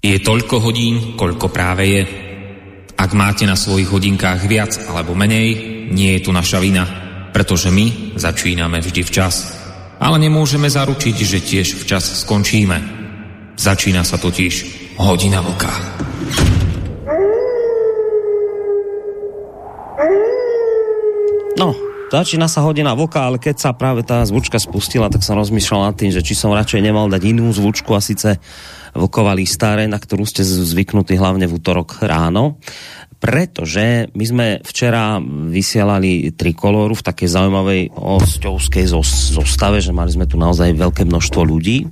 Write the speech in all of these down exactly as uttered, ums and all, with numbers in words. Je toľko hodín, koľko práve je. Ak máte na svojich hodinkách viac alebo menej, nie je to naša vina, pretože my začíname vždy včas. Ale nemôžeme zaručiť, že tiež včas skončíme. Začína sa totiž hodina vlka. No, začína sa hodina vlka, ale keď sa práve tá zvučka spustila, tak som rozmýšľal nad tým, že či som radšej nemal dať inú zvučku, a síce vlkova listáreň, na ktorú ste zvyknutí hlavne v utorok ráno. Pretože my sme včera vysielali Trikolóru v takej zaujímavej hosťovskej zostave, že mali sme tu naozaj veľké množstvo ľudí.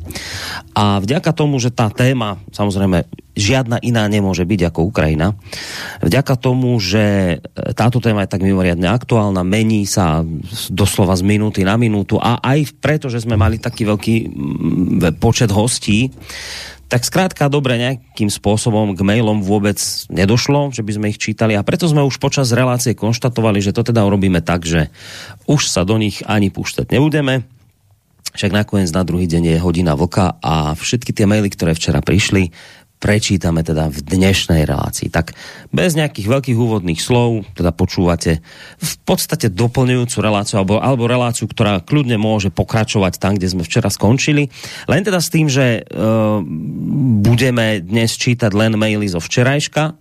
A vďaka tomu, že tá téma, samozrejme, žiadna iná nemôže byť ako Ukrajina, vďaka tomu, že táto téma je tak mimoriadne aktuálna, mení sa doslova z minúty na minútu, a aj preto, že sme mali taký veľký počet hostí, tak skrátka dobre nejakým spôsobom k mailom vôbec nedošlo, že by sme ich čítali, a preto sme už počas relácie konštatovali, že to teda urobíme tak, že už sa do nich ani púšťať nebudeme. Však nakoniec na druhý deň je hodina vlka a všetky tie maily, ktoré včera prišli, prečítame teda v dnešnej relácii. Tak bez nejakých veľkých úvodných slov teda počúvate v podstate doplňujúcu reláciu, alebo, alebo reláciu, ktorá kľudne môže pokračovať tam, kde sme včera skončili. Len teda s tým, že e, budeme dnes čítať len maily zo včerajška.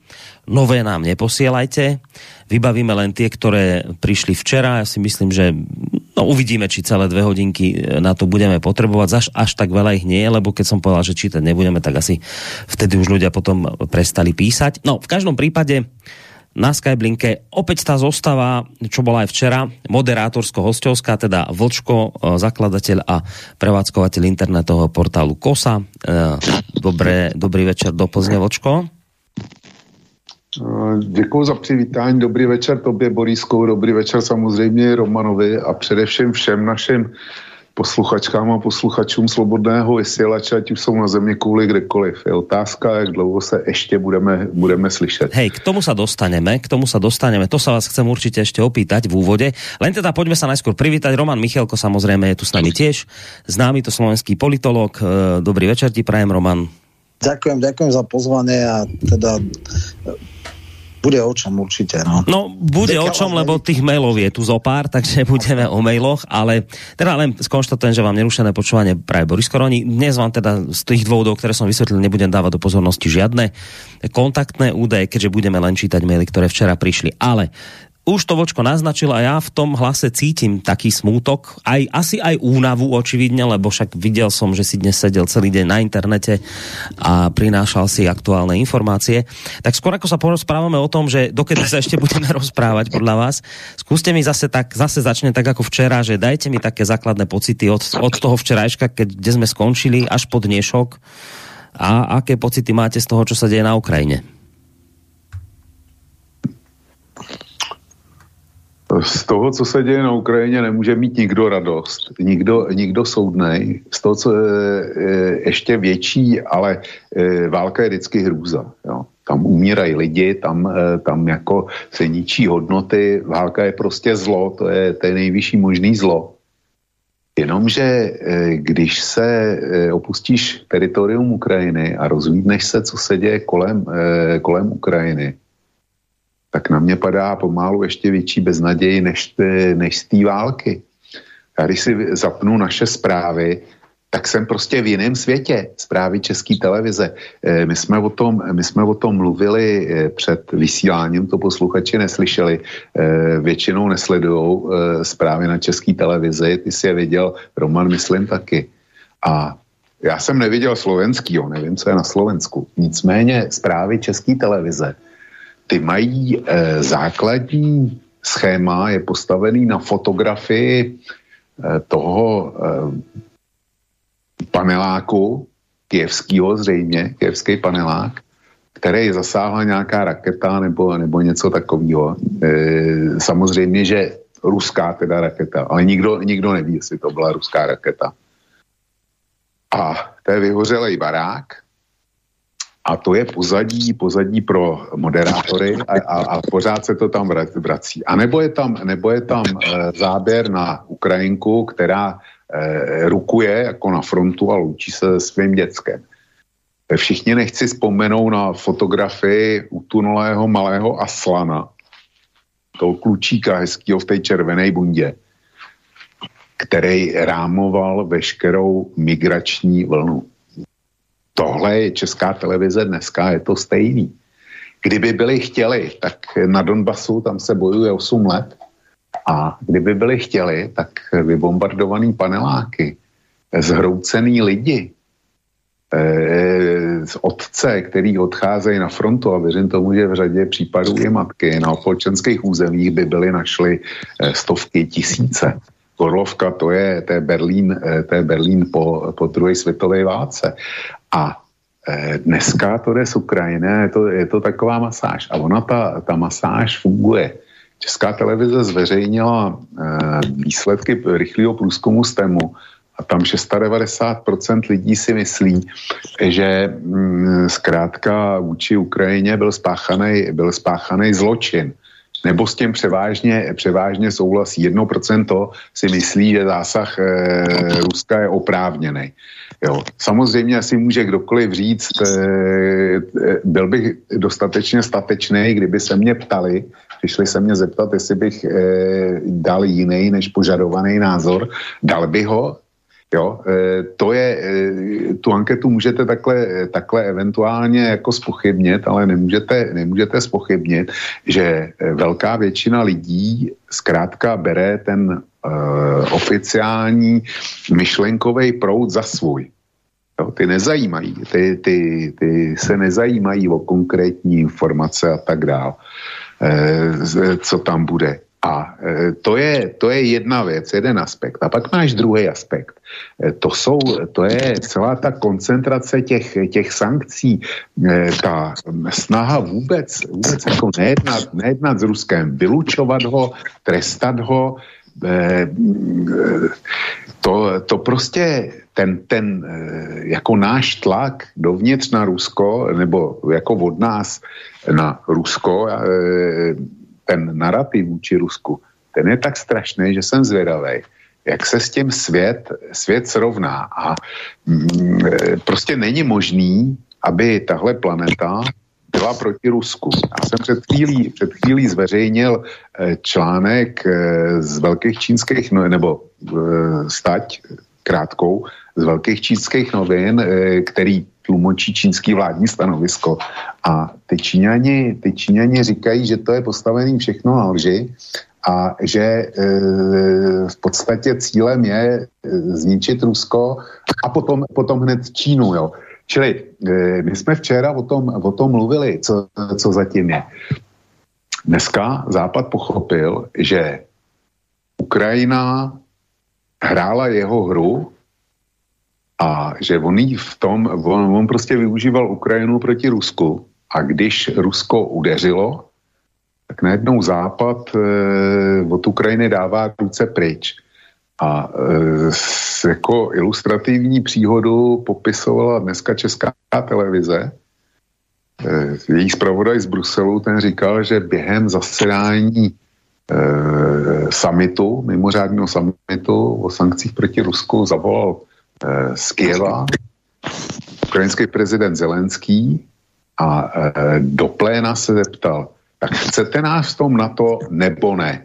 Nové nám neposielajte. Vybavíme len tie, ktoré prišli včera. Ja si myslím, že no, uvidíme, či celé dve hodinky na to budeme potrebovať. Až, až tak veľa ich nie, lebo keď som povedal, že čítať nebudeme, tak asi vtedy už ľudia potom prestali písať. No, v každom prípade na Skyblinke opäť tá zostava, čo bola aj včera, moderátorsko-hostovská, teda Vlčko, zakladateľ a prevádzkovateľ internetového portálu Kosa. Dobré, dobrý večer do Plzne, Vlčko. Děkuji za přivítání. Dobrý večer tobě, Borisku, dobrý večer samozřejmě Romanovi a především všem našim posluchačkám a posluchačům Slobodného vysílača, ať už jsou na zemi kvůli kdekoliv. Je otázka, jak dlouho se ještě budeme, budeme slyšet. Hej, k tomu sa dostaneme, k tomu sa dostaneme. To sa vás chcem určite ešte opýtať v úvode. Len teda poďme sa najskôr privítať. Roman Michielko samozrejme je tu s nami tiež. Známy to slovenský politológ. Dobrý večer ti prajem, Roman. Ďakujem, ďakujem za pozvanie a teda bude o čom určite, no. No, bude o čom, lebo tých mailov je tu zo pár, takže budeme o mailoch, ale teda len skonštatujem, že vám nerušené počúvanie praje Boris Koroni. Dnes vám teda z tých dôvodov, ktoré som vysvetlil, nebudem dávať do pozornosti žiadne kontaktné údaje, keďže budeme len čítať maily, ktoré včera prišli. Ale už to Vočko naznačil a ja v tom hlase cítim taký smútok, aj, asi aj únavu očividne, lebo však videl som, že si dnes sedel celý deň na internete a prinášal si aktuálne informácie. Tak skôr ako sa porozprávame o tom, že dokedy sa ešte budeme rozprávať podľa vás, skúste mi zase tak, zase začne tak ako včera, že dajte mi také základné pocity od, od toho včerajška, keď, kde sme skončili, až po dnešok, a aké pocity máte z toho, čo sa deje na Ukrajine? Z toho, co se děje na Ukrajině, nemůže mít nikdo radost, nikdo, nikdo soudnej. Z toho, co je ještě větší, ale válka je vždycky hrůza. Jo. Tam umírají lidi, tam, tam jako se ničí hodnoty, válka je prostě zlo, to je, to je nejvyšší možný zlo. Jenomže když se opustíš teritorium Ukrajiny a rozhlídneš se, co se děje kolem, kolem Ukrajiny, tak na mě padá pomálu ještě větší beznaději než, než z té války. Já když si zapnu naše zprávy, tak jsem prostě v jiném světě. Zprávy České televize. My jsme o tom, my jsme o tom mluvili před vysíláním, to posluchači neslyšeli. Většinou nesledujou zprávy na České televizi. Ty si je viděl, Roman, myslím taky. A já jsem neviděl slovenský, jo, nevím, co je na Slovensku. Nicméně zprávy České televize, ty mají eh, základní schéma, je postavený na fotografii eh, toho eh, paneláku, kijevskýho zřejmě, kijevský panelák, který zasáhla nějaká raketa nebo, nebo něco takového. Eh, samozřejmě, že ruská teda raketa, ale nikdo, nikdo neví, jestli to byla ruská raketa. A to je vyhořelej barák. A to je pozadí, pozadí pro moderátory a, a, a pořád se to tam vrací. A nebo je tam, nebo je tam e, záběr na Ukrajinku, která e, rukuje jako na frontu a loučí se svým dětskem. Všichni nechci vzpomenou na fotografii utunulého malého Aslana, toho klučíka hezkýho v té červené bundě, který rámoval veškerou migrační vlnu. Tohle je česká televize dneska, je to stejný. Kdyby byli chtěli, tak na Donbasu tam se bojuje osm let a kdyby byli chtěli, tak vybombardovaný paneláky, zhroucený lidi, eh, otce, který odcházejí na frontu a věřím tomu, že v řadě případů i matky na opolčenských územích by byly našly stovky tisíce. Gorlovka, to je, to je Berlín, to je Berlín po, po druhé světové válce. A dneska to jde z Ukrajiny, je to, je to taková masáž. A ona, ta, ta masáž funguje. Česká televize zveřejnila výsledky rychlého průzkumu STEMu a tam devadesát šest procent lidí si myslí, že zkrátka vůči Ukrajině byl spáchaný, byl spáchaný zločin. Nebo s tím převážně, převážně souhlasí. Jedno procento si myslí, že zásah e, Ruska je oprávněný. Jo. Samozřejmě si může kdokoliv říct, e, e, byl bych dostatečně statečný, kdyby se mě ptali, přišli se mě zeptat, jestli bych e, dal jiný než požadovaný názor, dal by ho. Jo, to je, tu anketu můžete takhle, takhle eventuálně jako zpochybnit, ale nemůžete, nemůžete zpochybnit, že velká většina lidí zkrátka bere ten uh, oficiální myšlenkový proud za svůj. Jo, ty nezajímají, ty, ty, ty se nezajímají o konkrétní informace a tak dál, uh, co tam bude. A to je, to je jedna věc, jeden aspekt. A pak máš druhý aspekt. To, jsou, to je celá ta koncentrace těch, těch sankcí, ta snaha vůbec, vůbec jako nejednat, nejednat s Ruskem, vylučovat ho, trestat ho. To, to prostě ten, ten jako náš tlak dovnitř na Rusko, nebo jako od nás na Rusko, ten narrativ vůči Rusku, ten je tak strašný, že jsem zvědavej, jak se s tím svět, svět srovná. A mm, prostě není možný, aby tahle planeta byla proti Rusku. Já jsem před chvílí, před chvílí zveřejnil článek z velkých čínských, nebo stať krátkou, z velkých čínských novin, který tlumočí čínský vládní stanovisko. A ty Číňani, ty Číňani říkají, že to je postavený všechno na lži a že e, v podstatě cílem je zničit Rusko a potom, potom hned Čínu. Jo. Čili e, my jsme včera o tom, o tom mluvili, co, co zatím je. Dneska Západ pochopil, že Ukrajina hrála jeho hru a že on jí v tom, on, on prostě využíval Ukrajinu proti Rusku a když Rusko udeřilo, tak najednou Západ e, od Ukrajiny dává ruce pryč. A e, jako ilustrativní příhodu popisovala dneska Česká televize. E, její zpravodaj z Bruselu, ten říkal, že během zasedání e, summitu, mimořádného summitu o sankcích proti Rusku zavolal z Kyjeva ukrajinský prezident Zelenský a do pléna se zeptal, tak chcete nás v tom NATO nebo ne?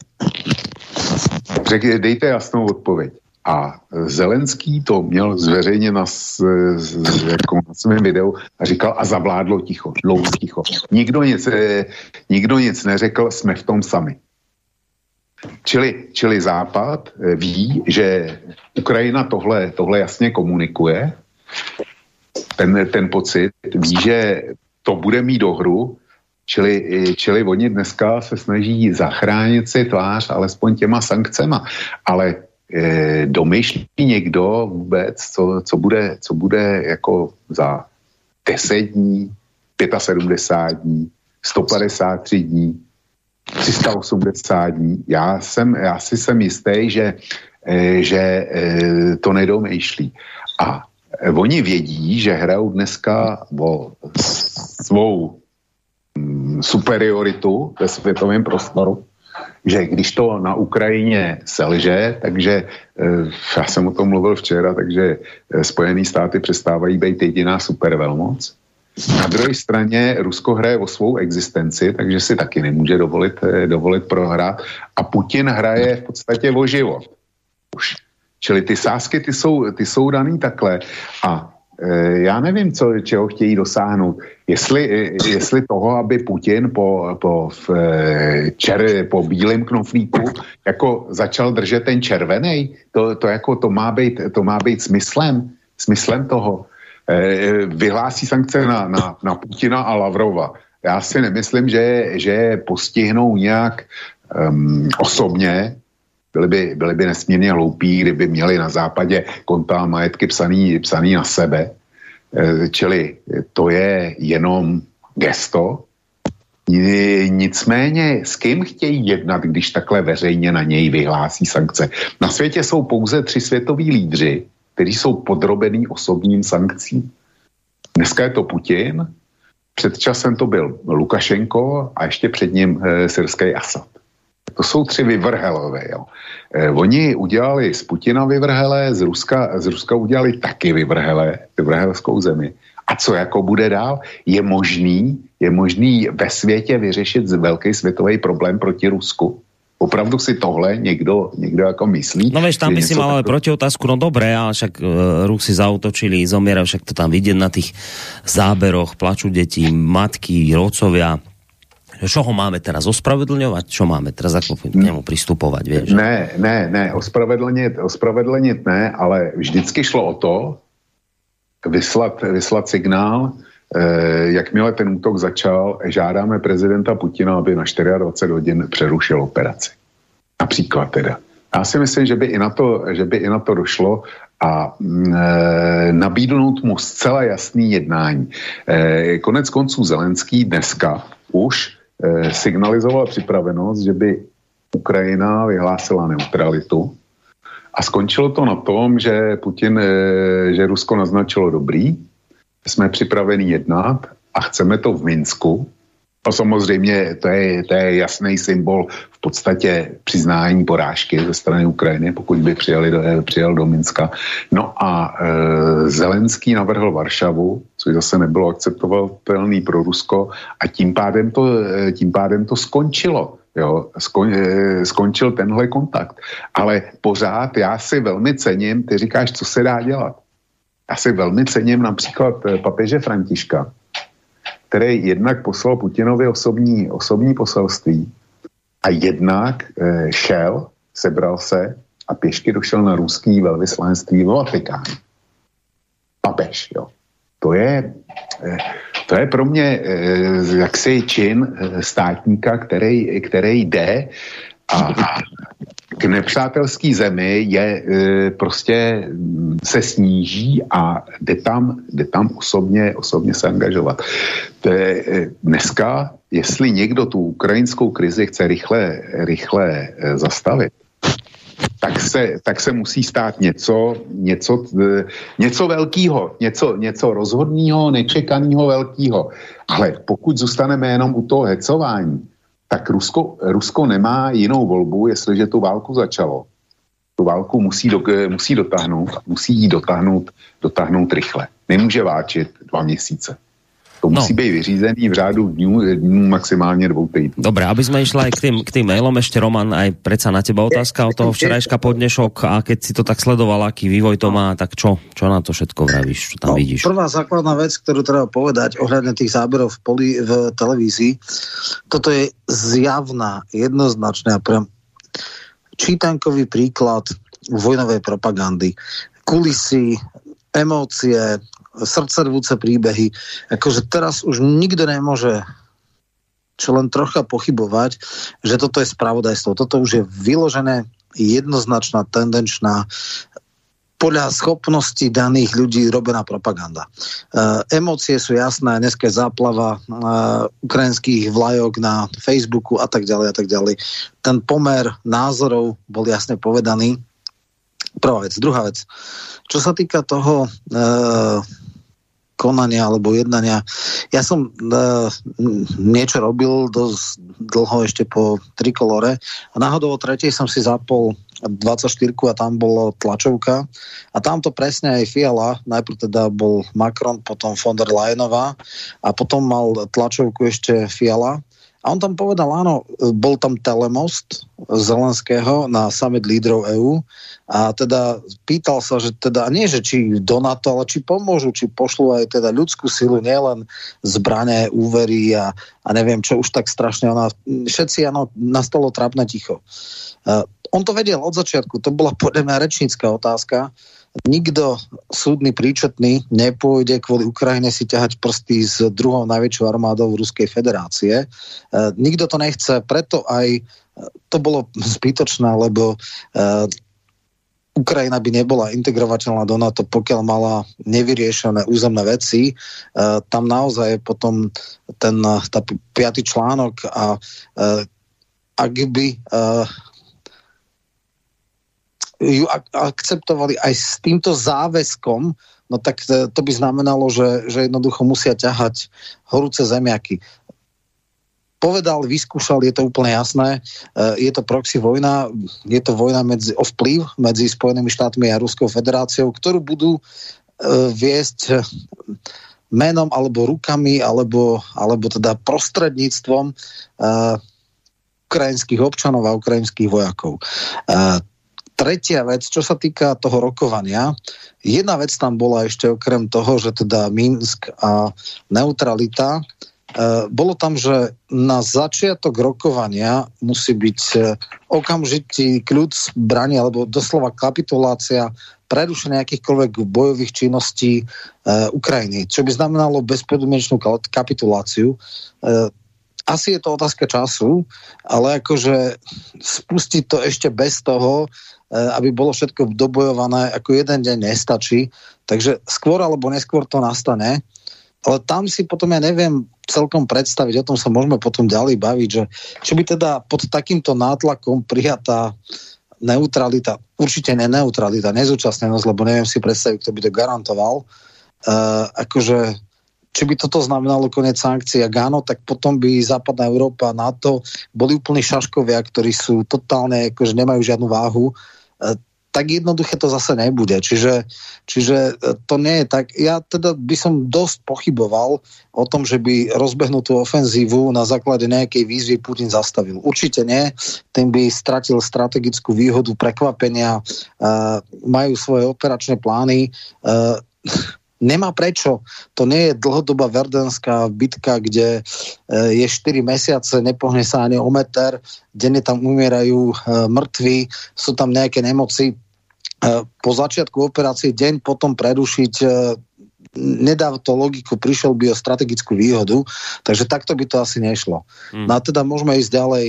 Řekněte, dejte jasnou odpověď. A Zelenský to měl zveřejně na, jako na svém videu a říkal a zavládlo ticho, dlouho ticho. Nikdo nic, nikdo nic neřekl, jsme v tom sami. Čili, čili Západ ví, že Ukrajina tohle, tohle jasně komunikuje, ten, ten pocit, ví, že to bude mít do hru, čili, čili oni dneska se snaží zachránit si tvář alespoň těma sankcema, ale e, domýšlí někdo vůbec, co, co, bude, co bude jako za deset dní, sedmdesát pět dní, sto padesát tři dní, tři sta osmdesát dní. Já, jsem, já si jsem jistý, že, že to nedomýšlí. A oni vědí, že hrajou dneska o svou superioritu ve světovém prostoru že když to na Ukrajině selže, takže já jsem o tom mluvil včera, takže Spojené státy přestávají být jediná supervelmoc. Na druhé straně Rusko hraje o svou existenci, takže si taky nemůže dovolit, dovolit prohrát. A Putin hraje v podstatě o život. Už. Čili ty sázky, ty jsou, ty jsou daný takhle. A e, já nevím, co, čeho chtějí dosáhnout. Jestli, jestli toho, aby Putin po, po, v, čer, po bílém knoflíku jako začal držet ten červený, to, to, jako, to, má být, to má být smyslem, smyslem toho. Vyhlásí sankce na, na, na Putina a Lavrova. Já si nemyslím, že, že postihnou nějak um, osobně, byli by, byli by nesmírně hloupí, kdyby měli na západě konta majetky psaný, psaný na sebe. E, čili to je jenom gesto. Nicméně s kým chtějí jednat, když takhle veřejně na něj vyhlásí sankce? Na světě jsou pouze tři světoví lídři, kteří jsou podrobený osobním sankcím. Dneska je to Putin, před časem to byl Lukašenko a ještě před ním e, syrský Asad. To jsou tři vyvrhelové. Jo. E, oni udělali z Putina vyvrhelé, z Ruska, z Ruska udělali taky vyvrhelé, vyvrhelskou zemi. A co jako bude dál? Je možný, je možný ve světě vyřešit velký světový problém proti Rusku? Opravdu si tohle niekto, niekto ako myslí? No vieš, tam by si mal ale proti otázku, no dobre, ale však e, Rusi zautočili, zomiera, však to tam vidieť na tých záberoch, plačú deti, matky, rodcovia. Čo ho máme teraz ospravedlňovať? Čo máme teraz ako k nemu pristupovať? Vieš? Ne, ne, ne, ospravedlniť, ospravedlniť ne, ale vždycky šlo o to vyslať, vyslať signál, Eh, jakmile ten útok začal, žádáme prezidenta Putina, aby na dvacet čtyři hodin přerušil operaci. Například teda. Já si myslím, že by i na to, že by i na to došlo a eh, nabídnout mu zcela jasný jednání. Eh, konec konců Zelenský dneska už eh, signalizoval připravenost, že by Ukrajina vyhlásila neutralitu a skončilo to na tom, že Putin, eh, že Rusko naznačilo dobrý, jsme připraveni jednat a chceme to v Minsku. A samozřejmě to je, to je jasný symbol v podstatě přiznání porážky ze strany Ukrajiny, pokud by přijeli do, přijel do Minska. No a e, Zelenský navrhl Varšavu, což zase nebylo akceptovatelný pro Rusko a tím pádem to, tím pádem to skončilo. Jo, skon, skončil tenhle kontakt. Ale pořád já si velmi cením, ty říkáš, co se dá dělat. Já si velmi cením například papeže Františka, který jednak poslal Putinovi osobní, osobní poselství a jednak e, šel, sebral se a pěšky došel na ruský velvyslanství v Vatikánu. Papež, jo. To je, e, to je pro mě e, jaksi čin státníka, který, který jde a k nepřátelský zemi je e, prostě se sníží a jde tam, jde tam osobně, osobně se angažovat. Je, dneska, jestli někdo tu ukrajinskou krizi chce rychle, rychle e, zastavit, tak se, tak se musí stát něco, něco, e, něco velkýho, něco, něco rozhodného, nečekaného velkýho. Ale pokud zůstaneme jenom u toho hecování, tak Rusko, Rusko nemá jinou volbu, jestliže tu válku začalo. Tu válku musí, do, musí dotáhnout, musí ji dotáhnout, dotáhnout rychle. Nemůže váčit dva měsíce. To musí no. byť vyřízený v řádu dňu, dňu maximálne dvou týdnů. Dobre, aby sme išli aj k tým, k tým mailom, ešte Roman, aj predsa na teba otázka od toho včerajška podnešok a keď si to tak sledoval, aký vývoj to má, tak čo? Čo na to všetko vravíš? Čo tam no, vidíš? Prvá základná vec, ktorú treba povedať ohľadne tých záberov v, poli, v televízii, toto je zjavná, jednoznačná priam čítankový príklad vojnovej propagandy. Kulisy, emócie, srdcervúce príbehy. Akože teraz už nikto nemôže čo len trocha pochybovať, že toto je spravodajstvo. Toto už je vyložené jednoznačná, tendenčná, podľa schopností daných ľudí robená propaganda. Uh, emócie sú jasné, dneska je záplava uh, ukrajinských vlajok na Facebooku a tak ďalej a tak ďalej. Ten pomer názorov bol jasne povedaný. Prvá vec. Druhá vec. Čo sa týka toho e, konania alebo jednania. Ja som e, niečo robil dosť dlho ešte po Trikolore a náhodou o tretej som si zapol dvadsaťštyrku a tam bolo tlačovka a tamto presne aj Fiala, najprv teda bol Macron, potom von der Leyenová a potom mal tlačovku ešte Fiala a on tam povedal, áno, bol tam telemost Zelenského na summit lídrov EÚ a teda pýtal sa, že teda nie, že či do NATO, ale či pomôžu, či pošlú aj teda ľudskú silu, nielen zbrané, úvery a, a neviem čo, už tak strašne ona, všetci, áno, nastalo trápne ticho. Uh, on to vedel od začiatku, to bola podľa mňa rečnícka otázka. Nikto súdny príčetný nepôjde kvôli Ukrajine si ťahať prsty s druhou najväčšou armádou Ruskej federácie. E, nikto to nechce, preto aj to bolo zbytočné, lebo e, Ukrajina by nebola integrovateľná do NATO, pokiaľ mala nevyriešené územné veci. E, tam naozaj je potom ten tá piaty článok a e, ak by... E, ju akceptovali aj s týmto záväzkom, no tak to by znamenalo, že, že jednoducho musia ťahať horúce zemiaky. Povedal, vyskúšal, je to úplne jasné, je to proxy vojna, je to vojna medzi, o vplyv medzi Spojenými štátmi a Ruskou federáciou, ktorú budú viesť menom alebo rukami, alebo, alebo teda prostredníctvom ukrajinských občanov a ukrajinských vojakov. Tretia vec, čo sa týka toho rokovania, jedna vec tam bola ešte okrem toho, že teda Minsk a neutralita, e, bolo tam, že na začiatok rokovania musí byť e, okamžitý kľud zbraní alebo doslova kapitulácia, prerušenie akýchkoľvek bojových činností e, Ukrajiny, čo by znamenalo bezpodmienečnú kapituláciu. E, Asi je to otázka času, ale akože spustiť to ešte bez toho, aby bolo všetko dobojované, ako jeden deň nestačí. Takže skôr alebo neskôr to nastane. Ale tam si potom ja neviem celkom predstaviť, o tom sa môžeme potom ďalej baviť, že či by teda pod takýmto nátlakom prijatá neutralita, určite neneutralita, nezúčastnenosť, lebo neviem si predstaviť, kto by to garantoval, uh, akože... Či by toto znamenalo koniec sankcií, ak áno, tak potom by západná Európa a NATO boli úplní šaškovia, ktorí sú totálne, akože nemajú žiadnu váhu. Tak jednoduché to zase nebude. Čiže, čiže to nie je tak. Ja teda by som dosť pochyboval o tom, že by rozbehnutú ofenzívu na základe nejakej výzvy Putin zastavil. Určite nie. Tým by stratil strategickú výhodu, prekvapenia, majú svoje operačné plány. Nemá prečo. To nie je dlhodobá verdenská bitka, kde je štyri mesiace, nepohne sa ani o meter, denne tam umierajú mŕtvi, sú tam nejaké nemoci. Po začiatku operácie deň potom prerušiť nedá to logiku, prišiel by o strategickú výhodu, takže takto by to asi nešlo. Hmm. No a teda môžeme ísť ďalej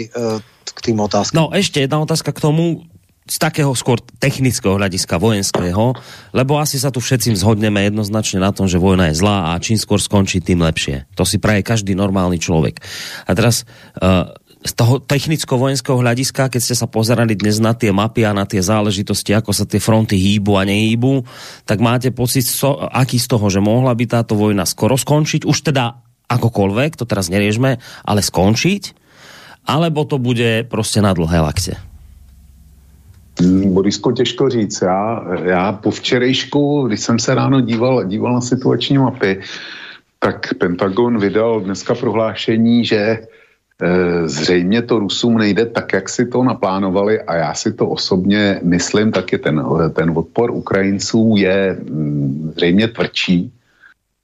k tým otázkam. No ešte jedna otázka k tomu, z takého skôr technického hľadiska vojenského, lebo asi sa tu všetci zhodneme jednoznačne na tom, že vojna je zlá a čím skôr skončí, tým lepšie. To si praje každý normálny človek. A teraz uh, z toho technicko-vojenského hľadiska, keď ste sa pozerali dnes na tie mapy a na tie záležitosti, ako sa tie fronty hýbu a nehýbu, tak máte pocit, so, aký z toho, že mohla by táto vojna skoro skončiť, už teda akokoľvek, to teraz neriežme, ale skončiť, alebo to bude proste na dlhé lakte. Borisko, těžko říct. Já, já po včerejšku, když jsem se ráno díval, díval na situační mapy, tak Pentagon vydal dneska prohlášení, že e, zřejmě to Rusům nejde tak, jak si to naplánovali a já si to osobně myslím, taky ten, ten odpor Ukrajinců je m, zřejmě tvrdší,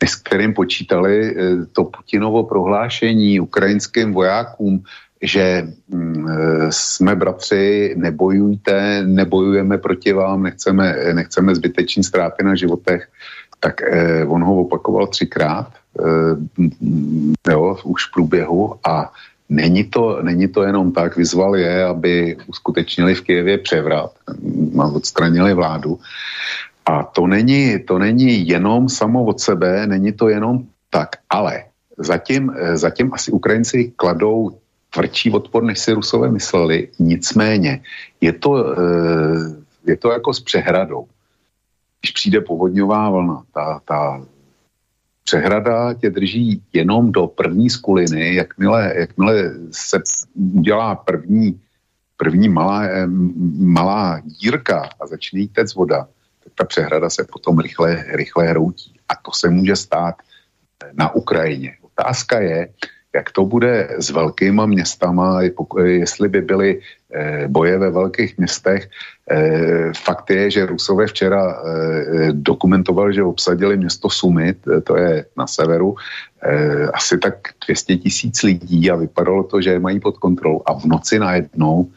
s kterým počítali e, to Putinovo prohlášení ukrajinským vojákům, že jsme bratři, nebojujte, nebojujeme proti vám, nechceme, nechceme zbyteční ztráty na životech, tak eh, on ho opakoval třikrát eh, jo, už v průběhu a není to, není to jenom tak, vyzval je, aby uskutečnili v Kyjevě převrat, odstranili vládu a to není, to není jenom samo od sebe, není to jenom tak, ale zatím, zatím asi Ukrajinci kladou tvrdší odpor, než si Rusové mysleli. Nicméně je to, je to jako s přehradou. Když přijde povodňová vlna, ta, ta přehrada tě drží jenom do první skuliny, jakmile, jakmile se udělá první, první malá, malá dírka a začne jít tec voda, tak ta přehrada se potom rychle, rychle hroutí. A to se může stát na Ukrajině. Otázka je, jak to bude s velkýma městama, jestli by byly boje ve velkých městech. Fakt je, že Rusové včera dokumentovali, že obsadili město Sumit, to je na severu, asi tak dvě stě tisíc lidí a vypadalo to, že je mají pod kontrolou. A v noci najednou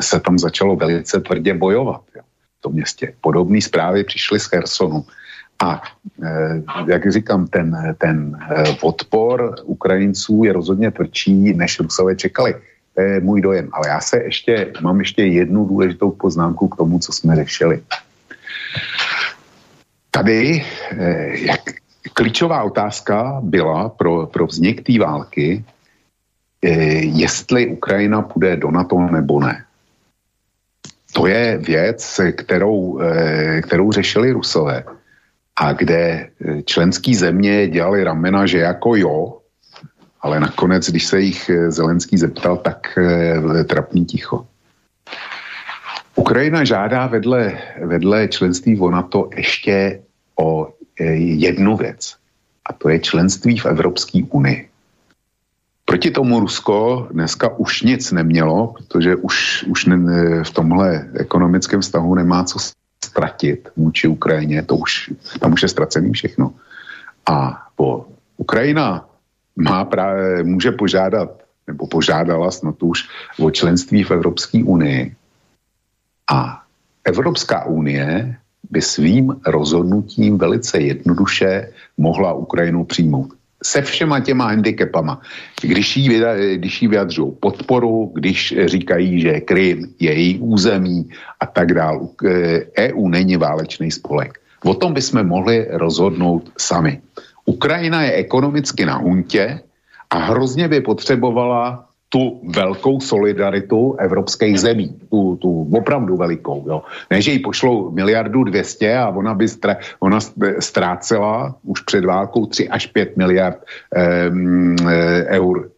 se tam začalo velice tvrdě bojovat v tom městě. Podobné zprávy přišly z Chersonu. A jak říkám, ten, ten odpor Ukrajinců je rozhodně tvrdší, než Rusové čekali. To je můj dojem. Ale já se ještě, mám ještě jednu důležitou poznámku k tomu, co jsme řešili. Tady jak, klíčová otázka byla pro, pro vznik té války, jestli Ukrajina půjde do NATO nebo ne. To je věc, kterou, kterou řešili Rusové. A kde členský země dělali ramena, že jako jo, ale nakonec, když se jich Zelenský zeptal, tak trapný ticho. Ukrajina žádá vedle, vedle členství v NATO ještě o jednu věc. A to je členství v Evropské unii. Proti tomu Rusko dneska už nic nemělo, protože už, už v tomhle ekonomickém vztahu nemá co ztratit vůči Ukrajině, to už, tam už je ztracený všechno. A po, Ukrajina má právě, může požádat, nebo požádala snad už o členství v Evropské unii. A Evropská unie by svým rozhodnutím velice jednoduše mohla Ukrajinu přijmout. Se všema těma handicapama. Když jí, když jí vyjadřují podporu, když říkají, že Krym je její území a tak dál. E U není válečný spolek. O tom bychom mohli rozhodnout sami. Ukrajina je ekonomicky na huntě a hrozně by potřebovala tu velkou solidaritu evropských zemí. Tu, tu opravdu velikou. Jo. Ne, že jí pošlou miliardu dvěstě a ona by stra, ona ztrácela už před válkou tři až pět miliard eh, eur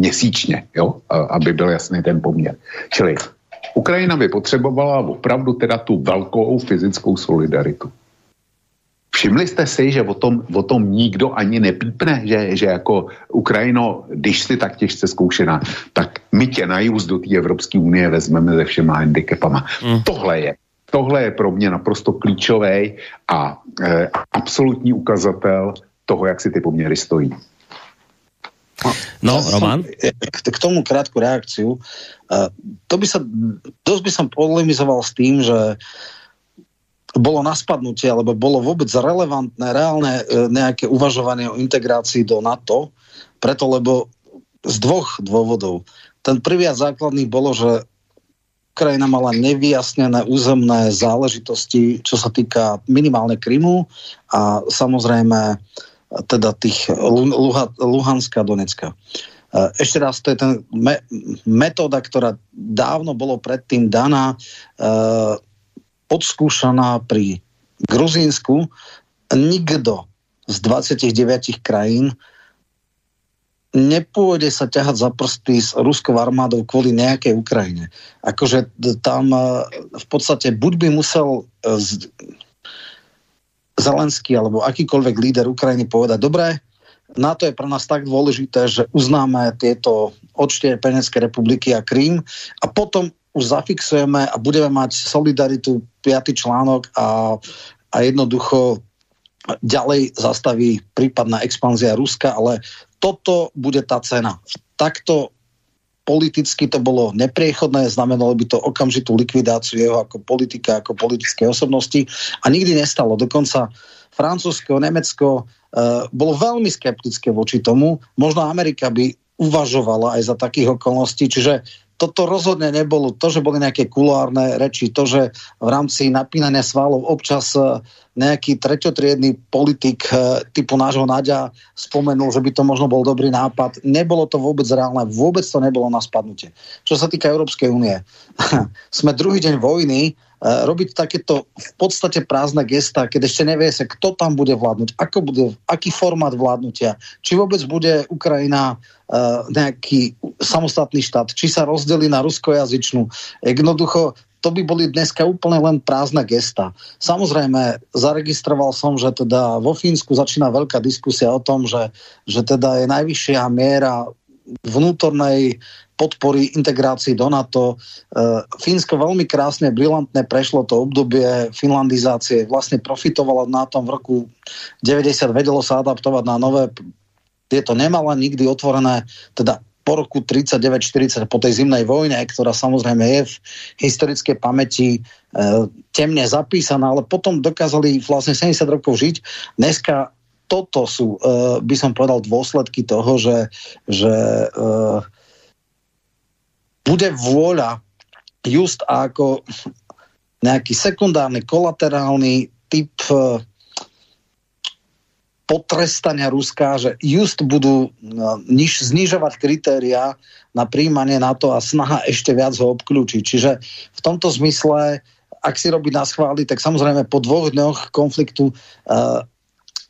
měsíčně, jo, aby byl jasný ten poměr. Čili Ukrajina by potřebovala opravdu teda tu velkou fyzickou solidaritu. Všimli jste si, že o tom, o tom nikdo ani nepípne, že, že jako Ukrajino, když jsi tak těžce zkoušená, tak my tě na jůz do té Evropské unie vezmeme se všema handicapama. Mm. Tohle je, tohle je pro mě naprosto klíčový a e, absolutní ukazatel toho, jak si ty poměry stojí. No, Roman? K tomu krátku reakciu. To by sa, dosť by som polemizoval s tým, že bolo na spadnutie, alebo bolo vôbec relevantné, reálne nejaké uvažovanie o integrácii do NATO, preto lebo z dvoch dôvodov. Ten prvý a základný bolo, že krajina mala nevyjasnené územné záležitosti, čo sa týka minimálne Krymu a samozrejme teda tých Luhanska a Donecka. Ešte raz, to je ten me- metóda, ktorá dávno bolo predtým daná e- odskúšaná pri Gruzínsku. Nikto z dvadsaťdeväť krajín nepôjde sa ťahať za prsty s ruskou armádou kvôli nejakej Ukrajine. Akože tam v podstate buď by musel Zelenský alebo akýkoľvek líder Ukrajiny povedať, dobre, NATO je pre nás tak dôležité, že uznáme tieto odštiepenecké republiky a Krím a potom už zafixujeme a budeme mať solidaritu, piaty článok a, a jednoducho ďalej zastaví prípadná expanzia Ruska, ale toto bude tá cena. Takto politicky to bolo nepriechodné, znamenalo by to okamžitú likvidáciu jeho ako politika, ako politickej osobnosti a nikdy nestalo. Dokonca Francúzsko, Nemecko e, bolo veľmi skeptické voči tomu. Možno Amerika by uvažovala aj za takých okolností, čiže toto rozhodne nebolo to, že boli nejaké kuloárne reči, to, že v rámci napínania svalov občas nejaký treťotriedny politik typu nášho Naďa spomenul, že by to možno bol dobrý nápad. Nebolo to vôbec reálne, vôbec to nebolo na spadnutie. Čo sa týka Európskej únie, sme druhý deň vojny robiť takéto v podstate prázdne gestá, keď ešte nevie sa, kto tam bude vládnuť, ako bude, aký formát vládnutia, či vôbec bude Ukrajina uh, nejaký samostatný štát, či sa rozdelí na ruskojazyčnú. Jednoducho, to by boli dneska úplne len prázdne gestá. Samozrejme, zaregistroval som, že teda vo Fínsku začína veľká diskusia o tom, že, že teda je najvyššia miera vnútornej podpory integrácii do NATO. Fínsko veľmi krásne, brilantne prešlo to obdobie finlandizácie. Vlastne profitovalo na tom v roku deväťdesiat, vedelo sa adaptovať na nové. Tieto nemala nikdy otvorené, teda po roku tridsaťdeväť štyridsať, po tej zimnej vojne, ktorá samozrejme je v historickej pamäti e, temne zapísaná, ale potom dokázali vlastne sedemdesiat rokov žiť. Dneska toto sú, e, by som povedal, dôsledky toho, že, že e, bude vôľa just ako nejaký sekundárny, kolaterálny typ e, potrestania Ruska, že just budú niž, znižovať kritériá na príjmanie NATO a snaha ešte viac ho obklúčiť. Čiže v tomto zmysle, ak si robí na schváli, tak samozrejme po dvoch dňoch konfliktu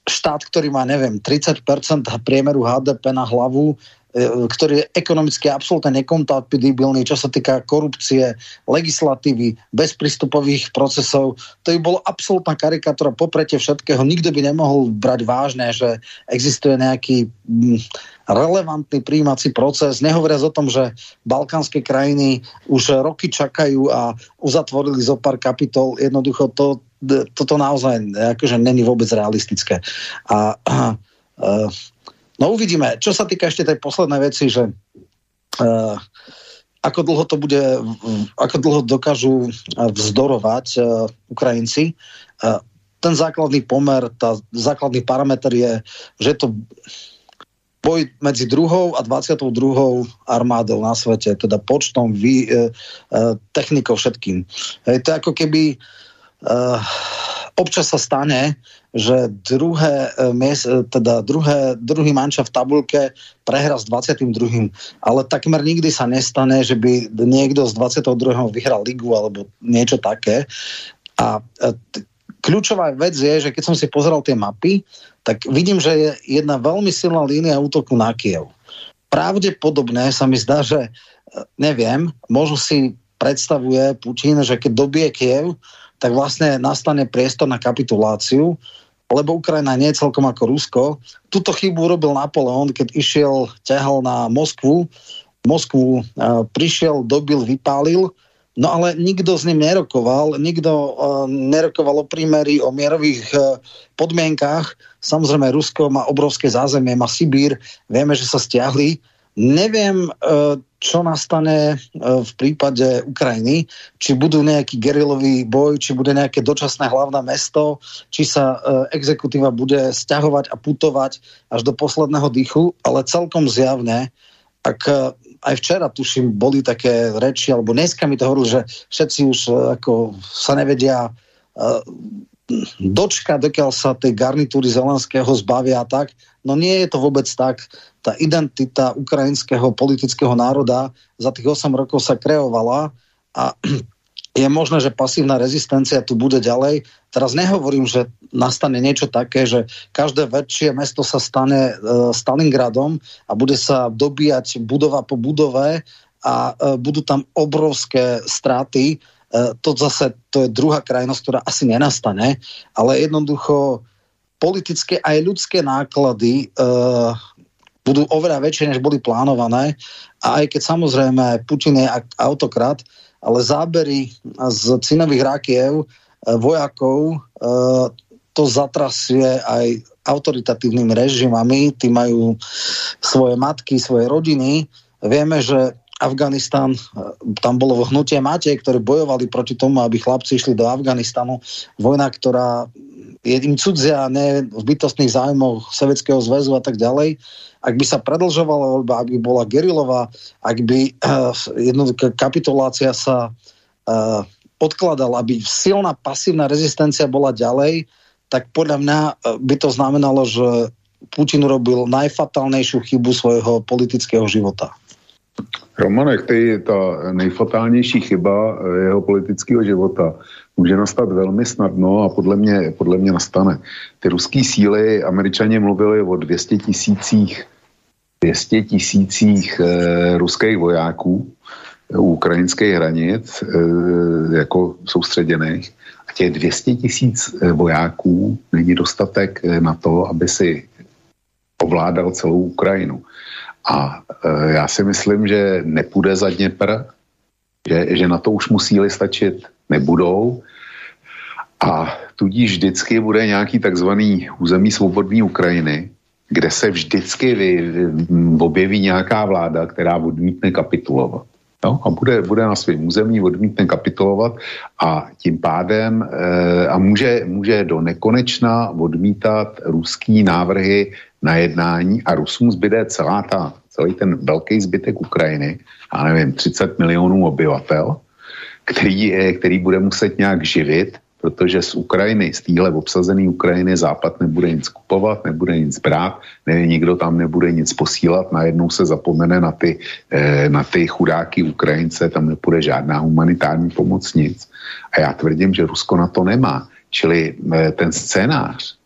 štát, ktorý má, neviem, tridsať percent priemeru há dé pé na hlavu, ktorý je ekonomicky absolútne nekompatibilný, čo sa týka korupcie, legislatívy, bezprístupových procesov. To by bolo absolútna karikatúra popretie všetkého. Nikto by nemohol brať vážne, že existuje nejaký relevantný prijímací proces. Nehovoriac o tom, že balkánske krajiny už roky čakajú a uzatvorili zo pár kapitol. Jednoducho to, toto naozaj akože není vôbec realistické. A uh, No uvidíme. Čo sa týka ešte tej poslednej veci, že uh, ako dlho to bude, uh, ako dlho dokážu vzdorovať uh, Ukrajinci. Uh, ten základný pomer, tá základný parameter je, že to boj medzi druhou a dvadsiatou druhou armádou na svete, teda počtom, vý, uh, uh, technikou, všetkým. Hej, to je ako keby uh, občas sa stane, že druhé, teda druhé, druhý manča v tabuľke prehra s dvadsiatym druhým. Ale takmer nikdy sa nestane, že by niekto z dvadsiateho druhého vyhral ligu alebo niečo také. A t- kľúčová vec je, že keď som si pozeral tie mapy, tak vidím, že je jedna veľmi silná línia útoku na Kyjev. Pravdepodobne sa mi zdá, že neviem, možno si predstavuje Putin, že keď dobije Kyjev, tak vlastne nastane priestor na kapituláciu, lebo Ukrajina nie je celkom ako Rusko. Túto chybu urobil Napoleon, keď išiel, ťahal na Moskvu, Moskvu prišiel, dobil, vypálil, no ale nikto s ním nerokoval, nikto nerokoval o prímeri, o mierových podmienkách. Samozrejme, Rusko má obrovské zázemie, má Sibír, vieme, že sa stiahli. Neviem, čo nastane v prípade Ukrajiny, či budú nejaký gerilový boj, či bude nejaké dočasné hlavné mesto, či sa exekutíva bude sťahovať a putovať až do posledného dýchu, ale celkom zjavne, ak aj včera, tuším, boli také reči, alebo dneska mi to hovorili, že všetci už ako sa nevedia dočka, dokiaľ sa tej garnitúry Zelenského zbavia a tak. No nie je to vôbec tak. Tá identita ukrajinského politického národa za tých osem rokov sa kreovala a je možné, že pasívna rezistencia tu bude ďalej. Teraz nehovorím, že nastane niečo také, že každé väčšie mesto sa stane e, Stalingradom a bude sa dobíjať budova po budove a e, budú tam obrovské straty. To zase, to je druhá krajnosť, ktorá asi nenastane, ale jednoducho politické aj ľudské náklady e, budú oveľa väčšie, než boli plánované. A aj keď samozrejme Putin je autokrat, ale zábery z cinových rakiev, e, vojakov, e, to zatrasie aj autoritatívnymi režimami. Tí majú svoje matky, svoje rodiny. Vieme, že Afganistan, tam bolo hnutie matiek, ktorí bojovali proti tomu, aby chlapci išli do Afganistanu. Vojna, ktorá je im cudzia, ne v bytostných zájmoch Sovietskeho zväzu a tak ďalej. Ak by sa predlžovala, alebo ak by bola gerilová, ak by uh, jednoduchá kapitulácia sa uh, odkladala, aby silná pasívna rezistencia bola ďalej, tak podľa mňa by to znamenalo, že Putin urobil najfatálnejšiu chybu svojho politického života. Romanek, to je ta nejfatálnější chyba jeho politického života. Může nastat velmi snadno a podle mě, podle mě nastane. Ty ruský síly, Američané mluvili o dvě stě tisících dvě stě tisících eh, ruských vojáků u ukrajinských hranic eh, jako soustředěných. A těch dvě stě tisíc vojáků není dostatek na to, aby si ovládal celou Ukrajinu. A e, já si myslím, že nepůjde za Dněpr, že, že na to už mu síly stačit nebudou a tudíž vždycky bude nějaký takzvaný území svobodné Ukrajiny, kde se vždycky vy, vy, objeví nějaká vláda, která odmítne kapitulovat. No, a bude, bude na svém území odmítne kapitulovat a tím pádem e, a může, může do nekonečna odmítat ruský návrhy na jednání a Rusům zbyde celá ta, celý ten velký zbytek Ukrajiny, já nevím, třicet milionů obyvatel, který, který bude muset nějak živit, protože z Ukrajiny, z téhle obsazené Ukrajiny Západ nebude nic kupovat, nebude nic brát, ne, nikdo tam nebude nic posílat, najednou se zapomene na ty, na ty chudáky Ukrajince, tam nepůjde žádná humanitární pomoc, nic. A já tvrdím, že Rusko na to nemá. Čili ten scénář,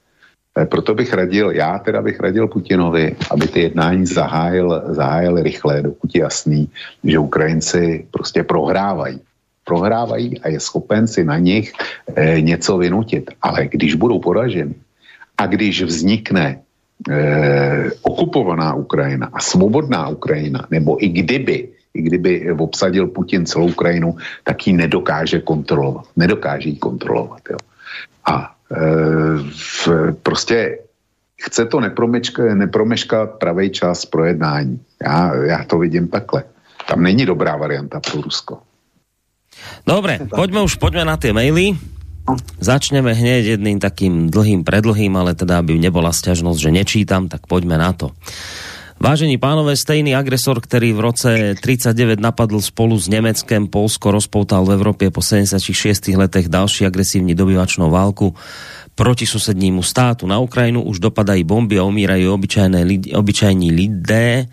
proto bych radil, já teda bych radil Putinovi, aby ty jednání zahájil, zahájil rychle, dokud je jasný, že Ukrajinci prostě prohrávají. Prohrávají a je schopen si na nich eh, něco vynutit. Ale když budou poraženi a když vznikne eh, okupovaná Ukrajina a svobodná Ukrajina, nebo i kdyby, i kdyby obsadil Putin celou Ukrajinu, tak ji nedokáže kontrolovat. Nedokáže ji kontrolovat. Jo. A V, prostě chce to nepromeškat, nepromeškat pravý čas pro jednání. Já, já to vidím takhle. Tam není dobrá varianta pro Rusko. Dobre, poďme už poďme na tie maily. Začneme hneď jedným takým dlhým, predlhým, ale teda aby nebola sťažnosť, že nečítam, tak poďme na to. Vážení pánové, stejný agresor, ktorý v roce tridsaťdeväť napadl spolu s Nemeckem Polsko, rozpoutal v Európe po sedemdesiatšesť letech ďalší agresívny dobyvačnú válku proti susednímu státu. Na Ukrajinu už dopadajú bomby a umírajú obyčajné, obyčajní lidé.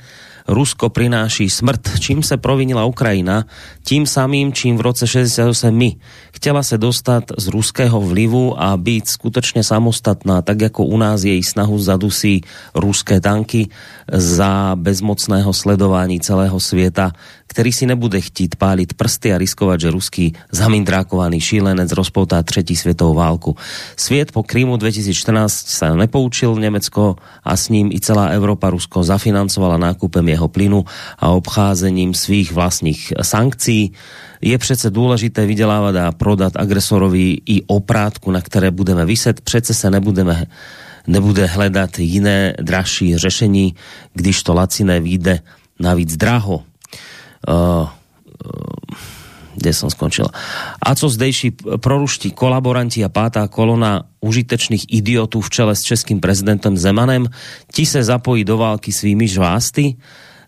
Rusko prináší smrt. Čím sa provinila Ukrajina? Tým samým, čím v roce šesťdesiatosem my. Chtela sa dostať z ruského vlivu a byť skutočne samostatná, tak ako u nás jej snahu zadusí ruské tanky za bezmocného sledování celého sveta, ktorý si nebude chtít páliť prsty a riskovať, že ruský zamindrákovaný šílenec rozpoutá tretí svetovú válku. Sviet po Krymu dvetisícštrnásť sa nepoučil, Nemecko a s ním i celá Európa Rusko zafinancovala nákupem jeho plynu a obcházením svých vlastných sankcií. Je přece dôležité vydelávať a prodať agresorovi i oprátku, na ktoré budeme vyset. Přece sa nebudeme nebude hľadať iné, dražší řešení, když to laciné vyjde navíc draho. Uh, uh, kde som skončil. A co zdejší proruští kolaboranti a pátá kolona užitečných idiotů v čele s českým prezidentem Zemanem, ti se zapojí do války svými žvásty,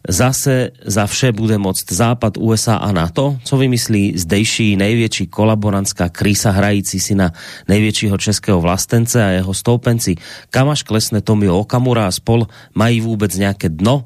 zase za vše bude moct Západ, U S A a NATO, co vymyslí zdejší největší kolaborantská krísa hrající si na největšího českého vlastence a jeho stoupenci. Kam až klesne Tomio Okamura a spol, mají vůbec nějaké dno?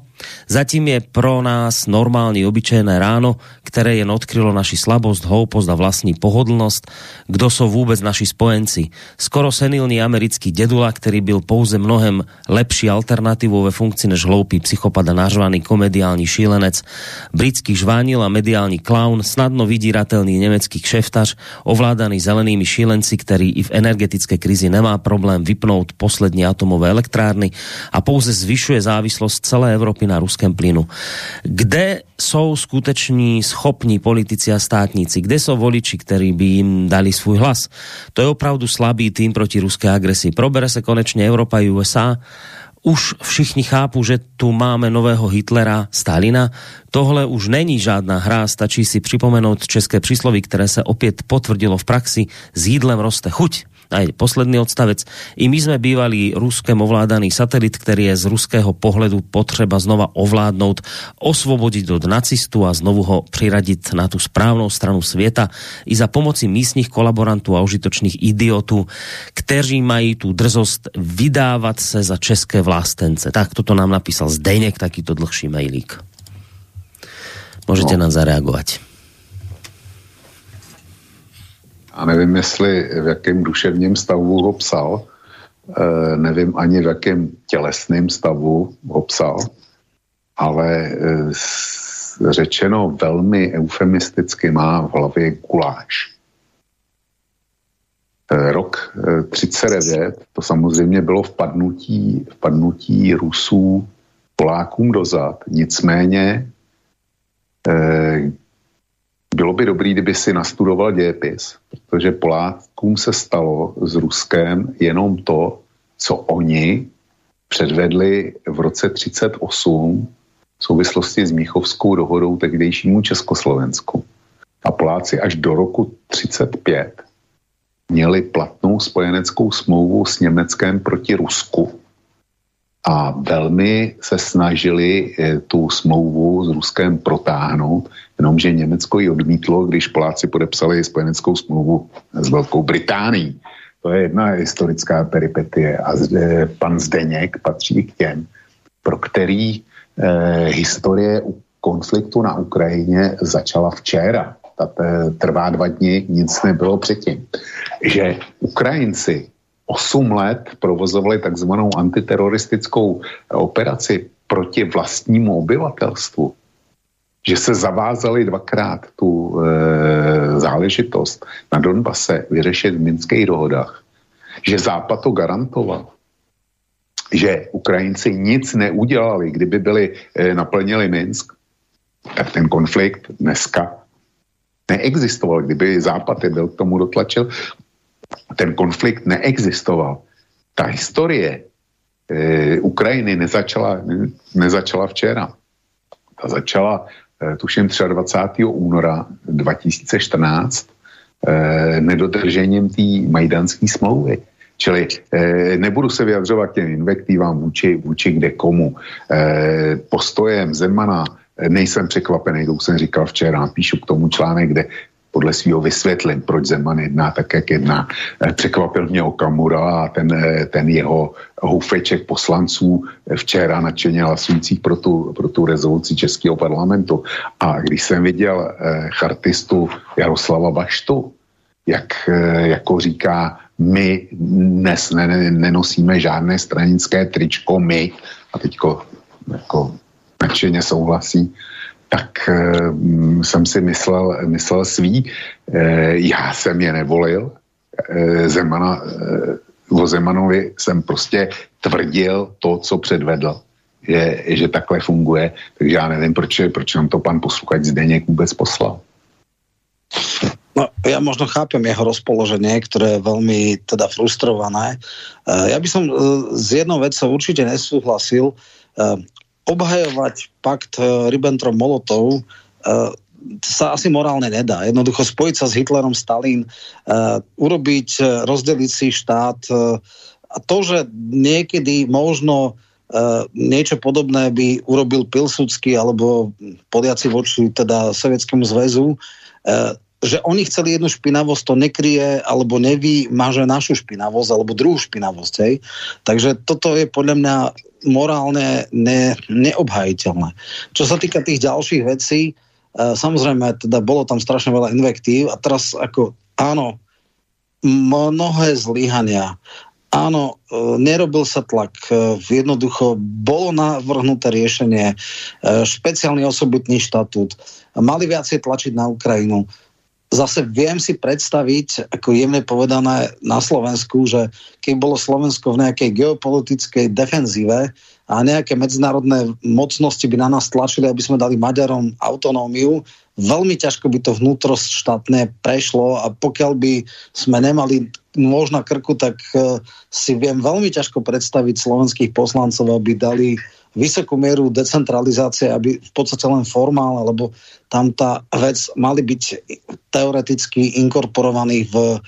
Zatím je pro nás normální obyčejné ráno, které jen odkrylo naši slabost, hloupost a vlastní pohodlnost, kdo jsou vůbec naši spojenci. Skoro senilní americký dědula, který byl pouze mnohem lepší alternativou ve funkci než hloupý psychopada nařvaný komediální šílenec, britský žvánil a mediální klaun, snadno vydíratelný německý kšeftař, ovládaný zelenými šílenci, který i v energetické krizi nemá problém vypnout poslední atomové elektrárny a pouze zvyšuje závislost celé Evropy na ruském plynu. Kde sú skuteční schopní politici a státnici? Kde sú voliči, ktorí by im dali svoj hlas? To je opravdu slabý tým proti ruskej agresii. Probere sa konečne Európa a U S A. Už všichni chápu, že tu máme nového Hitlera, Stalina. Tohle už není žádná hra, stačí si připomenúť české príslovy, ktoré sa opäť potvrdilo v praxi. S jídlem roste chuť. Aj posledný odstavec. I my sme bývali ruskem ovládaný satelit, ktorý je z ruského pohledu potreba znova ovládnout, osvobodiť od nacistu a znovu ho priradiť na tú správnou stranu sveta i za pomoci místnych kolaborantov a užitočných idiotov, ktorí majú tú drzosť vydávať sa za české vlastence. Tak, toto nám napísal Zdeněk, takýto dlhší mailík. Můžete no. nám zareagovat. A nevím, jestli v jakém duševním stavu ho psal, e, nevím ani v jakém tělesném stavu ho psal, ale e, s, řečeno velmi eufemisticky má v hlavě guláš. E, rok třicet devět, to samozřejmě bylo vpadnutí, vpadnutí Rusů Polákům dozad, nicméně e, bylo by dobrý, kdyby si nastudoval dějepis, protože Polákům se stalo s Ruskem jenom to, co oni předvedli v roce třicet osm v souvislosti s Míchovskou dohodou tehdejšímu Československu. A Poláci až do roku třicet pět měli platnou spojeneckou smlouvu s Německem proti Rusku. A velmi se snažili tu smlouvu s Ruskem protáhnout, jenomže Německo ji odmítlo, když Poláci podepsali spojeneckou smlouvu s Velkou Británií. To je jedna historická peripetie a zde pan Zdeněk patří k těm, pro který eh, historie konfliktu na Ukrajině začala včera. Ta trvá dva dny, nic nebylo předtím. Že Ukrajinci osm let provozovali takzvanou antiteroristickou operaci proti vlastnímu obyvatelstvu, že se zavázali dvakrát tu e, záležitost na Donbase vyřešit v minských dohodách, že Západ to garantoval, že Ukrajinci nic neudělali, kdyby byli e, naplnili Minsk, tak ten konflikt dneska neexistoval, kdyby Západ je byl k tomu dotlačil, ten konflikt neexistoval. Ta historie e, Ukrajiny nezačala, ne, nezačala včera. Ta začala, e, tuším, dvacátého třetího února dva tisíce čtrnáct e, nedodržením té majdanské smlouvy. Čili e, nebudu se vyjadřovat těm invektivám vůči, vůči kde komu. E, postojem Zemana e, nejsem překvapený, to už jsem říkal včera, píšu k tomu článek, kde podle svýho vysvětlím, proč Zeman jedná tak, jak jedná. Překvapil mě Okamura a ten, ten jeho houfeček poslanců včera nadšeně hlasujících pro tu, pro tu rezoluci českého parlamentu. A když jsem viděl chartistu Jaroslava Baštu, jak jako říká, my dnes nenosíme žádné stranické tričko, my, a teďko jako nadšeně souhlasí, tak um, jsem si myslel, myslel svý. E, já jsem je nevolil. E, Zemana, e, o Zemanovi jsem prostě tvrdil to, co předvedl. Že, že takhle funguje. Takže já nevím, proč, proč nám to pan posluchač Zdeněk vůbec poslal. No, ja možno chápem jeho rozpoloženie, ktoré je veľmi teda frustrované. E, ja by som e, s jednou vecou určite nesúhlasil. E, Obhajovať pakt Ribbentrop-Molotov uh, sa asi morálne nedá. Jednoducho spojiť sa s Hitlerom, Stalin, uh, urobiť, rozdeliť si štát. Uh, a to, že niekedy možno uh, niečo podobné by urobil Pilsudský alebo Poliaci voči teda Sovietskému zväzu, uh, že oni chceli jednu špinavosť, to nekryje alebo nevymaže našu špinavosť alebo druhú špinavosť. Hej. Takže toto je podľa mňa morálne ne, neobhajiteľné. Čo sa týka tých ďalších vecí, e, samozrejme, teda bolo tam strašne veľa invektív a teraz ako, áno, mnohé zlyhania, áno, e, nerobil sa tlak, e, jednoducho bolo navrhnuté riešenie, e, špeciálny osobitný štatút, mali viacej tlačiť na Ukrajinu. Zase viem si predstaviť, ako jemne povedané na Slovensku, že keď bolo Slovensko v nejakej geopolitickej defenzíve a nejaké medzinárodné mocnosti by na nás tlačili, aby sme dali Maďarom autonómiu, veľmi ťažko by to vnútroštátne prešlo a pokiaľ by sme nemali nôž na krku, tak si viem veľmi ťažko predstaviť slovenských poslancov, aby dali vysokú mieru decentralizácie, aby v podstate len formálne, lebo tam tá vec mali byť teoreticky inkorporovaní v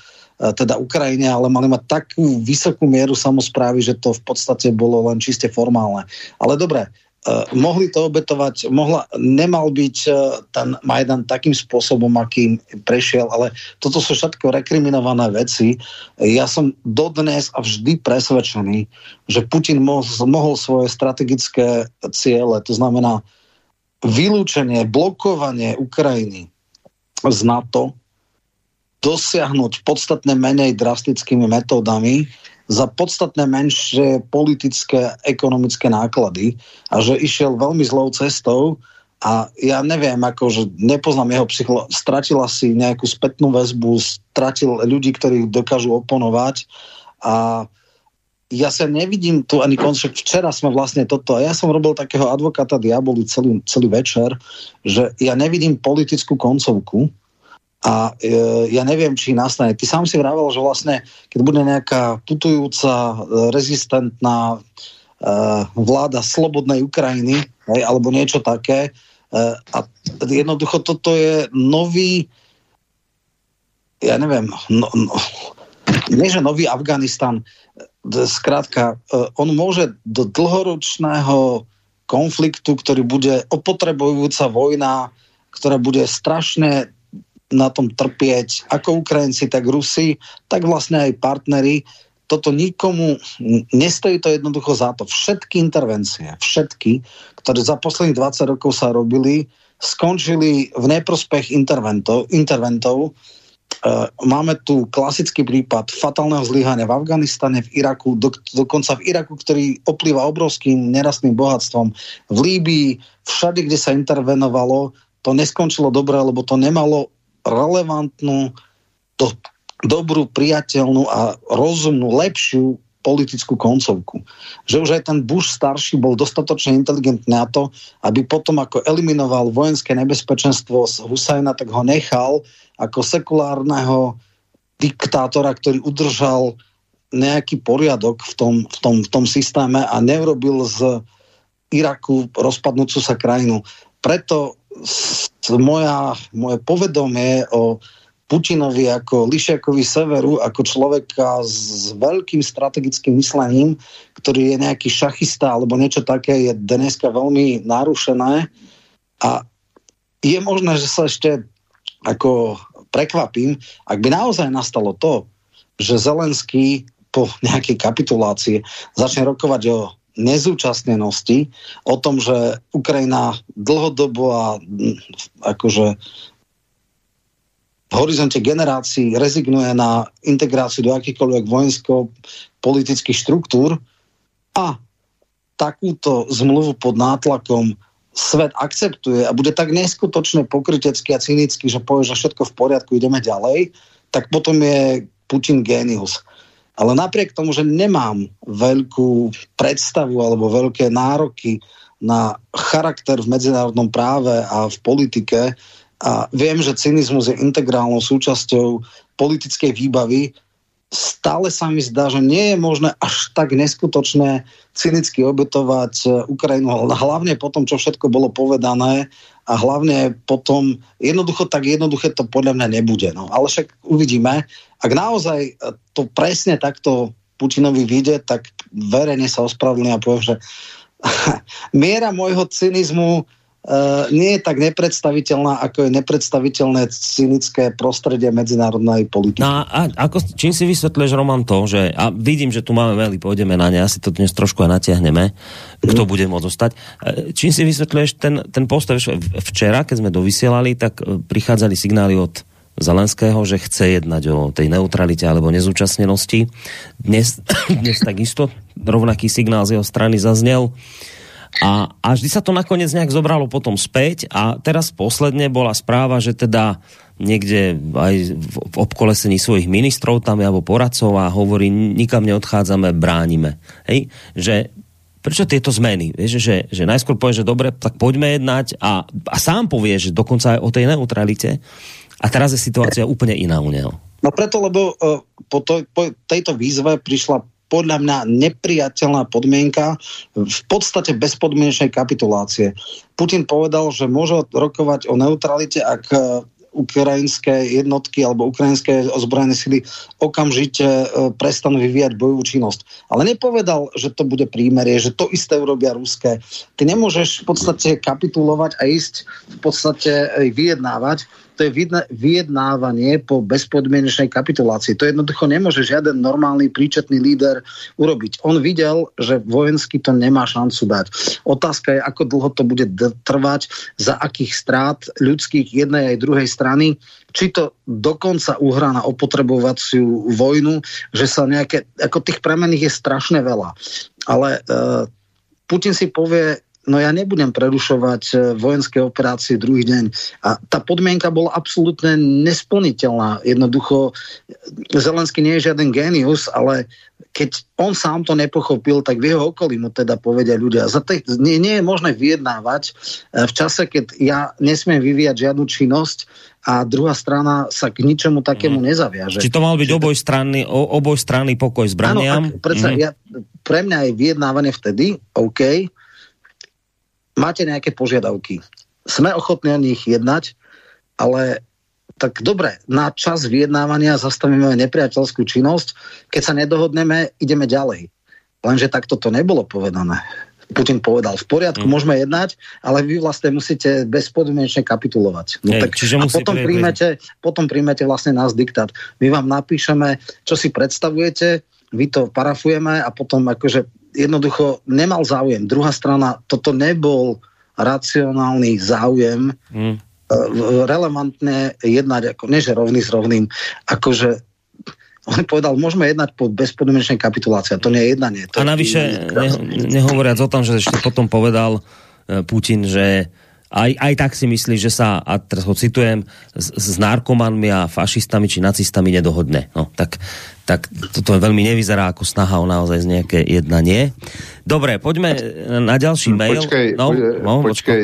teda Ukrajine, ale mali mať takú vysokú mieru samosprávy, že to v podstate bolo len čiste formálne. Ale dobre, eh, mohli to obetovať, mohla, nemal byť eh, ten Majdan takým spôsobom, akým prešiel, ale toto sú všetko rekriminované veci. Ja som dodnes a vždy presvedčený, že Putin mo- mohol svoje strategické ciele, to znamená vylúčenie, blokovanie Ukrajiny z NATO dosiahnuť podstatne menej drastickými metódami za podstatne menšie politické, ekonomické náklady a že išiel veľmi zlou cestou a ja neviem, akože nepoznám jeho psycholo... Stratila si nejakú spätnú väzbu, stratil ľudí, ktorí dokážu oponovať a ja sa nevidím tu ani koncept. Včera sme vlastne toto, ja som robil takého advokáta diaboli celý, celý večer, že ja nevidím politickú koncovku a e, ja neviem, či nastane. Ty sám si vravel, že vlastne, keď bude nejaká putujúca, rezistentná e, vláda slobodnej Ukrajiny, hej, alebo niečo také, e, a jednoducho toto je nový, ja neviem, no, no, nie že nový Afganistan. Skrátka, on môže do dlhoročného konfliktu, ktorý bude opotrebujúca vojna, ktorá bude strašne na tom trpieť, ako Ukrajinci, tak Rusi, tak vlastne aj partneri. Toto nikomu, nestojí to jednoducho za to. Všetky intervencie, všetky, ktoré za posledných dvadsať rokov sa robili, skončili v neprospech interventov, interventov. Máme tu klasický prípad fatálneho zlyhania v Afganistane, v Iraku, do, dokonca v Iraku, ktorý oplýva obrovským nerastným bohatstvom. V Líbii, všade, kde sa intervenovalo, to neskončilo dobre, lebo to nemalo relevantnú, do, dobrú, priateľnú a rozumnú, lepšiu politickú koncovku. Že už aj ten Bush starší bol dostatočne inteligentný na to, aby potom ako eliminoval vojenské nebezpečenstvo z Husajna, tak ho nechal ako sekulárneho diktátora, ktorý udržal nejaký poriadok v tom, v tom, v tom systéme a neurobil z Iraku rozpadnúcu sa krajinu. Preto moja, moje povedomie o Putinovi ako Lišiakovi severu, ako človeka s veľkým strategickým myslením, ktorý je nejaký šachista alebo niečo také, je dneska veľmi narušené a je možné, že sa ešte ako prekvapím, ak by naozaj nastalo to, že Zelenský po nejakej kapitulácii začne rokovať o nezúčastnenosti, o tom, že Ukrajina dlhodobo a akože v horizonte generácií rezignuje na integráciu do akýchkoľvek vojensko-politických štruktúr a takúto zmluvu pod nátlakom svet akceptuje a bude tak neskutočne pokrytecký a cynický, že povie, že všetko v poriadku, ideme ďalej, tak potom je Putin génius. Ale napriek tomu, že nemám veľkú predstavu alebo veľké nároky na charakter v medzinárodnom práve a v politike, a viem, že cynizmus je integrálnou súčasťou politickej výbavy, stále sa mi zdá, že nie je možné až tak neskutočne cynicky obetovať Ukrajinu, hlavne po tom, čo všetko bolo povedané a hlavne potom, jednoducho tak jednoduché to podľa mňa nebude. No. Ale však uvidíme, ak naozaj to presne takto Putinovi vyjde, tak verejne sa ospravedlňujem a poviem, že miera môjho cynizmu Uh, nie je tak nepredstaviteľná, ako je nepredstaviteľné cynické prostredie medzinárodnej politiky. No a ako, čím si vysvetľuješ, Roman, to, že, a vidím, že tu máme veľmi, pôjdeme na ne, asi to dnes trošku aj natiahneme, kto mm. bude môcť dostať. Čím si vysvetľuješ ten, ten postoj? Včera, keď sme dovysielali, tak prichádzali signály od Zelenského, že chce jednať o tej neutralite alebo nezúčastnenosti. Dnes, dnes takisto rovnaký signál z jeho strany zaznel. A, a vždy sa to nakoniec nejak zobralo potom späť a teraz posledne bola správa, že teda niekde aj v, v obkolesení svojich ministrov tam alebo poradcov a hovorí, nikam neodchádzame, bránime. Hej? Že prečo tieto zmeny? Vieš, že, že najskôr povie, že dobre, tak poďme jednať a, a sám povie, že dokonca aj o tej neutralite a teraz je situácia úplne iná u neho. No preto, lebo uh, po, to, po tejto výzve prišla podľa mňa nepriateľná podmienka v podstate bezpodmienečnej kapitulácie. Putin povedal, že môže rokovať o neutralite, ak ukrajinské jednotky alebo ukrajinské ozbrojené sily okamžite prestanú vyvíjať bojovú činnosť. Ale nepovedal, že to bude prímerie, že to isté urobia ruské. Ty nemôžeš v podstate kapitulovať a ísť v podstate vyjednávať. to je vyjednávanie po bezpodmienečnej kapitulácii. To jednoducho nemôže žiaden normálny príčetný líder urobiť. On videl, že vojensky to nemá šancu dať. Otázka je, ako dlho to bude trvať, za akých strát ľudských jednej aj druhej strany, či to dokonca uhrá na opotrebovaciu vojnu, že sa nejaké, ako tých premenných je strašne veľa. Ale uh, Putin si povie, no ja nebudem prerušovať vojenské operácie druhý deň. A tá podmienka bola absolútne nesplniteľná. Jednoducho, Zelenský nie je žiaden génius, ale keď on sám to nepochopil, tak v jeho okolí mu teda povedia ľudia. Za te, nie, nie je možné vyjednávať v čase, keď ja nesmiem vyvíjať žiadnu činnosť a druhá strana sa k ničomu takému nezaviaže. Či to mal byť to... obojstranný, obojstranný pokoj s braniam? Áno, predsa, mm. ja, pre mňa je vyjednávanie vtedy, OK, máte nejaké požiadavky. Sme ochotní o nich jednať, ale tak dobre, na čas vyjednávania zastavíme nepriateľskú činnosť, keď sa nedohodneme, ideme ďalej. Lenže takto to nebolo povedané. Putin povedal, v poriadku, mm. môžeme jednať, ale vy vlastne musíte bezpodmienečne kapitulovať. No Ej, tak, a potom príjmete, potom príjmete vlastne nás diktát. My vám napíšeme, čo si predstavujete, vy to parafujeme a potom akože jednoducho nemal záujem. Druhá strana, toto nebol racionálny záujem mm. relevantne jednať, ako, neže rovný s rovným, akože on povedal, môžeme jednať po bezpodmienečnej kapitulácii. To nie je jednanie. To a navyše, ne, nehovoriac o tom, že ešte potom povedal Putin, že aj, aj tak si myslí, že sa, a teraz ho citujem, s, s narkomanmi a fašistami či nacistami nedohodne. No, tak, tak toto veľmi nevyzerá ako snaha o naozaj nejaké jednanie. Dobre, poďme na ďalší mail. Počkej, no, no, počkej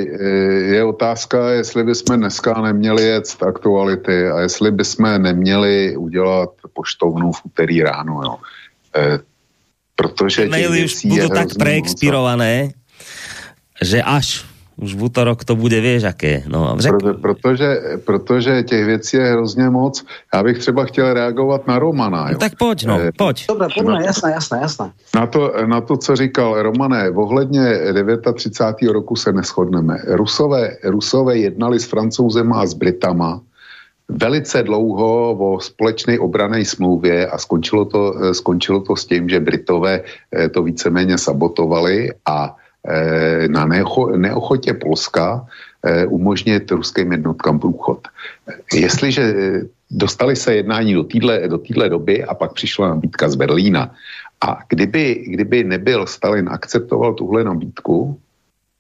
je otázka, jestli bychom dneska neměli jet aktuality a jestli bychom neměli udělat poštovnou v úterý ráno. Jo. E, protože maily už budú tak preexpirované, že až už v útorok to bude, vieš, aké. No, Proto, protože, protože těch věcí je hrozně moc. Já bych třeba chtěl reagovat na Romana. Jo. No, tak pojď, no, pojď. Dobre, pojďme, jasné, jasné, jasné. Na to, na to, co říkal Romane, ohledně třicátého devátého roku se neshodneme. Rusové, Rusové jednali s Francouzema a s Britama velice dlouho o společné obranné smlouvě a skončilo to, skončilo to s tím, že Britové to víceméně sabotovali a na neochotě Polska umožnit ruským jednotkám průchod. Jestliže dostali se jednání do téhle do téhle doby a pak přišla nabídka z Berlína. A kdyby, kdyby nebyl Stalin akceptoval tuhle nabídku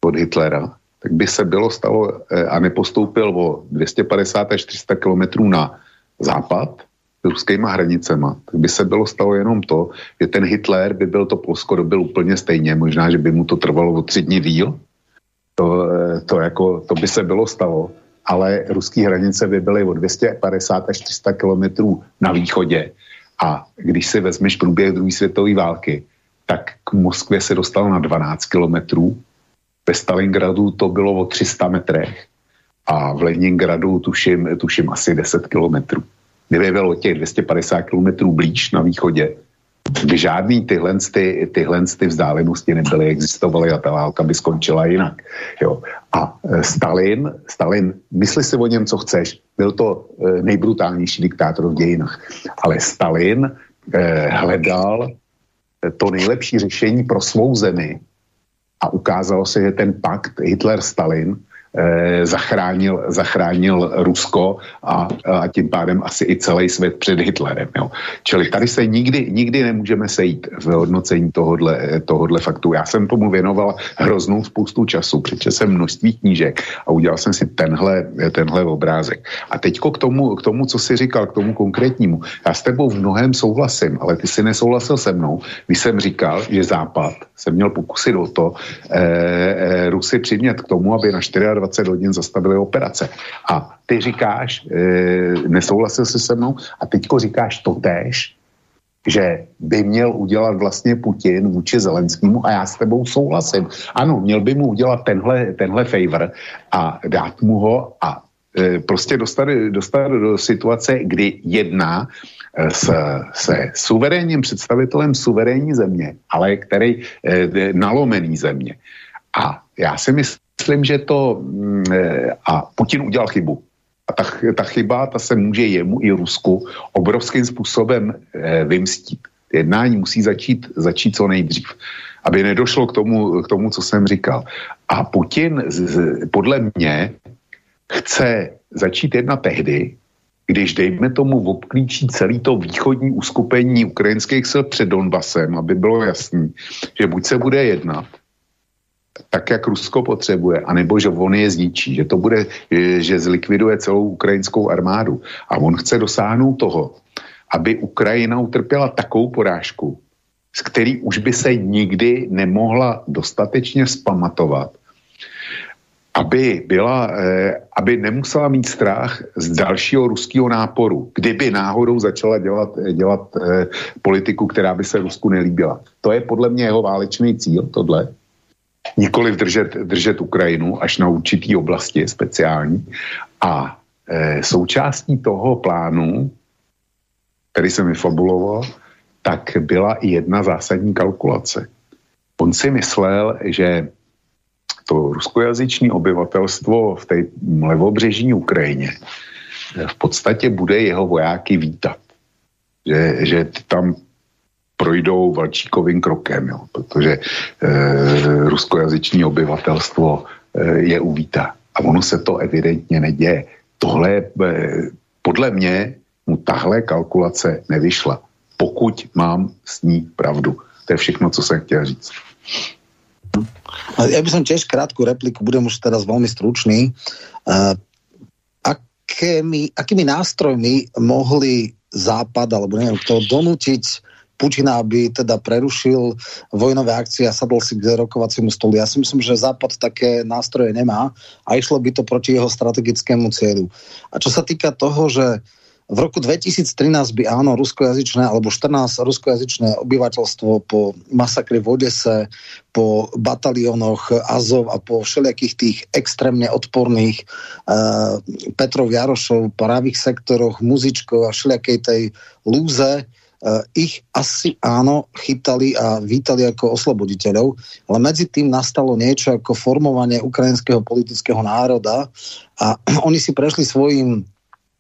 od Hitlera, tak by se bylo stalo a nepostoupil o dvě stě padesát až tři sta kilometrů na západ s ruskýma hranicema, tak by se bylo stalo jenom to, že ten Hitler by byl to Polsko dobil úplně stejně, možná, že by mu to trvalo o tři dny díl, to, to, jako, to by se bylo stalo, ale ruský hranice by byly o dvě stě padesát až tři sta kilometrů na východě a když si vezmeš průběh druhé světové války, tak k Moskvě se dostalo na dvanáct kilometrů, ve Stalingradu to bylo o tři sta metrech a v Leningradu tuším, tuším asi deset kilometrů. Kdyby bylo těch dvě stě padesát kilometrů blíž na východě, by žádný tyhle, ty, tyhle ty vzdálenosti nebyly, existovaly a ta válka by skončila jinak. Jo. A Stalin, Stalin, mysli si o něm, co chceš, byl to nejbrutálnější diktátor v dějinách, ale Stalin eh, hledal to nejlepší řešení pro svou zemi a ukázalo se, že ten pakt Hitler-Stalin zachránil, zachránil Rusko a, a tím pádem asi i celý svět před Hitlerem. Jo. Čili tady se nikdy, nikdy nemůžeme sejít v hodnocení tohodle, tohodle faktu. Já jsem tomu věnoval hroznou spoustu času, přečetl jsem množství knížek a udělal jsem si tenhle, tenhle obrázek. A teďko k tomu, k tomu, co jsi říkal, k tomu konkrétnímu. Já s tebou v mnohem souhlasím, ale ty jsi nesouhlasil se mnou, když jsem říkal, že Západ se měl pokusit o to eh, eh, Rusy přimět k tomu, aby na dvacet čtyři hodin zastavili operace. A ty říkáš, e, nesouhlasil jsi se mnou, a teďko říkáš totéž, že by měl udělat vlastně Putin vůči Zelenskému a já s tebou souhlasím. Ano, měl by mu udělat tenhle, tenhle favor a dát mu ho a e, prostě dostat, dostat do situace, kdy jedná S, se suverénním představitelem suverénní země, ale který e, nalomený země. A já si myslím, Myslím, že to a Putin udělal chybu. A ta, ta chyba, ta se může jemu i Rusku obrovským způsobem e, vymstít. Jednání musí začít, začít co nejdřív, aby nedošlo k tomu, k tomu, co jsem říkal. A Putin z, podle mě chce začít jednat tehdy, když dejme tomu obklíčí celý to východní uskupení ukrajinských sil před Donbasem, aby bylo jasný, že buď se bude jednat tak, jak Rusko potřebuje, anebo že on je zničí, že to bude, že zlikviduje celou ukrajinskou armádu. A on chce dosáhnout toho, aby Ukrajina utrpěla takovou porážku, z který už by se nikdy nemohla dostatečně zpamatovat, aby byla, aby nemusela mít strach z dalšího ruského náporu, kdyby náhodou začala dělat, dělat politiku, která by se Rusku nelíbila. To je podle mě jeho válečný cíl, tohle. Nikoliv držet, držet Ukrajinu až na určitý oblasti speciální. A součástí toho plánu, který jsem vyfabuloval, tak byla i jedna zásadní kalkulace. On si myslel, že to ruskojazyční obyvatelstvo v té levobřežní Ukrajině v podstatě bude jeho vojáky vítat. Že, že tam projdou valčíkovým krokem, jo, protože e, ruskojazyční obyvatelstvo e, je uvítá. A ono se to evidentně neděje. Tohle e, podle mě mu tahle kalkulace nevyšla, pokud mám s ní pravdu. To je všechno, co jsem chtěl říct. Ja by som tiež krátku repliku, budem už teraz veľmi stručný. Akými, akými nástrojmi mohli Západ, alebo neviem kto, donútiť Putina, aby teda prerušil vojnové akcie a sadol si k rokovaciemu stolu? Ja si myslím, že Západ také nástroje nemá a išlo by to proti jeho strategickému cieľu. A čo sa týka toho, že v roku dvetisíctrinásť by áno, ruskojazyčné alebo štrnásť ruskojazyčné obyvateľstvo po masakre v Odese, po bataliónoch Azov a po všelijakých tých extrémne odporných uh, Petrov Jarošov, pravých sektoroch, muzičkov a všelijakej tej lúze, uh, ich asi áno chytali a vítali ako osloboditeľov, ale medzi tým nastalo niečo ako formovanie ukrajinského politického národa a oni si prešli svojím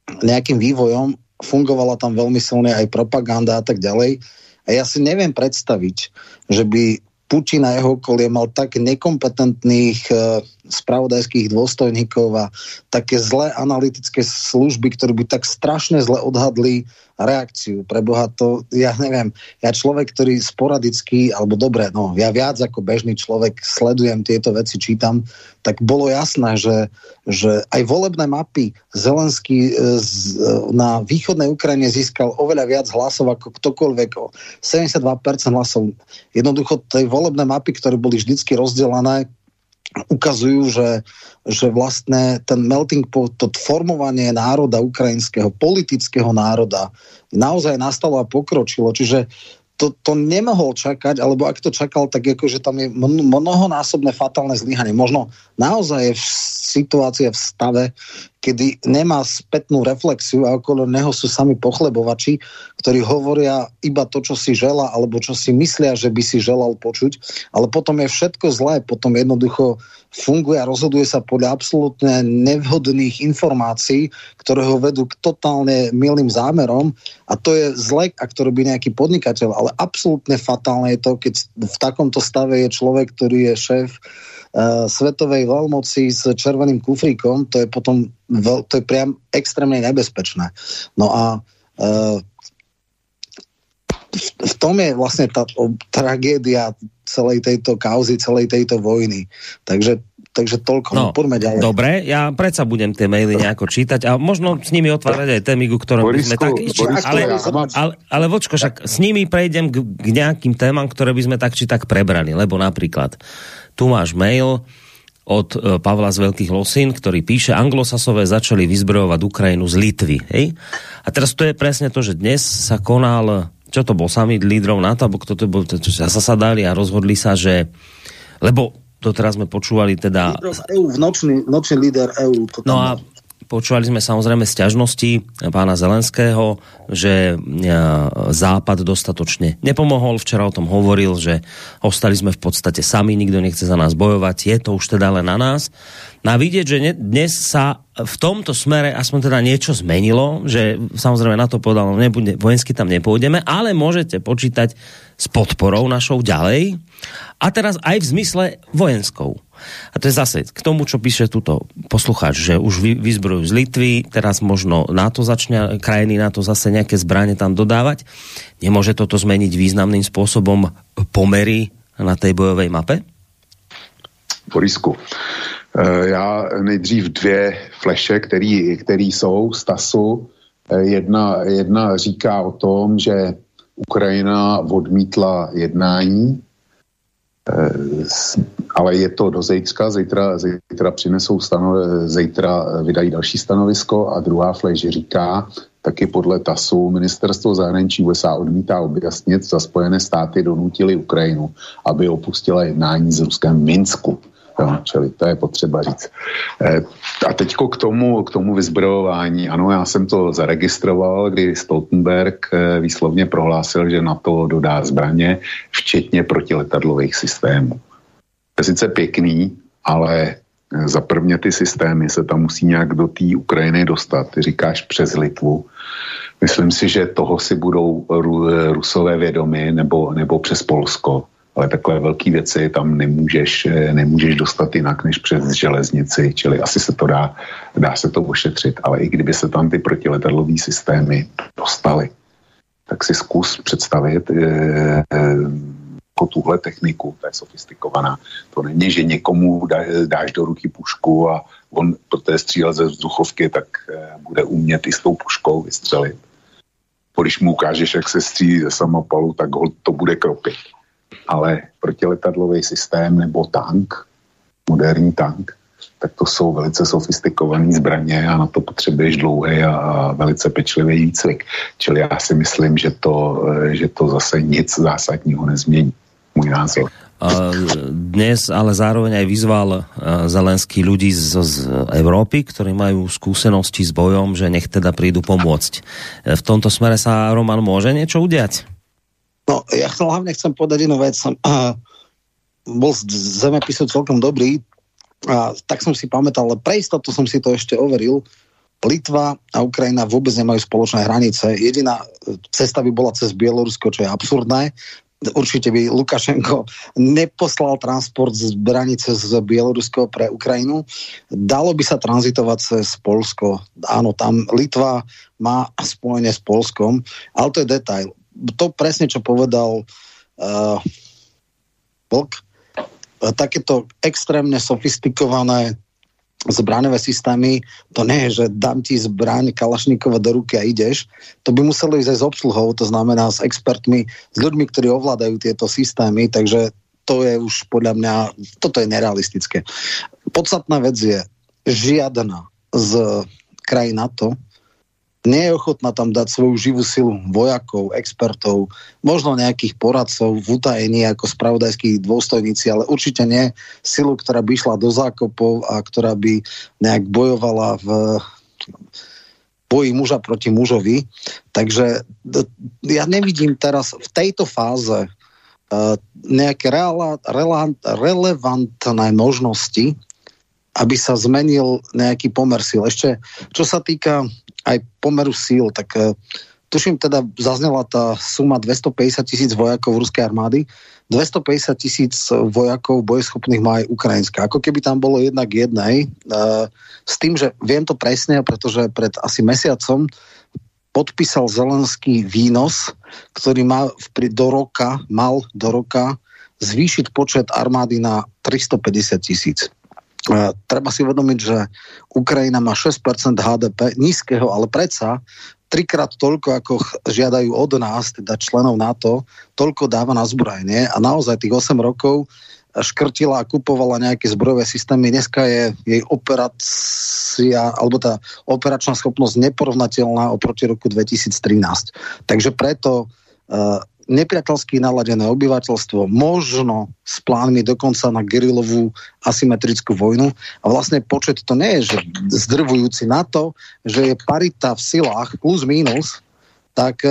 nejakým vývojom, fungovala tam veľmi silne aj propaganda a tak ďalej. A ja si neviem predstaviť, že by Putin a jeho okolie mal tak nekompetentných e, spravodajských dôstojníkov a také zlé analytické služby, ktoré by tak strašne zle odhadli reakciu. Preboha, to ja neviem. Ja človek, ktorý sporadicky, alebo dobre, no ja viac ako bežný človek sledujem tieto veci, čítam, tak bolo jasné, že, že aj volebné mapy Zelenský e, z, e, na východnej Ukrajine získal oveľa viac hlasov ako ktokoľvek. sedemdesiatdva percent hlasov. Jednoducho tej volebné mapy, ktoré boli vždycky rozdelené, ukazujú, že, že vlastne ten melting pot, to formovanie národa ukrajinského, politického národa naozaj nastalo a pokročilo. Čiže to, to nemohol čakať, alebo ak to čakal, tak akože tam je mnohonásobné fatálne zlyhanie. Možno naozaj je situácia v stave, kedy nemá spätnú reflexiu a okolo neho sú sami pochlebovači, ktorí hovoria iba to, čo si želá, alebo čo si myslia, že by si želal počuť, ale potom je všetko zlé, potom jednoducho funguje a rozhoduje sa podľa absolútne nevhodných informácií, ktoré ho vedú k totálne milým zámerom a to je zlé, ak to robí nejaký podnikateľ, ale absolútne fatálne je to, keď v takomto stave je človek, ktorý je šéf Uh, svetovej veľmoci s červeným kufríkom, to je potom veľ, to je priam extrémne nebezpečné. No a uh, v, v tom je vlastne tá o, tragédia celej tejto kauzy, celej tejto vojny. Takže Takže toľko, no, poďme ďalej. Dobre, ja predsa budem tie maily nejako čítať a možno s nimi otvárať aj témy, ku ktorom by sme tak... Borisku, ale, ja ale, ale, ale vočko, však s nimi prejdem k, k nejakým témam, ktoré by sme tak či tak prebrali, lebo napríklad tu máš mail od uh, Pavla z Veľkých Losín, ktorý píše, anglosasové začali vyzbrojovať Ukrajinu z Litvy. Hej? A teraz to je presne to, že dnes sa konal, čo to bol, summit lídrov NATO, alebo kto to bol, čo sa zasadali a rozhodli sa, že... Lebo to teraz sme počúvali teda... Nočný, nočný líder E U. No a počúvali sme samozrejme sťažnosti pána Zelenského, že Západ dostatočne nepomohol. Včera o tom hovoril, že ostali sme v podstate sami, nikto nechce za nás bojovať, je to už teda len na nás. Na vidieť, že dnes sa v tomto smere aspoň teda niečo zmenilo, že samozrejme na to povedal, nebude, vojensky tam nepôjdeme, ale môžete počítať s podporou našou ďalej a teraz aj v zmysle vojenskou. A to je zase k tomu, čo píše tuto poslucháč, že už vy, vyzbrojujú z Litvy, teraz možno NATO začne, krajiny NATO zase nejaké zbrane tam dodávať. Nemôže toto zmeniť významným spôsobom pomery na tej bojovej mape? Borisku, já nejdřív dvě fleše, který, který jsou z TASu. Jedna, jedna říká o tom, že Ukrajina odmítla jednání, ale je to do zítřka, zítra, zítra přinesou stanovisko, zítra vydají další stanovisko a druhá fleš říká, taky podle TASu, ministerstvo zahraničí U S A odmítá objasnit, za Spojené státy donutili Ukrajinu, aby opustila jednání s Ruskem v Minsku. Jo, čili to je potřeba říct. E, a teďko k tomu, k tomu vyzbrojování. Ano, já jsem to zaregistroval, kdy Stoltenberg e, výslovně prohlásil, že NATO dodá zbraně, včetně protiletadlových systémů. To je sice pěkný, ale zaprvně ty systémy se tam musí nějak do té Ukrajiny dostat. Ty říkáš přes Litvu. Myslím si, že toho si budou Rusové vědomi nebo, nebo přes Polsko. Ale takové velké věci tam nemůžeš, nemůžeš dostat jinak než přes železnici, čili asi se to dá, dá se to ošetřit, ale i kdyby se tam ty protiletadlové systémy dostaly, tak si zkus představit eh, eh, tuhle techniku, to je sofistikovaná. To není, že někomu dá, dáš do ruky pušku a on, protože střílel ze vzduchovky, tak eh, bude umět i s tou puškou vystřelit. Když mu ukážeš, jak se střílí ze samopalu, tak ho to bude kropit. Ale protiletadlový systém nebo tank, moderní tank, tak to jsou velice sofistikované zbraně a na to potřebuješ dlouhý a velice pečlivý výcvik. Čili já si myslím, že to, že to zase nic zásadního nezmění. Můj názor. Dnes ale zároveň aj vyzval Zelenský ľudí z, z Európy, ktorí majú skúsenosti s bojom, že nech teda prídu pomôcť. V tomto smere sa, Roman, môže niečo udiať? No, ja hlavne chcem povedať jednu vec. Som uh, bol z zemepisu celkom dobrý, uh, tak som si pamätal, ale pre istotu som si to ešte overil. Litva a Ukrajina vôbec nemajú spoločné hranice. Jediná cesta by bola cez Bielorusko, čo je absurdné. Určite by Lukašenko neposlal transport z hranice z Bielorusko pre Ukrajinu. Dalo by sa tranzitovať cez Polsko. Áno, tam Litva má spojenie s Polskom, ale to je detail. To presne, čo povedal uh, Polk, takéto extrémne sofistikované zbraňové systémy, to nie je, že dám ti zbraň Kalašníkova do ruky a ideš, to by muselo ísť aj s obsluhou, to znamená s expertmi, s ľuďmi, ktorí ovládajú tieto systémy, takže to je už podľa mňa, toto je nerealistické. Podstatná vec je, žiadna z krajín NATO nie je ochotná tam dať svoju živú silu vojakov, expertov, možno nejakých poradcov v utajení ako spravodajskí dôstojníci, ale určite nie silu, ktorá by išla do zákopov a ktorá by nejak bojovala v boji muža proti mužovi. Takže ja nevidím teraz v tejto fáze nejaké relevantné možnosti, aby sa zmenil nejaký pomer síl. Ešte, čo sa týka aj pomeru síl, tak tuším teda zaznela tá suma dvestopäťdesiat tisíc vojakov ruskej armády, dvestopäťdesiat tisíc vojakov bojeschopných má aj Ukrajinská. Ako keby tam bolo jednak jednej, s tým, že viem to presne, pretože pred asi mesiacom podpísal Zelenský výnos, ktorý má do roka, mal do roka zvýšiť počet armády na tristopäťdesiat tisíc. Uh, treba si uvedomiť, že Ukrajina má šesť percent H D P, nízkeho, ale predsa trikrát toľko, ako žiadajú od nás, teda členov NATO, toľko dáva na zbrojenie a naozaj tých osem rokov škrtila a kupovala nejaké zbrojové systémy. Dneska je jej operácia, alebo tá operačná schopnosť neporovnateľná oproti roku dvetisíctrinásť. Takže preto uh, nepriateľsky naladené obyvateľstvo, možno s plánmi dokonca na gerilovú asymetrickú vojnu. A vlastne počet to nie je, že zdrvujúci na to, že je parita v silách plus mínus, tak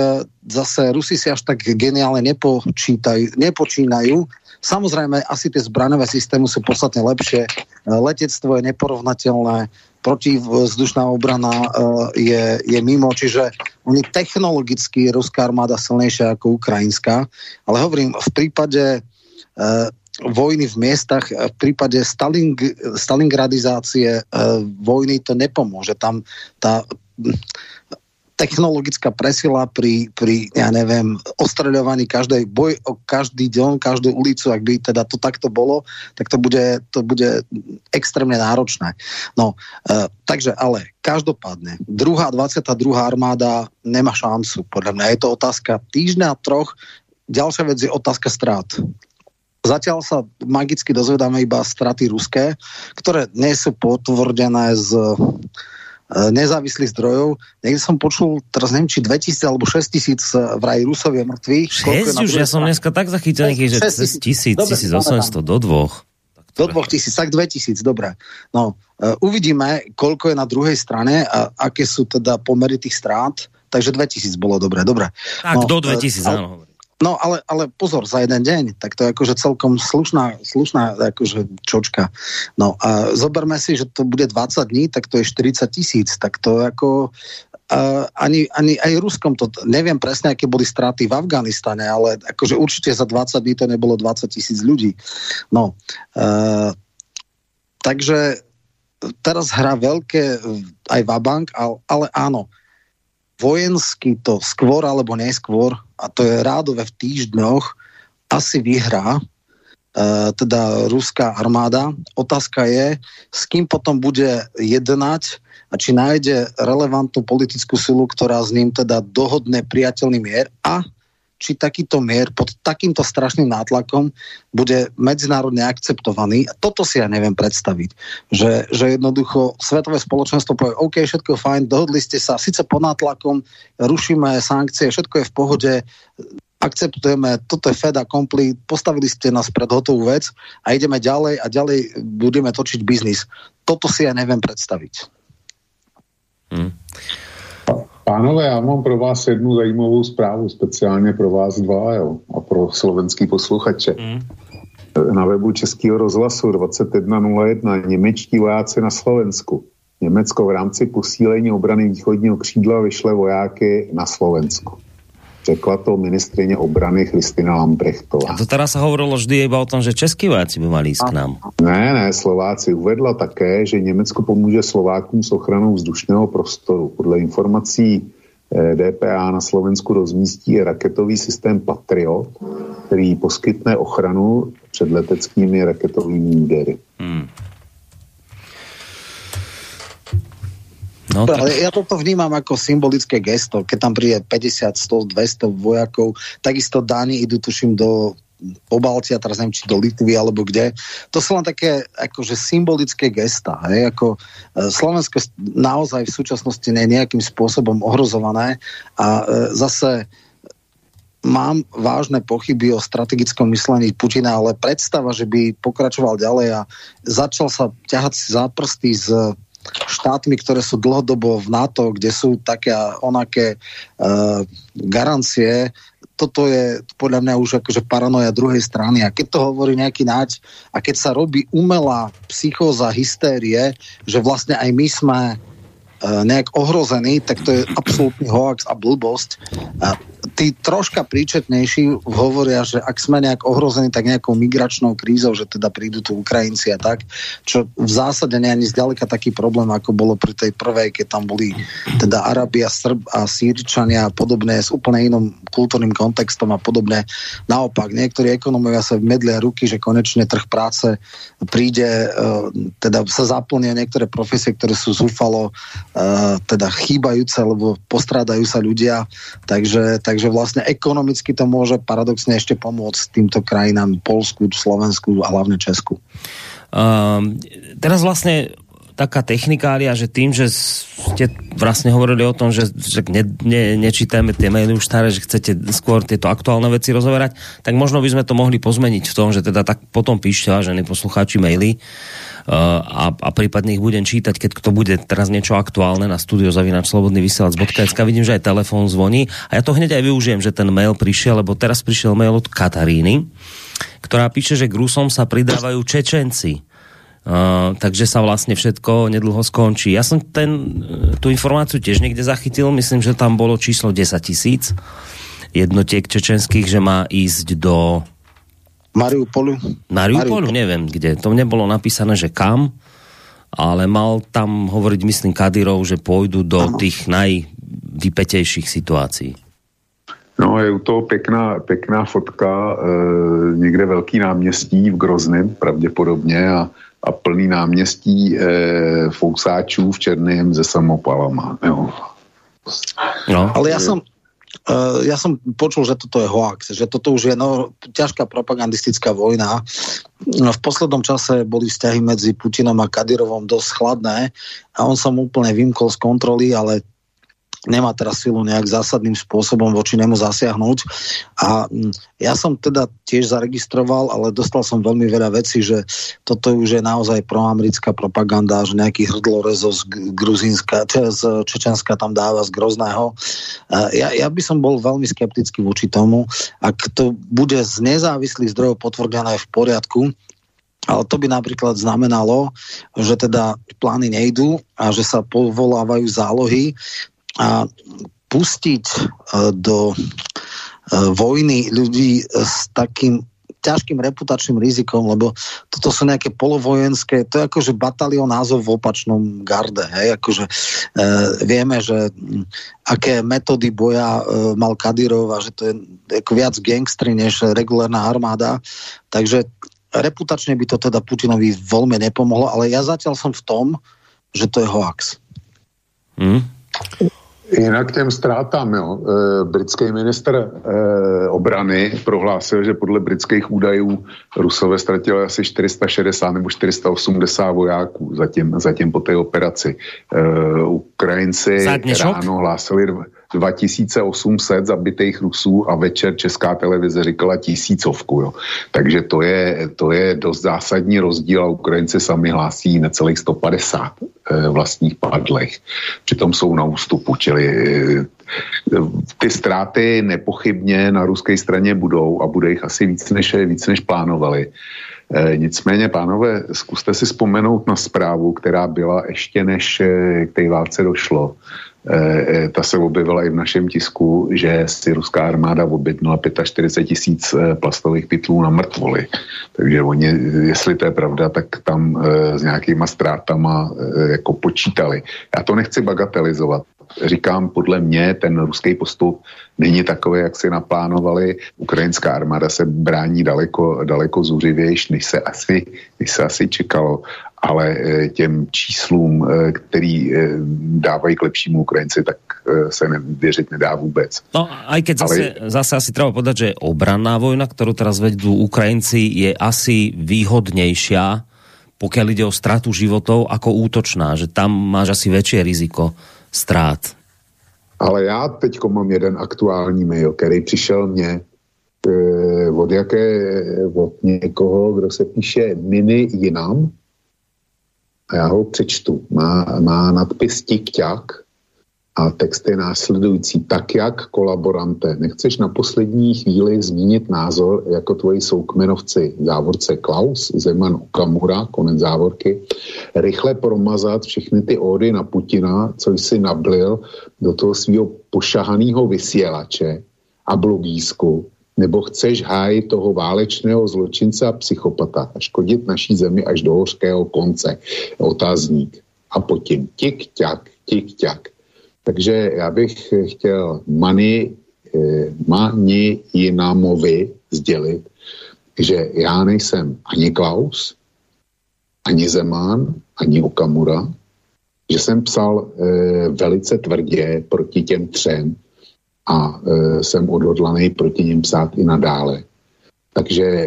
zase Rusi si až tak geniálne nepočítajú, nepočínajú Samozrejme, asi tie zbraňové systémy sú podstatne lepšie. Letectvo je neporovnateľné, protivzdušná obrana je, je mimo, čiže oni technologicky ruská armáda silnejšia ako ukrajinská. Ale hovorím, v prípade vojny v miestach, v prípade Staling, stalingradizácie vojny to nepomôže. Tam tá technologická presila pri, pri ja neviem, ostreľovaní každej boj o každý deň, každú ulicu, ak by teda to takto bolo, tak to bude, to bude extrémne náročné. No, e, takže ale každopádne, druhá dvadsiata druhá armáda nemá šancu, podľa mňa. Je to otázka týždňa, troch. Ďalšia vec je otázka strát. Zatiaľ sa magicky dozvedáme iba straty ruské, ktoré nie sú potvrdené z nezávislých zdrojov. Niekde som počul, teraz neviem, či dvetisíc alebo šesťtisíc vraj Rusov je mŕtvych. šesť už, ja som dneska tak zachytený, že tisíc, tisícosemsto do dvoch. Do dvoch tisíc, tak dvetisíc, dobre. No, uvidíme, koľko je na druhej strane a aké sú teda pomery tých strát. Takže dvetisíc bolo dobre, dobre. Tak, no, do dvetisíc, áno, hovorím. No, ale, ale pozor, za jeden deň, tak to je akože celkom slušná, slušná akože čočka. No a zoberme si, že to bude dvadsať dní, tak to je štyridsať tisíc, tak to ako uh, ani, ani aj Ruskom to, neviem presne, aké boli straty v Afganistane, ale akože určite za dvadsať dní to nebolo dvadsať tisíc ľudí. No, uh, takže teraz hrá veľké aj vabank, ale, ale áno, vojensky to skôr alebo neskôr, a to je rádové v týždňoch, asi vyhrá e, teda ruská armáda. Otázka je, s kým potom bude jednať a či nájde relevantnú politickú silu, ktorá s ním teda dohodne priateľný mier, a či takýto mier pod takýmto strašným nátlakom bude medzinárodne akceptovaný. Toto si ja neviem predstaviť. Že, že jednoducho svetové spoločenstvo povie, OK, všetko je fajn, dohodli ste sa, síce pod nátlakom, rušíme sankcie, všetko je v pohode, akceptujeme, toto je fait accompli, postavili ste nás pred hotovú vec a ideme ďalej a ďalej budeme točiť biznis. Toto si ja neviem predstaviť. Hmm. Pánové, já mám pro vás jednu zajímavou zprávu, speciálně pro vás dva, jo, a pro slovenský posluchače. Mm. Na webu Českého rozhlasu dvacet jedna nula jedna němečtí vojáci na Slovensku. Německo v rámci posílení obrany východního křídla vyšle vojáky na Slovensku. Řekla to ministrině obrany Christina Lambrechtová. A to teda se hovorilo vždy iba o tom, že český vojáci by mali jít k nám. Ne, ne, Slováci. Uvedla také, že Německo pomůže Slovákům s ochranou vzdušného prostoru. Podle informací D P A na Slovensku rozmístí raketový systém Patriot, který poskytne ochranu před leteckými raketovými údery. Hmm. No, tak... Ja toto vnímam ako symbolické gesto, keď tam príde päťdesiat, sto, dvesto vojakov, takisto Dáni idú, tuším, do Pobaltia, teraz neviem, či do Litvy, alebo kde. To sú len také akože symbolické gesta. Hej? Ako, Slovensko naozaj v súčasnosti nie je nejakým spôsobom ohrozované a e, zase mám vážne pochyby o strategickom myslení Putina, ale predstava, že by pokračoval ďalej a začal sa ťahať za prsty z štátmi, ktoré sú dlhodobo v NATO, kde sú také a onaké uh, garancie. Toto je podľa mňa už akože paranoja druhej strany. A keď to hovorí nejaký náď a keď sa robí umelá psychóza, hystérie, že vlastne aj my sme uh, nejak ohrození, tak to je absolútny hoax a blbosť. A tí troška príčetnejší hovoria, že ak sme nejak ohrození, tak nejakou migračnou krízou, že teda prídu tu Ukrajinci a tak, čo v zásade nie je ani zďaleka taký problém, ako bolo pri tej prvej, keď tam boli teda Arabi a Srb a Sýrčania a podobne, s úplne iným kultúrnym kontextom a podobne. Naopak, niektorí ekonomovia sa medlia ruky, že konečne trh práce príde, teda sa zaplnia niektoré profesie, ktoré sú zúfalo teda chýbajúce, lebo postrádajú sa ľudia, takže Takže vlastne ekonomicky to môže paradoxne ešte pomôcť týmto krajinám, Poľsku, Slovensku a hlavne Česku. Um, teraz vlastne taká technikália, že tým, že ste vlastne hovorili o tom, že, že ne, ne, nečítame tie maily už staré, že chcete skôr tieto aktuálne veci rozoberať, tak možno by sme to mohli pozmeniť v tom, že teda tak potom píšte, vážení poslucháči, maily uh, a, a prípadne ich budem čítať, keď to bude teraz niečo aktuálne, na studio zavináč slobodný vysielač bodka es ká. Vidím, že aj telefón zvoní a ja to hneď aj využijem, že ten mail prišiel, lebo teraz prišiel mail od Kataríny, ktorá píše, že k Rusom sa pridávajú Čečenci. Uh, takže sa vlastne všetko nedlho skončí. Ja som ten, tú informáciu tiež niekde zachytil, myslím, že tam bolo číslo desať tisíc jednotiek čečenských, že má ísť do Mariupolu. Mariupolu, Mariupol. Neviem kde. To mne bolo napísané, že kam, ale mal tam hovoriť, myslím, Kadyrov, že pôjdu do ano. Tých najvypetejších situácií. No je u toho pěkná, pěkná fotka, e, někde velký náměstí v Grozném pravděpodobně a, a plný náměstí e, fousáčů v Černém se samopalama. Jo. No. Ale ja som, e, ja som počul, že toto je hoax, že toto už je no, ťažká propagandistická vojna. No, v poslednom čase boli vzťahy medzi Putinom a Kadyrovom dosť chladné a on sa mu úplne vymkol z kontroly, ale nemá teraz silu nejak zásadným spôsobom voči nemu zasiahnuť. A ja som teda tiež zaregistroval, ale dostal som veľmi veľa vecí, že toto už je naozaj proamerická propaganda, že nejaký hrdlorezov z Gruzínska, z Čečenska tam dáva, z Grozného. Ja, ja by som bol veľmi skeptický voči tomu, ak to bude z nezávislých zdrojov potvrdené v poriadku, ale to by napríklad znamenalo, že teda plány nejdú a že sa povolávajú zálohy, a pustiť do vojny ľudí s takým ťažkým reputačným rizikom, lebo toto sú nejaké polovojenské, to je akože batalión Azov v opačnom garde. Hej? Akože, e, vieme, že m, aké metódy boja e, mal Kadyrov a že to je ako viac gangstri než regulárna armáda. Takže reputačne by to teda Putinovi veľmi nepomohlo, ale ja zatiaľ som v tom, že to je hoax. Mm. Jinak těm ztrátám, jo. Britský minister obrany prohlásil, že podle britských údajů Rusové ztratili asi čtyři sta šedesát nebo čtyři sta osmdesát vojáků zatím, zatím po té operaci. Ukrajinci ráno hlásili dva tisíce osm set zabitých Rusů a večer Česká televize říkala tisícovku. Jo. Takže to je, to je dost zásadní rozdíl a Ukrajinci sami hlásí necelých sto padesát e, vlastních padlech. Přitom jsou na ústupu, čili e, ty ztráty nepochybně na ruské straně budou a bude jich asi víc než, víc než plánovali. E, nicméně, pánové, zkuste si vzpomenout na zprávu, která byla ještě než e, k té válce došlo. E, ta se objevila i v našem tisku, že si ruská armáda objednala čtyřicet pět tisíc plastových pytlů na mrtvoly. Takže oni, jestli to je pravda, tak tam e, s nějakýma ztrátama e, jako počítali. Já to nechci bagatelizovat. Říkám, podle mě ten ruský postup není takový, jak si naplánovali. Ukrajinská armáda se brání daleko, daleko zuřivější, než se asi, než se asi čekalo. Ale těm číslům, který dávají k lepšímu Ukrajinci, tak se věřit nedá vůbec. No, aj keď zase, Ale... zase asi treba povedať, že obranná vojna, ktorú teraz vedú Ukrajinci, je asi výhodnejšia, pokiaľ ide o stratu životov, ako útočná, že tam máš asi väčšie riziko strát. Ale já teď mám jeden aktuální mail, který přišel mně e, od, jaké, od někoho, kdo se píše Mini Jinam, a já ho přečtu. Má, má nadpis Tikťak a text je následující. Tak jak, kolaborante, nechceš na poslední chvíli zmínit názor jako tvoji soukmenovci, závorce Klaus, Zeman, Okamura, konec závorky, rychle promazat všechny ty ódy na Putina, co jsi nablil do toho svého pošahaného vysílače a blogísku, nebo chceš hájit toho válečného zločince a psychopata a škodit naší zemi až do hořkého konce. Otázník. A potom tik-ťak, tik-ťak. Takže já bych chtěl Mani, eh, Mani Jinamovi sdělit, že já nejsem ani Klaus, ani Zeman, ani Okamura, že jsem psal eh, velice tvrdě proti těm třem, a e, jsem odhodlaný proti nim psát i nadále. Takže e,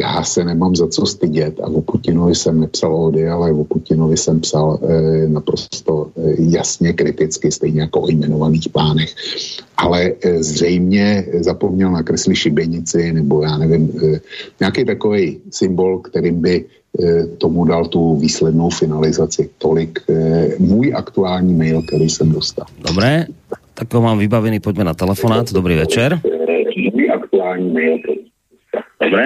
já se nemám za co stydět a o Putinovi jsem nepsal ódy, ale o Putinovi jsem psal e, naprosto e, jasně kriticky, stejně jako o jmenovaných plánech. Ale e, zřejmě zapomněl na kresli šibenici nebo já nevím, e, nějaký takový symbol, kterým by e, tomu dal tu výslednou finalizaci. Tolik e, můj aktuální mail, který jsem dostal. Dobré. Tak ho mám vybavený, poďme na telefonát. Dobrý večer. Dobre,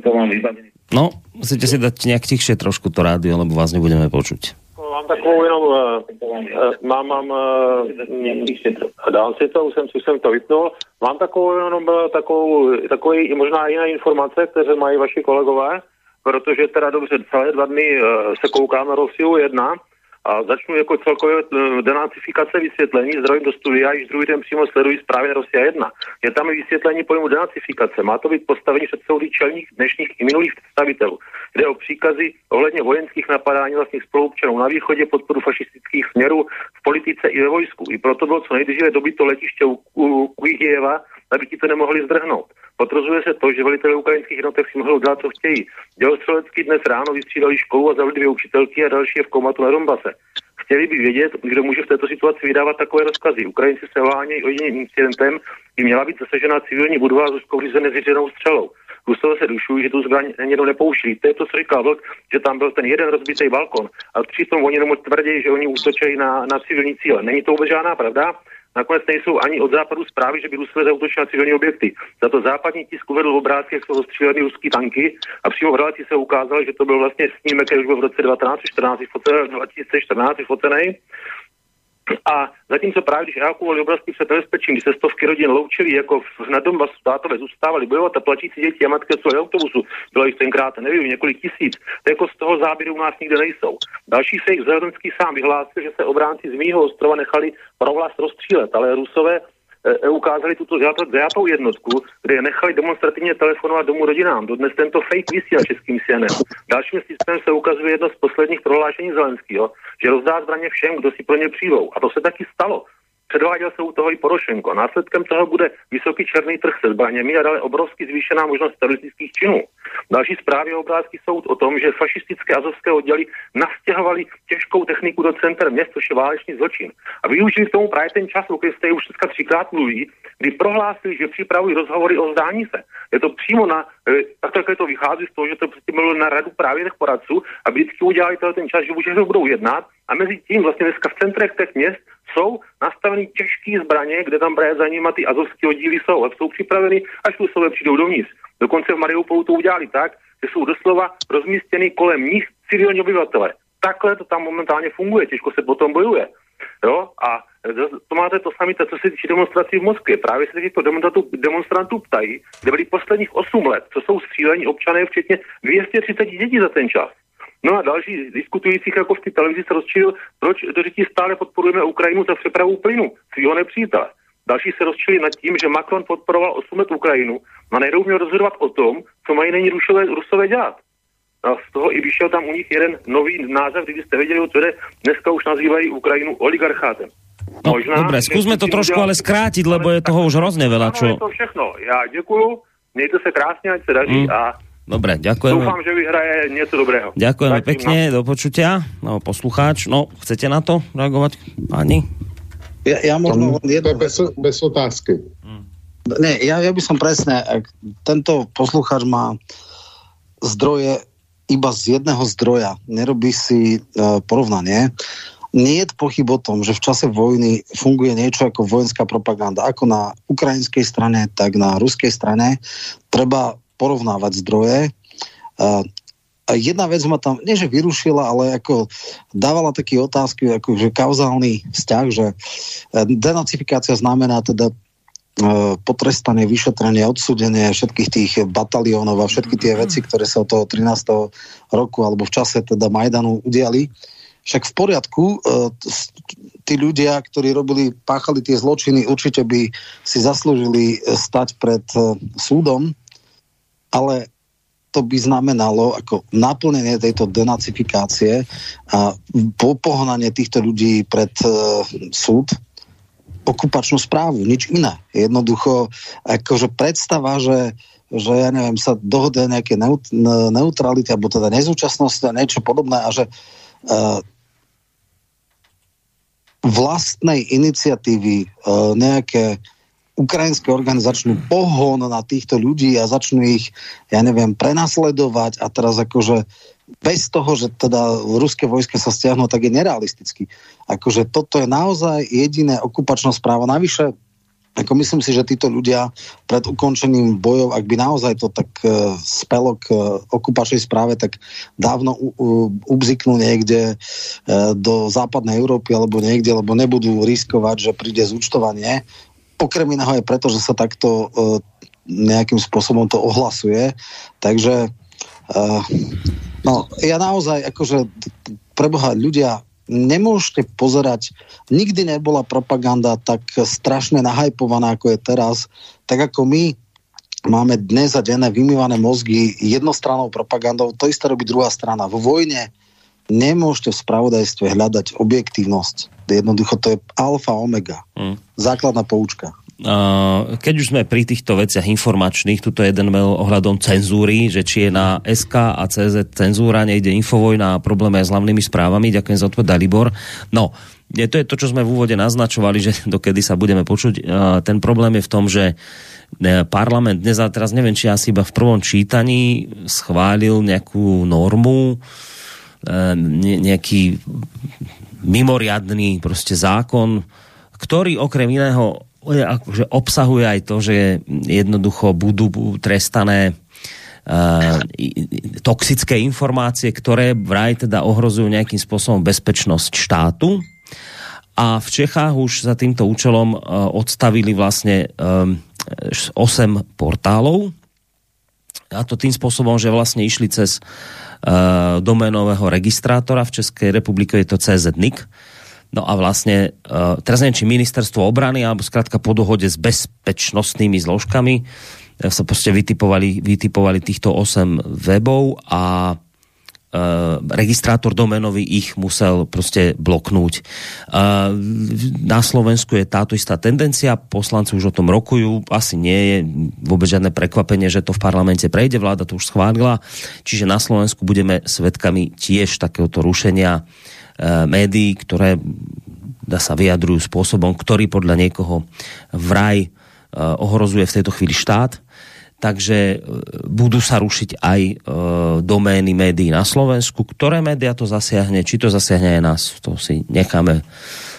to mám vybavený. No, musíte si dať nejak tichšie trošku to rádio, lebo vás nebudeme počuť. Mám takovou jenom, mám, mám, dám si to, už jsem, už jsem to vypnul, mám takovou jenom takovou, takový, možná jiné informace, které mají vaši kolegové, protože teda dobře, celé dva dny se koukám na Rosiu jedna a začnu jako celkově denacifikace vysvětlení, zdravím do studia, již druhý den přímo sleduji zprávy Rosia jedna. Je tam i vysvětlení pojmu denacifikace. Má to být postavení před soudy čelních dnešních i minulých představitelů. Jde o příkazy ohledně vojenských napadání vlastních spoluobčanů na východě, podporu fašistických směrů v politice i ve vojsku. I proto bylo co nejdříve dobyto letiště u, u, u Kyjeva, aby ti to nemohli zdrhnout. Potvrzuje se to, že velitelé ukrajinských jednotek si mohou dělat, co chtějí. Dělostřelecky dnes ráno vystřídali školu a zavili dvě učitelky a další je v komatu na Donbase. Chtěli by vědět, kdo může v této situaci vydávat takové rozkazy. Ukrajinci se vánějí o jediným incidentem, kdy měla být zasažena civilní budova z ruskou nezřízenou střelou. Rusové se dušují, že tu zbraň někdo nepoužili. To je to, co říkal Vlk, že tam byl ten jeden rozbitý balkon. A přitom oni jenom tvrdí, že oni útočí na, na civilní cíle. Není to vůbec žádná pravda. Nakonec nejsou ani od západu zprávy, že by Rusové zaútočili na civilní objekty. Za to západní tisk uvedl v obrázky, jak jsou zastříleny ruský tanky a přímo v relaci se ukázalo, že to byl vlastně snímek, který už byl v roce devatenáct čtrnáct focený. A zatímco právě, když evakuovali oblasti před nebezpečím, když se stovky rodin loučili, jako na Donbasu tátové zůstávali bojovat a plačící děti a matky celé autobusu, bylo jich tenkrát, nevím, několik tisíc, to jako z toho záběru u nás nikde nejsou. Další se jich Zelenský sám vyhlásil, že se obránci z Mýho ostrova nechali pro vlast rozstřílet, ale Rusové e, ukázali tuto zajatou jednotku, kde je nechali demonstrativně telefonovat domů rodinám. Dodnes tento fake vysílá českým C N N. Dalším systémem se ukazuje jedno z posledních prohlášení Zelenského, že rozdá zbraně všem, kdo si pro ně přijdou. A to se taky stalo. Předváděl se u toho i Porošenko. Následkem toho bude vysoký černý trh se zbraněmi a dále obrovsky zvýšená možnost teroristických činů. Další zprávy a obrázky jsou o tom, že fašistické azovské odděly nastěhovali těžkou techniku do center měst, což je válečný zločin. A využili k tomu právě ten čas, o který jste už dneska třikrát mluví, kdy prohlásili, že připravují rozhovory o vzdání se. Je to přímo na, takhle to vychází z toho, že to bylo na radu právě těch poradců a vždycky udělali ten čas, že už budou jednat. A mezi tím vlastně dneska v centrech těch měst jsou nastaveny těžké zbraně, kde tam právě za nimi ty azovské oddíly jsou, ale jsou připraveny, až Rusové přijdou dovnitř. Dokonce v Mariupolu to udělali tak, že jsou doslova rozmístěny kolem nich civilní obyvatele. Takhle to tam momentálně funguje, těžko se potom bojuje. Jo? A to máte to samé, co se týče demonstrací v Moskvě. Právě se těchto demonstrantů ptají, kde byli posledních osm let, co jsou střílení občané, včetně dvě stě třicet dětí za ten čas. No a další diskutujících jako v té televizi se rozčilil, proč do řečí stále podporujeme Ukrajinu za přepravu plynu svýho nepřítele. Další se rozčilili nad tím, že Macron podporoval osm let Ukrajinu a najednou měl rozhodovat o tom, co mají nyní Rusové, Rusové dělat. A z toho i vyšel tam u nich jeden nový název, kdybyste věděli, o co jde, dneska už nazývají Ukrajinu oligarchátem. No, možná, dobre, skúsme to trošku ale skrátiť, lebo je toho už hrozne veľa, čo... No, je to všechno. Ja ďakujem, nejte sa krásne, ať sa daří mm. a... Dobre, ďakujeme. Dúfam, že vyhraje niečo dobrého. Ďakujeme tak, pekne, na... do počutia. No, poslucháč, no, chcete na to reagovať? Ani? Ja, ja možno... To, jedno... to bez, bez otázky. Hmm. Ne, ja, ja by som presne... Tento poslucháč má zdroje iba z jedného zdroja. Nerobí si uh, porovnanie. Nie je pochyb o tom, že v čase vojny funguje niečo ako vojenská propaganda. Ako na ukrajinskej strane, tak na ruskej strane. Treba porovnávať zdroje. A jedna vec ma tam, nie že vyrušila, ale ako dávala také otázky, ako že kauzálny vzťah, že denacifikácia znamená teda potrestanie, vyšetrenie, odsúdenie všetkých tých bataliónov a všetky tie veci, ktoré sa od toho trinásteho roku alebo v čase teda Majdanu udiali. Však v poriadku, tí ľudia, ktorí robili, páchali tie zločiny, určite by si zaslúžili stať pred súdom, ale to by znamenalo ako naplnenie tejto denacifikácie a pohnanie týchto ľudí pred uh, súd, okupačnú správu, nič iné. Jednoducho, akože predstava, že, že ja neviem, sa dohoduje nejaké neut- neutrality alebo teda nezúčastnosti a niečo podobné a že uh, vlastnej iniciatívy uh, nejaké ukrajinské organizačnú pohon na týchto ľudí a začnú ich, ja neviem, prenasledovať a teraz akože bez toho, že teda ruské vojska sa stiahnu, tak je nerealisticky. Akože toto je naozaj jediné okupačná správa. Navyše Ako myslím si, že títo ľudia pred ukončením bojov, ak by naozaj to tak e, spelo k e, okupačnej správe, tak dávno u, u, ubziknú niekde e, do západnej Európy alebo niekde, lebo nebudú riskovať, že príde zúčtovanie. Okrem iného aj preto, že sa takto e, nejakým spôsobom to ohlasuje. Takže e, no, ja naozaj akože preboha ľudia nemôžete pozerať, nikdy nebola propaganda tak strašne nahajpovaná, ako je teraz. Tak ako my máme dnes a denné vymývané mozgy jednostrannou propagandou, to isté robí druhá strana. Vo vojne nemôžete v spravodajstve hľadať objektívnosť. Jednoducho to je alfa omega. Mm. Základná poučka. Keď už sme pri týchto veciach informačných, tuto je jeden mail ohľadom cenzúry, že či je na es ká a cé zet cenzúra, nejde Infovojna a problémy s hlavnými správami. Ďakujem za odpoveď, Dalibor. No, to je to, čo sme v úvode naznačovali, že dokedy sa budeme počuť. Ten problém je v tom, že parlament dnes, a teraz neviem, či asi iba v prvom čítaní schválil nejakú normu, nejaký mimoriadny proste zákon, ktorý okrem iného akože obsahuje aj to, že jednoducho budú trestané uh, toxické informácie, ktoré vraj teda ohrozujú nejakým spôsobom bezpečnosť štátu. A v Čechách už za týmto účelom uh, odstavili vlastne um, osem portálov. A to tým spôsobom, že vlastne išli cez uh, doménového registrátora. V Českej republike je to cé zet nik. No a vlastne, teraz neviem, či ministerstvo obrany, alebo skrátka po dohode s bezpečnostnými zložkami sa proste vytipovali, vytipovali týchto osem webov a e, registrátor doménový ich musel proste bloknúť. E, na Slovensku je táto istá tendencia, poslanci už o tom rokujú, asi nie je vôbec žiadne prekvapenie, že to v parlamente prejde, vláda to už schválila, čiže na Slovensku budeme svedkami tiež takéhoto rušenia médií, ktoré dá sa vyjadrujú spôsobom, ktorý podľa niekoho vraj ohrozuje v tejto chvíli štát. Takže budú sa rušiť aj domény médií na Slovensku. Ktoré médiá to zasiahne? Či to zasiahne aj nás? To si necháme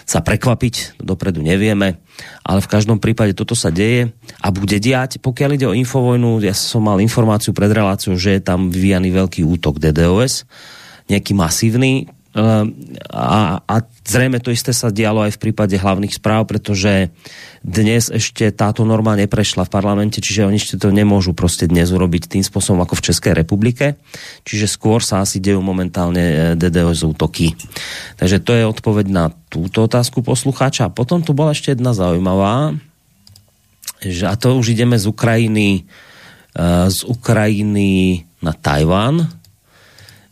sa prekvapiť. Dopredu nevieme. Ale v každom prípade toto sa deje a bude diať. Pokiaľ ide o Infovojnu, ja som mal informáciu pred reláciou, že je tam vyvíjaný veľký útok dé dé o es. Nejaký masívny. A, a zrejme to isté sa dialo aj v prípade hlavných správ, pretože dnes ešte táto norma neprešla v parlamente, čiže oni ešte to nemôžu proste dnes urobiť tým spôsobom ako v Českej republike, čiže skôr sa asi dejú momentálne dé dé o es útoky. Takže to je odpoveď na túto otázku poslucháča. Potom tu bola ešte jedna zaujímavá, že, a to už ideme z Ukrajiny z Ukrajiny na Tajvan,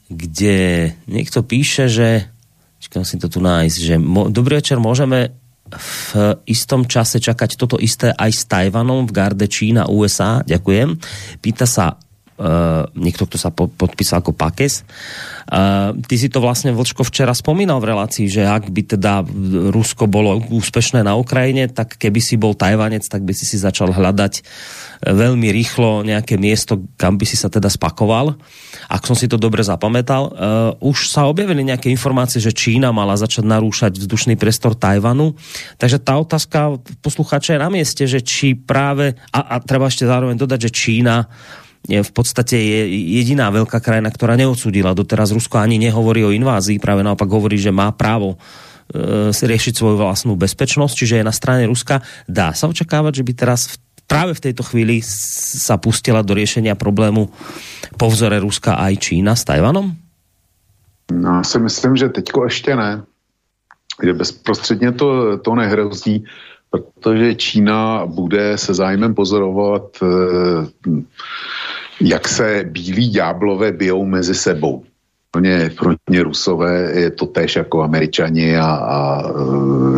kde niekto píše, že čakám si to tu nájsť, že mo, dobrý večer, môžeme v istom čase čakať toto isté aj s Tajvanom v garde Čína ú es á? Ďakujem. Pýta sa uh, niekto, kto sa po, podpísal ako Pakes. Uh, ty si to vlastne, Vlčko, včera spomínal v relácii, že ak by teda Rusko bolo úspešné na Ukrajine, tak keby si bol Tajvanec, tak by si si začal hľadať veľmi rýchlo nejaké miesto, kam by si sa teda spakoval. Ak som si to dobre zapamätal, uh, už sa objavili nejaké informácie, že Čína mala začať narúšať vzdušný priestor Tajvanu. Takže tá otázka poslucháča je na mieste, že či práve, a, a treba ešte zároveň dodať, že Čína je v podstate je jediná veľká krajina, ktorá neodsúdila. Doteraz Rusko ani nehovorí o invázii, práve naopak hovorí, že má právo uh, si riešiť svoju vlastnú bezpečnosť, čiže je na strane Ruska. Dá sa očakávať, že by teraz v práve v tejto chvíli sa pustila do riešenia problému po vzore Ruska aj Čína s Tajvanom? No, já si myslím, že teďko ještě ne. Že bezprostředně to, to nehrozí, protože Čína bude se zájmem pozorovat, jak se bílí ďáblové bijou mezi sebou. Pro ně Rusové je to též jako Američani a, a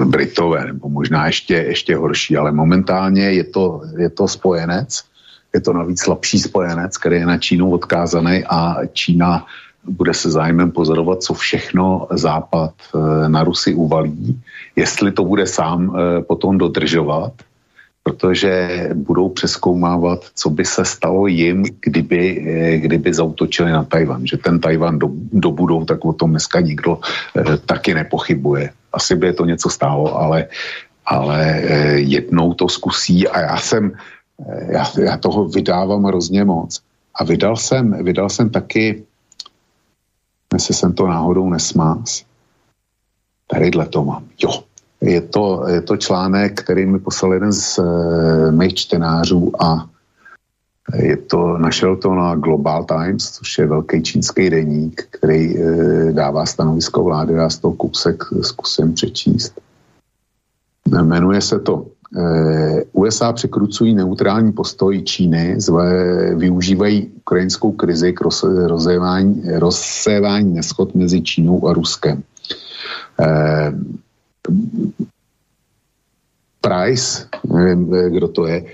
Britové, nebo možná ještě, ještě horší, ale momentálně je to, je to spojenec, je to navíc slabší spojenec, který je na Čínu odkázaný a Čína bude se zájmem pozorovat, co všechno Západ na Rusy uvalí, jestli to bude sám potom dodržovat, protože budou přeskoumávat, co by se stalo jim, kdyby, kdyby zautočili na Tajvan. Že ten Tajvan do, dobudou, tak o tom dneska nikdo eh, taky nepochybuje. Asi by je to něco stálo, ale, ale jednou to zkusí a já jsem, já, já toho vydávám hrozně moc. A vydal jsem, vydal jsem taky, jestli jsem to náhodou nesmás, tadyhle to mám, jo. Je to, je to článek, který mi poslal jeden z e, mých čtenářů a je to, našel to na Global Times, což je velký čínský deník, který e, dává stanovisko vlády, já z toho kousek zkusím přečíst. Jmenuje se to e, U S A překrucují neutrální postoj Číny, zve, využívají ukrajinskou krizi k roz, rozsévání, rozsévání neshod mezi Čínou a Ruskem. E, Price, nevím, kdo to je,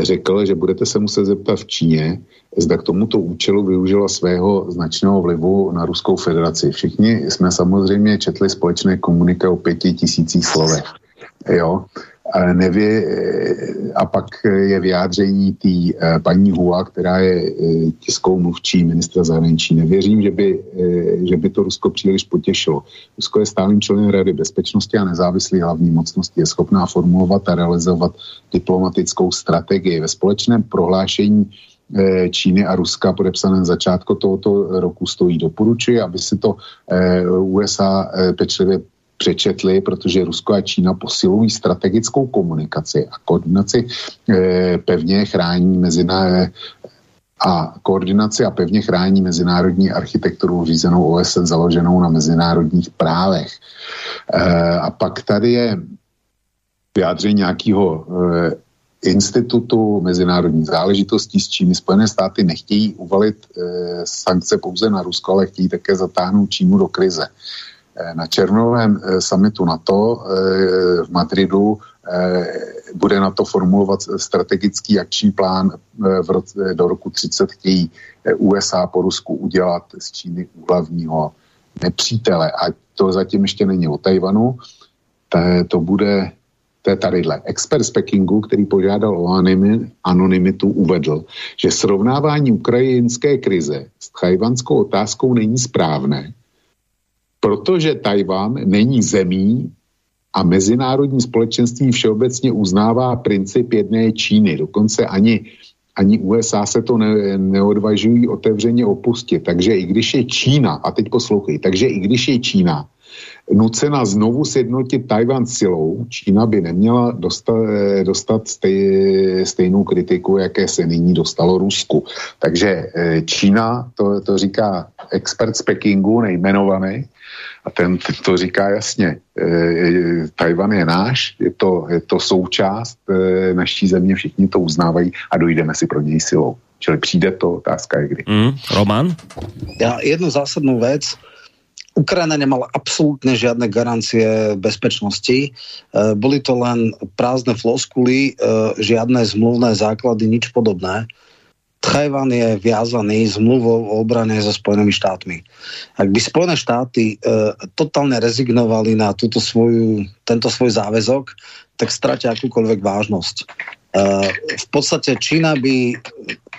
řekl, že budete se muset zeptat v Číně, zda k tomuto účelu využila svého značného vlivu na Ruskou federaci. Všichni jsme samozřejmě četli společné komuniké o pěti tisících slovech. Jo? A, nevě, a pak je vyjádření tý paní Hua, která je tiskovou mluvčí ministra zahraničí. Nevěřím, že by, že by to Rusko příliš potěšilo. Rusko je stálým členem Rady bezpečnosti a nezávislý hlavní mocnosti. Je schopná formulovat a realizovat diplomatickou strategii. Ve společném prohlášení Číny a Ruska podepsané na začátku tohoto roku stojí. Doporučuji, aby si to U S A pečlivě přečetli, protože Rusko a Čína posilují strategickou komunikaci a koordinaci e, pevně chrání mezinárodní a koordinaci a pevně chrání mezinárodní architekturu řízenou O S N založenou na mezinárodních právech. E, a pak tady je vyjádření nějakého e, institutu mezinárodní záležitostí z Číny. Spojené státy nechtějí uvalit e, sankce pouze na Rusko, ale chtějí také zatáhnout Čínu do krize. Na červnovém summitu NATO v Madridu bude NATO formulovat strategický akční plán v roce, do roku třicet chtějí U S A po Rusku udělat z Číny úhlavního nepřítele. A to zatím ještě není o Tajvanu. To bude to je tadyhle. Expert z Pekingu, který požádal o anonymitu, uvedl, že srovnávání ukrajinské krize s tchajvanskou otázkou není správné, protože Tajvan není zemí a mezinárodní společenství všeobecně uznává princip jedné Číny. Dokonce ani, ani U S A se to ne, neodvažují otevřeně opustit. Takže i když je Čína, a teď poslouchej, takže i když je Čína nucena znovu sjednotit Tajvan silou, Čína by neměla dostat, dostat stej, stejnou kritiku, jaké se nyní dostalo Rusku. Takže Čína, to, to říká expert z Pekingu, nejmenovaný, a ten to říká jasně, e, Tajvan je náš, je to, je to součást e, naší země, všichni to uznávají a dojdeme si pro něj silou. Čili přijde to, otázka je kdy. Mm, Roman? Ja jednu zásadnú vec, Ukrajina nemala absolútne žiadne garancie bezpečnosti, e, boli to len prázdne floskuly, e, žiadne zmluvné základy, nič podobné. Tchajvan je viazaný zmluvou o obrane so Spojenými štátmi. Ak by Spojené štáty e, totálne rezignovali na túto svoju, tento svoj záväzok, tak stratia akúkoľvek vážnosť. E, v podstate Čína by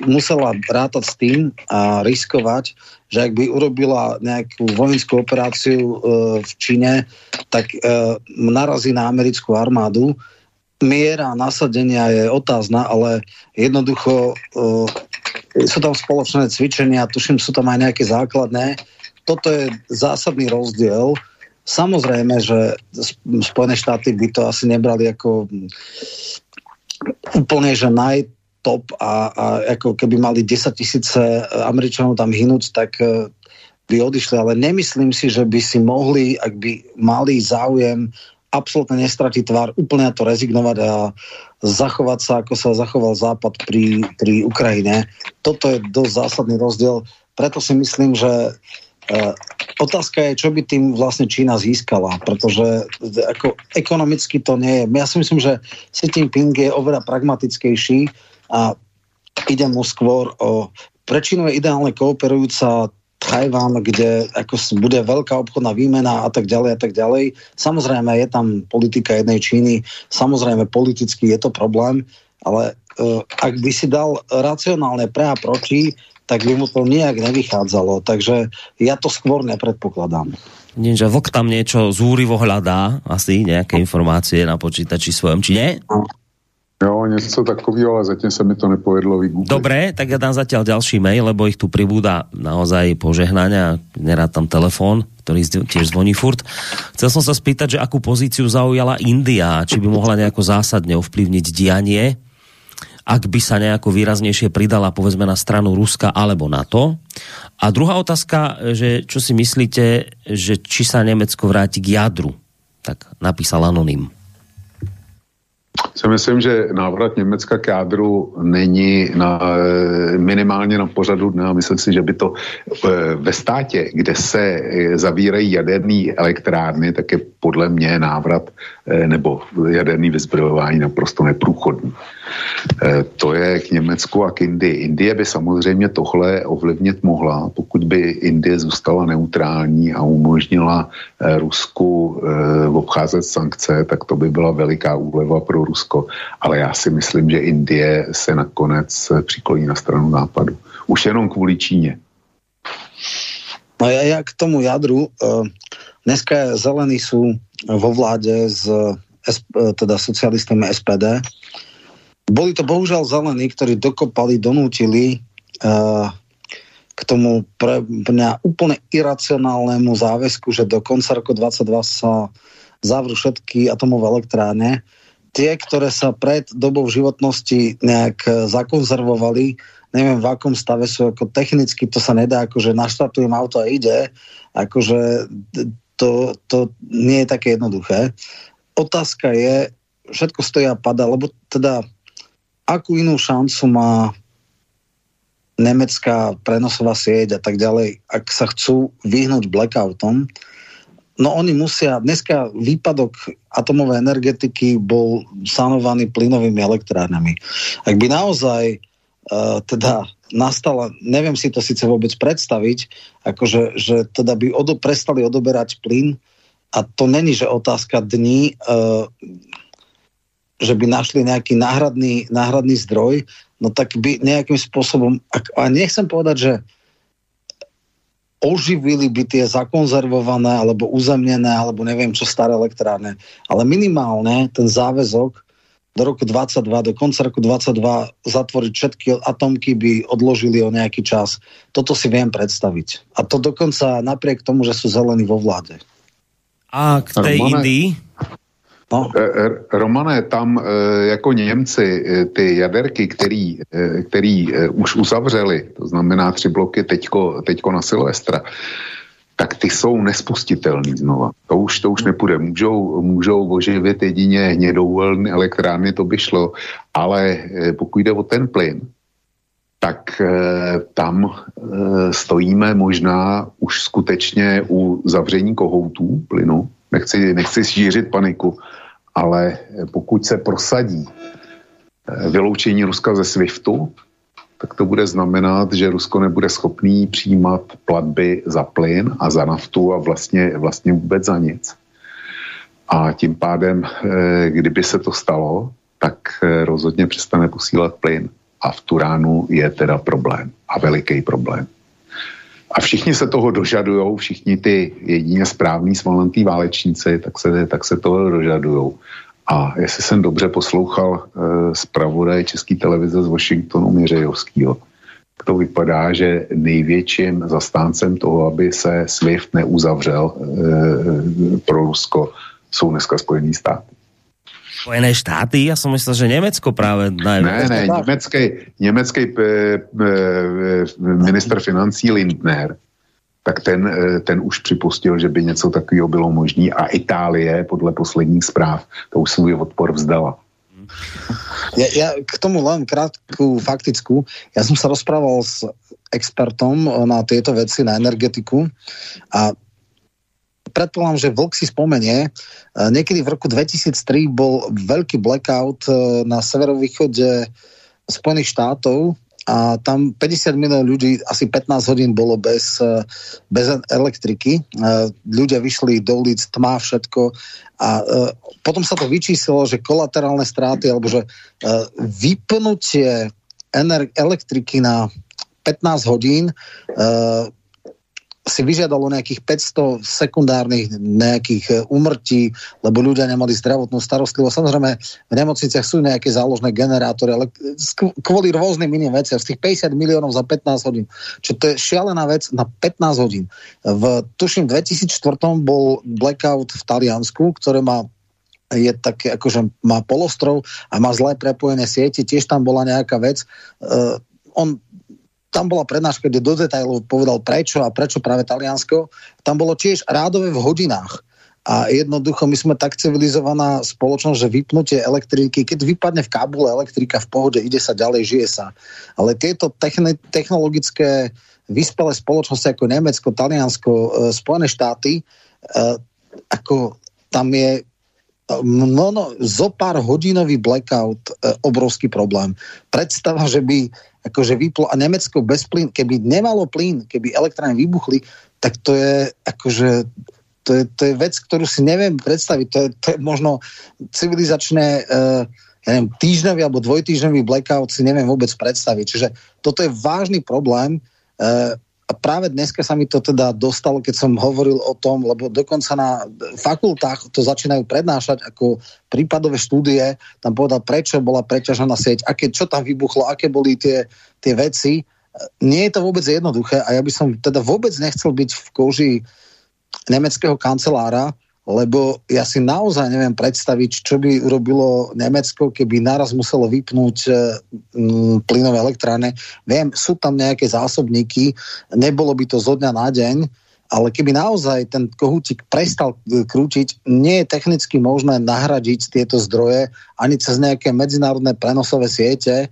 musela rátať s tým a riskovať, že ak by urobila nejakú vojenskú operáciu e, v Číne, tak e, narazí na americkú armádu. Miera nasadenia je otázna, ale jednoducho uh, sú tam spoločné cvičenia, tuším, sú tam aj nejaké základné. Toto je zásadný rozdiel. Samozrejme, že Spojené štáty by to asi nebrali ako úplne, že najtop a, a ako keby mali desaťtisíc Američanov tam hynúť, tak uh, by odišli, ale nemyslím si, že by si mohli, ak by mali záujem absolútne nestratí tvár, úplne na to rezignovať a zachovať sa, ako sa zachoval Západ pri, pri Ukrajine. Toto je dosť zásadný rozdiel. Preto si myslím, že e, otázka je, čo by tým vlastne Čína získala, pretože e, ako, ekonomicky to nie je. Ja si myslím, že Xi Jinping je oveľa pragmatickejší a ide mu skôr o... Pre Čínu je ideálne kooperujúca Tchajvan, kde ako bude veľká obchodná výmena a tak ďalej a tak ďalej. Samozrejme je tam politika jednej Číny, samozrejme politicky je to problém, ale uh, ak by si dal racionálne pre a proti, tak by mu to nejak nevychádzalo. Takže ja to skôr nepredpokladám. Ninja Vok tam niečo zúrivo hľadá, asi nejaké informácie na počítači svojom, či nie? Jo, něco takového, ale zatím se mi to nepovedlo vygúpiť. Dobre, tak ja dám zatiaľ ďalší mail, lebo ich tu pribúda naozaj požehnania, nerad tam telefón, ktorý tiež zvoní furt. Chcel som sa spýtať, že akú pozíciu zaujala India, či by mohla nejako zásadne ovplyvniť dianie, ak by sa nejako výraznejšie pridala, povedzme, na stranu Ruska alebo NATO. A druhá otázka, že čo si myslíte, že či sa Nemecko vráti k jadru? Tak napísal anonym. Já myslím, že návrat Německa k jádru není na, minimálně na pořadu dne a myslím si, že by to ve státě, kde se zavírají jaderné elektrárny, tak je podle mě návrat nebo jaderné vyzbrojování naprosto neprůchodný. To je k Německu a k Indii. Indie by samozřejmě tohle ovlivnit mohla, pokud by Indie zůstala neutrální a umožnila Rusku obcházet sankce, tak to by byla veliká úleva pro Rusko. Ale já si myslím, že Indie se nakonec přikloní na stranu Západu. Už jenom kvůli Číně. No ja, ja k tomu jadru. Dneska zelení sú vo vláde s teda socialistami es pé dé. Boli to bohužiaľ zelení, ktorí dokopali, donútili uh, k tomu pre mňa úplne iracionálnemu záväzku, že do konca roku dvadsaťdva sa zavrú všetky atomové elektrárne. Tie, ktoré sa pred dobou životnosti nejak zakonzervovali, neviem v akom stave sú, ako technicky to sa nedá, akože naštartujem auto a ide, akože to, to nie je také jednoduché. Otázka je, všetko stojí a padá, lebo teda akú inú šancu má nemecká prenosová sieť a tak ďalej, ak sa chcú vyhnúť blackoutom. No oni musia, dneska výpadok atomovej energetiky bol sanovaný plynovými elektrárnami. Ak by naozaj uh, teda nastala, neviem si to síce vôbec predstaviť, akože že teda by odo, prestali odoberať plyn a to není, že otázka dní, uh, že by našli nejaký náhradný, náhradný zdroj, no tak by nejakým spôsobom, a nechcem povedať, že oživili by tie zakonzervované alebo uzemnené, alebo neviem čo, staré elektrárne. Ale minimálne ten záväzok do roku dvadsaťdva, do konca roku dvadsaťdva zatvoriť všetky atomky by odložili o nejaký čas. Toto si viem predstaviť. A to dokonca napriek tomu, že sú zelení vo vláde. A k tej Indii... No. Romane, tam jako Němci ty jaderky, který, který už uzavřeli, to znamená tři bloky teďko, teďko na Silvestra, tak ty jsou nespustitelný znova. To už, to už nepůjde. Můžou, můžou oživit jedině hnědouhelné elektrárny, to by šlo, ale pokud jde o ten plyn, tak tam stojíme možná už skutečně u zavření kohoutů plynu. Nechci, nechci šířit paniku, ale pokud se prosadí vyloučení Ruska ze SWIFTu, tak to bude znamenat, že Rusko nebude schopný přijímat platby za plyn a za naftu a vlastně, vlastně vůbec za nic. A tím pádem, kdyby se to stalo, tak rozhodně přestane posílat plyn. A v Turánu je teda problém a veliký problém. A všichni se toho dožadujou, všichni ty jedině správní svalantý válečníci, tak se, tak se toho dožadujou. A jestli jsem dobře poslouchal zpravodaj e, České televize z Washingtonu Miřejovského, tak to vypadá, že největším zastáncem toho, aby se SWIFT neuzavřel e, pro Rusko, jsou dneska Spojený státy. Spojené štáty? Ja som myslel, že Nemecko práve... Ne, ne, nemecký, nemecký p- p- minister financí Lindner, tak ten, ten už připustil, že by něco takového bylo možné a Itálie podle posledních zpráv to už svůj odpor vzdala. Ja, ja k tomu len krátku faktickú. Ja som sa rozprával s expertom na tieto veci, na energetiku a predpokladám, že Vlk si spomenie, niekedy v roku dvetisíctri bol veľký blackout na severovýchode Spojených štátov a tam päťdesiat miliónov ľudí asi pätnásť hodín bolo bez, bez elektriky. Ľudia vyšli do ulic, tma, všetko a potom sa to vyčíslilo, že kolaterálne straty alebo že vypnutie energ- elektriky na pätnásť hodín si vyžiadalo nejakých päťsto sekundárnych nejakých úmrtí, lebo ľudia nemali zdravotnú starostlivosť. Samozrejme, v nemocniciach sú nejaké záložné generátory, ale kvôli rôznym iným veciam. Z tých päťdesiat miliónov za pätnásť hodín. Čo to je šialená vec na pätnásť hodín. V tuším dvetisícštyri bol blackout v Taliansku, ktoré má je také, akože má polostrov a má zlé prepojené siete. Tiež tam bola nejaká vec. Uh, on Tam bola prednáška, kde do detailov povedal prečo a prečo práve Taliansko. Tam bolo tiež rádové v hodinách. A jednoducho my sme tak civilizovaná spoločnosť, že vypnutie elektriky, keď vypadne v Kábule elektrika, v pohode, ide sa ďalej, žije sa. Ale tieto techni- technologické vyspelé spoločnosti ako Nemecko, Taliansko, Spojené štáty, ako tam je no, no, zo pár hodinový blackout obrovský problém. Predstava, že by akože vyplo a Nemecko bez plyn, keby nemalo plyn, keby elektrárne vybuchli, tak to je akože to je, to je vec, ktorú si neviem predstaviť. To je, to je možno civilizačné uh, ja neviem, týždňový alebo dvojtýždňový blackout si neviem vôbec predstaviť. Čiže toto je vážny problém uh, a práve dneska sa mi to teda dostalo, keď som hovoril o tom, lebo dokonca na fakultách to začínajú prednášať ako prípadové štúdie, tam povedal, prečo bola preťažená sieť, aké, čo tam vybuchlo, aké boli tie, tie veci. Nie je to vôbec jednoduché a ja by som teda vôbec nechcel byť v koži nemeckého kancelára, lebo ja si naozaj neviem predstaviť, čo by urobilo Nemecko, keby naraz muselo vypnúť mm, plynové elektrárne. Viem, sú tam nejaké zásobníky, nebolo by to zo dňa na deň, ale keby naozaj ten kohútik prestal krútiť, nie je technicky možné nahradiť tieto zdroje ani cez nejaké medzinárodné prenosové siete.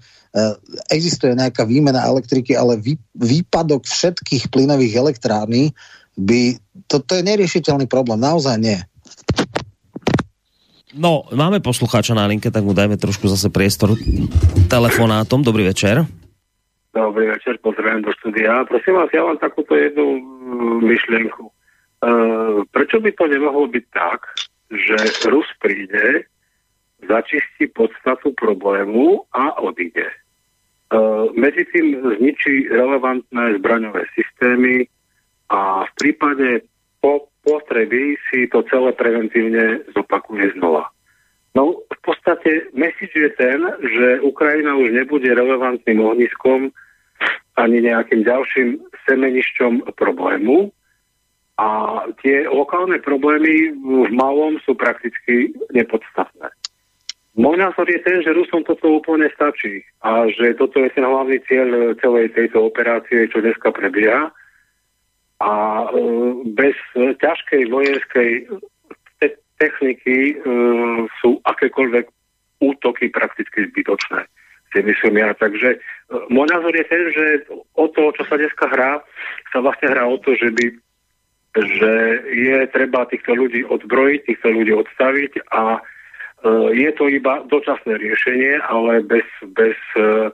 Existuje nejaká výmena elektriky, ale výpadok všetkých plynových elektrární by... Toto je neriešiteľný problém, naozaj nie. No, máme poslucháča na linke, tak mu dajme trošku zase priestor telefonátom. Dobrý večer. Dobrý večer, pozdravím do štúdia. Prosím vás, ja mám takúto jednu myšlienku. E, prečo by to nemohlo byť tak, že Rus príde, začistí podstatu problému a odíde. E, medzi tým zničí relevantné zbraňové systémy a v prípade po potreby si to celé preventívne zopakuje znova. No, v podstate message je ten, že Ukrajina už nebude relevantným ohniskom ani nejakým ďalším semenišťom problému a tie lokálne problémy v malom sú prakticky nepodstatné. Môj názor je ten, že Rusom toto úplne stačí a že toto je ten hlavný cieľ celej tejto operácie, čo dneska prebieha a bez ťažkej vojenskej te- techniky e, sú akékoľvek útoky prakticky zbytočné, si myslím ja. Takže e, môj názor je ten, že o to, čo sa dneska hrá, sa vlastne hrá o to, že by že je treba týchto ľudí odbrojiť, týchto ľudí odstaviť a e, je to iba dočasné riešenie, ale bez, bez e,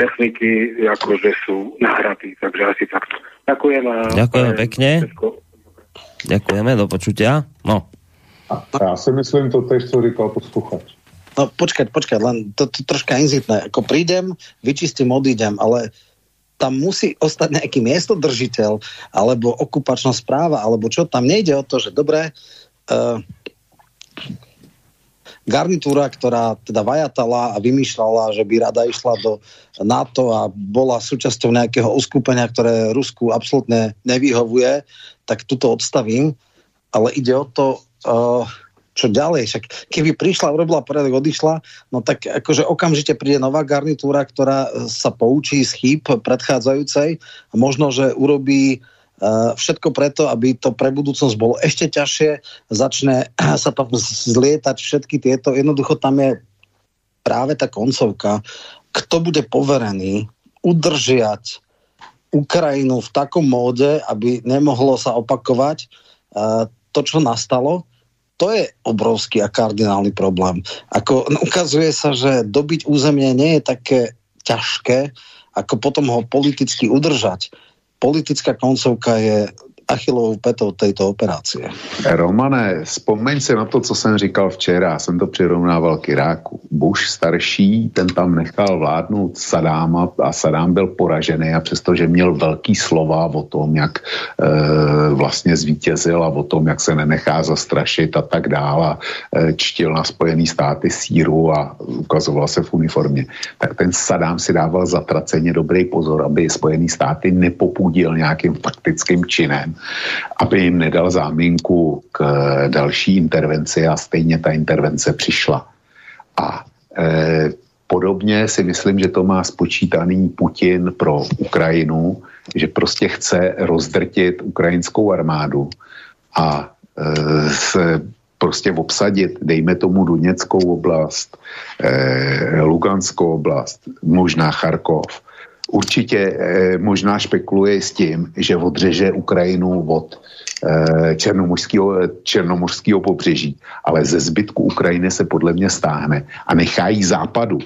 techniky akože sú nahradí. Takže asi takto. Ďakujem. Ďakujeme pekne. Všetko. Ďakujeme, do počutia. No. Ja si myslím to tež, čo říkal poslúchať. No počkať, počkať, len to, to troška inzitné. Ako prídem, vyčistím, odídem, ale tam musí ostať nejaký miestodržiteľ alebo okupačná správa, alebo čo tam nejde o to, že dobre uh, garnitúra, ktorá teda vajatala a vymýšľala, že by rada išla do NATO a bola súčasťou nejakého uskupenia, ktoré Rusku absolútne nevyhovuje, tak tuto odstavím. Ale ide o to, čo ďalej. Však keby prišla, urobila poriadok, odišla, no tak akože okamžite príde nová garnitúra, ktorá sa poučí z chýb predchádzajúcej a možno, že urobí všetko preto, aby to pre budúcnosť bolo ešte ťažšie, začne sa tam zlietať všetky tieto. Jednoducho tam je práve tá koncovka, kto bude poverený udržiať Ukrajinu v takom móde, aby nemohlo sa opakovať to, čo nastalo. To je obrovský a kardinálny problém. Ako ukazuje sa, že dobiť územie nie je také ťažké, ako potom ho politicky udržať. Politická koncovka je achilovou petou této operace. Romane, vzpomeň si na to, co jsem říkal včera. Jsem to přirovnával k Iráku. Bush starší, ten tam nechal vládnout Saddáma a Saddám byl poražený a přestože měl velký slova o tom, jak e, vlastně zvítězil a o tom, jak se nenechá zastrašit a tak dále a e, čtil na Spojený státy síru a ukazoval se v uniformě. Tak ten Saddám si dával zatraceně dobrý pozor, aby Spojený státy nepopudil nějakým faktickým činem, aby jim nedal záminku k další intervenci a stejně ta intervence přišla. A eh, podobně si myslím, že to má spočítaný Putin pro Ukrajinu, že prostě chce rozdrtit ukrajinskou armádu a eh, se prostě obsadit, dejme tomu Doněckou oblast, eh, Luganskou oblast, možná Charkov. Určitě eh, možná špekuluje s tím, že odřeže Ukrajinu od eh, černomorského pobřeží, ale ze zbytku Ukrajiny se podle mě stáhne a nechají západu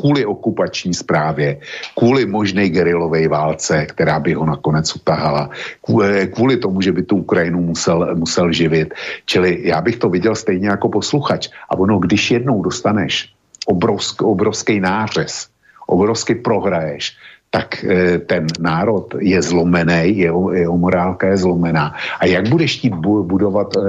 kvůli okupační správě, kvůli možné gerilové válce, která by ho nakonec utahala, kvůli, kvůli tomu, že by tu Ukrajinu musel, musel živit. Čili já bych to viděl stejně jako posluchač. A ono, když jednou dostaneš obrovsk, obrovský nářez, obrovsky prohraješ, tak e, ten národ je zlomený, jeho, jeho morálka je zlomená. A jak budeš chtít bu- budovat e,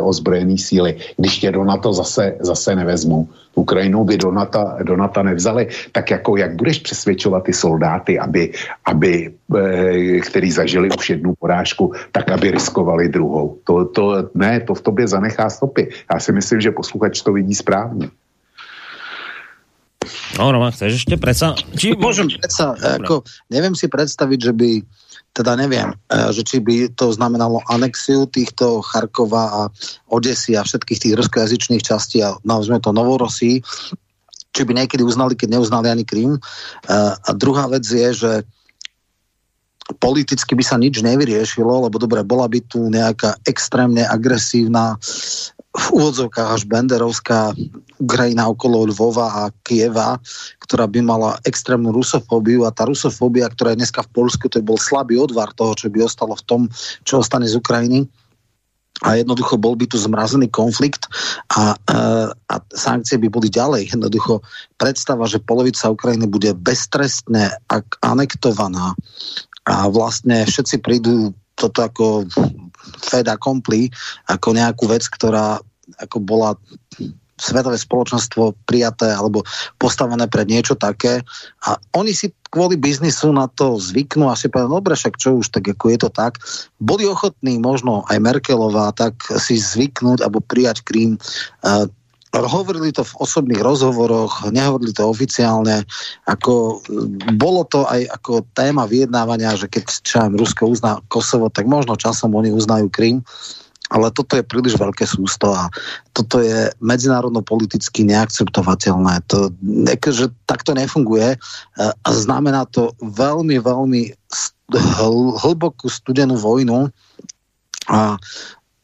ozbrojené síly, když tě do NATO zase, zase nevezmou? Ukrajinu by do NATO, do NATO nevzali, tak jako jak budeš přesvědčovat ty soldáty, aby, aby e, který zažili už jednu porážku, tak aby riskovali druhou. To, to, ne, to v tobě zanechá stopy. Já si myslím, že posluchač to vidí správně. No, Roman, chceš ešte predsa... Či... Môžem predsa, ako, neviem si predstaviť, že by, teda neviem, že či by to znamenalo anexiu týchto Charkova a Odesy a všetkých tých ruskojazyčných častí a navzme to Novorosí, či by niekedy uznali, keď neuznali ani Krím. A druhá vec je, že politicky by sa nič nevyriešilo, lebo dobre, bola by tu nejaká extrémne agresívna v úvodzovkách až benderovská Ukrajina okolo Lvova a Kieva, ktorá by mala extrémnu rusofóbiu a tá rusofóbia, ktorá je dneska v Poľsku, to je bol slabý odvar toho, čo by ostalo v tom, čo ostane z Ukrajiny. A jednoducho bol by tu zmrazený konflikt a, a sankcie by boli ďalej. Jednoducho predstava, že polovica Ukrajiny bude beztrestne anektovaná a vlastne všetci prídu toto ako fait accompli, ako nejakú vec, ktorá ako bola svetové spoločenstvo prijaté alebo postavené pred niečo také a oni si kvôli biznisu na to zvyknú a si povedali, dobre, však čo už, tak ako je to tak. Boli ochotní možno aj Merkelová tak si zvyknúť alebo prijať Krím. Uh, hovorili to v osobných rozhovoroch, nehovorili to oficiálne, ako bolo to aj ako téma vyjednávania, že keď čas Rusko uzná Kosovo, tak možno časom oni uznajú Krym, ale toto je príliš veľké sústo a toto je medzinárodno-politicky neakceptovateľné. To, že takto nefunguje a znamená to veľmi, veľmi hlbokú studenú vojnu a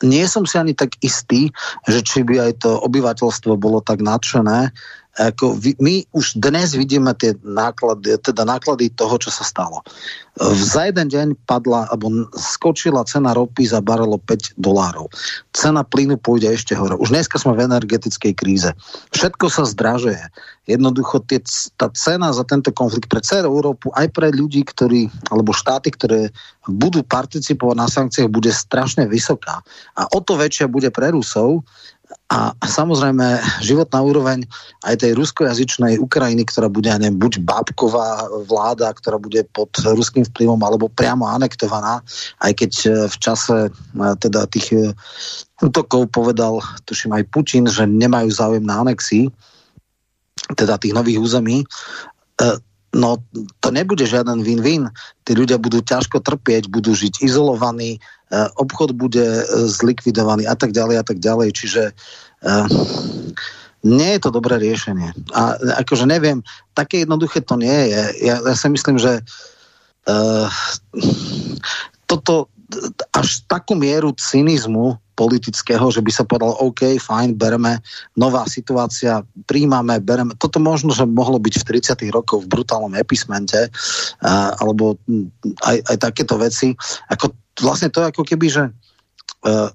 nie som si ani tak istý, že či by aj to obyvateľstvo bolo tak nadšené. Ako my už dnes vidíme tie náklady, teda náklady toho, čo sa stalo. Za jeden deň padla, alebo skočila cena ropy za barelo päť dolárov. Cena plynu pôjde ešte hore. Už dneska sme v energetickej kríze. Všetko sa zdražuje. Jednoducho tie, tá cena za tento konflikt pre celú Európu, aj pre ľudí, ktorí, alebo štáty, ktoré budú participovať na sankciách, bude strašne vysoká. A o to väčšia bude pre Rusov. A samozrejme, životná úroveň aj tej ruskojazyčnej Ukrajiny, ktorá bude, ja neviem, buď bábková vláda, ktorá bude pod ruským vplyvom, alebo priamo anektovaná, aj keď v čase teda tých útokov povedal, tuším aj Putin, že nemajú záujem na anexii, teda tých nových území, no to nebude žiaden win-win. Tí ľudia budú ťažko trpieť, budú žiť izolovaní, obchod bude zlikvidovaný a tak ďalej a tak ďalej. Čiže uh, nie je to dobré riešenie. A akože neviem, také jednoduché to nie je. Ja, ja si myslím, že uh, toto až takú mieru cynizmu politického, že by sa povedal OK, fajn, bereme, nová situácia, príjmame, bereme. Toto možno, že mohlo byť v tridsiatych rokoch v brutálnom epismente uh, alebo aj, aj takéto veci. Ako vlastne to je ako keby, že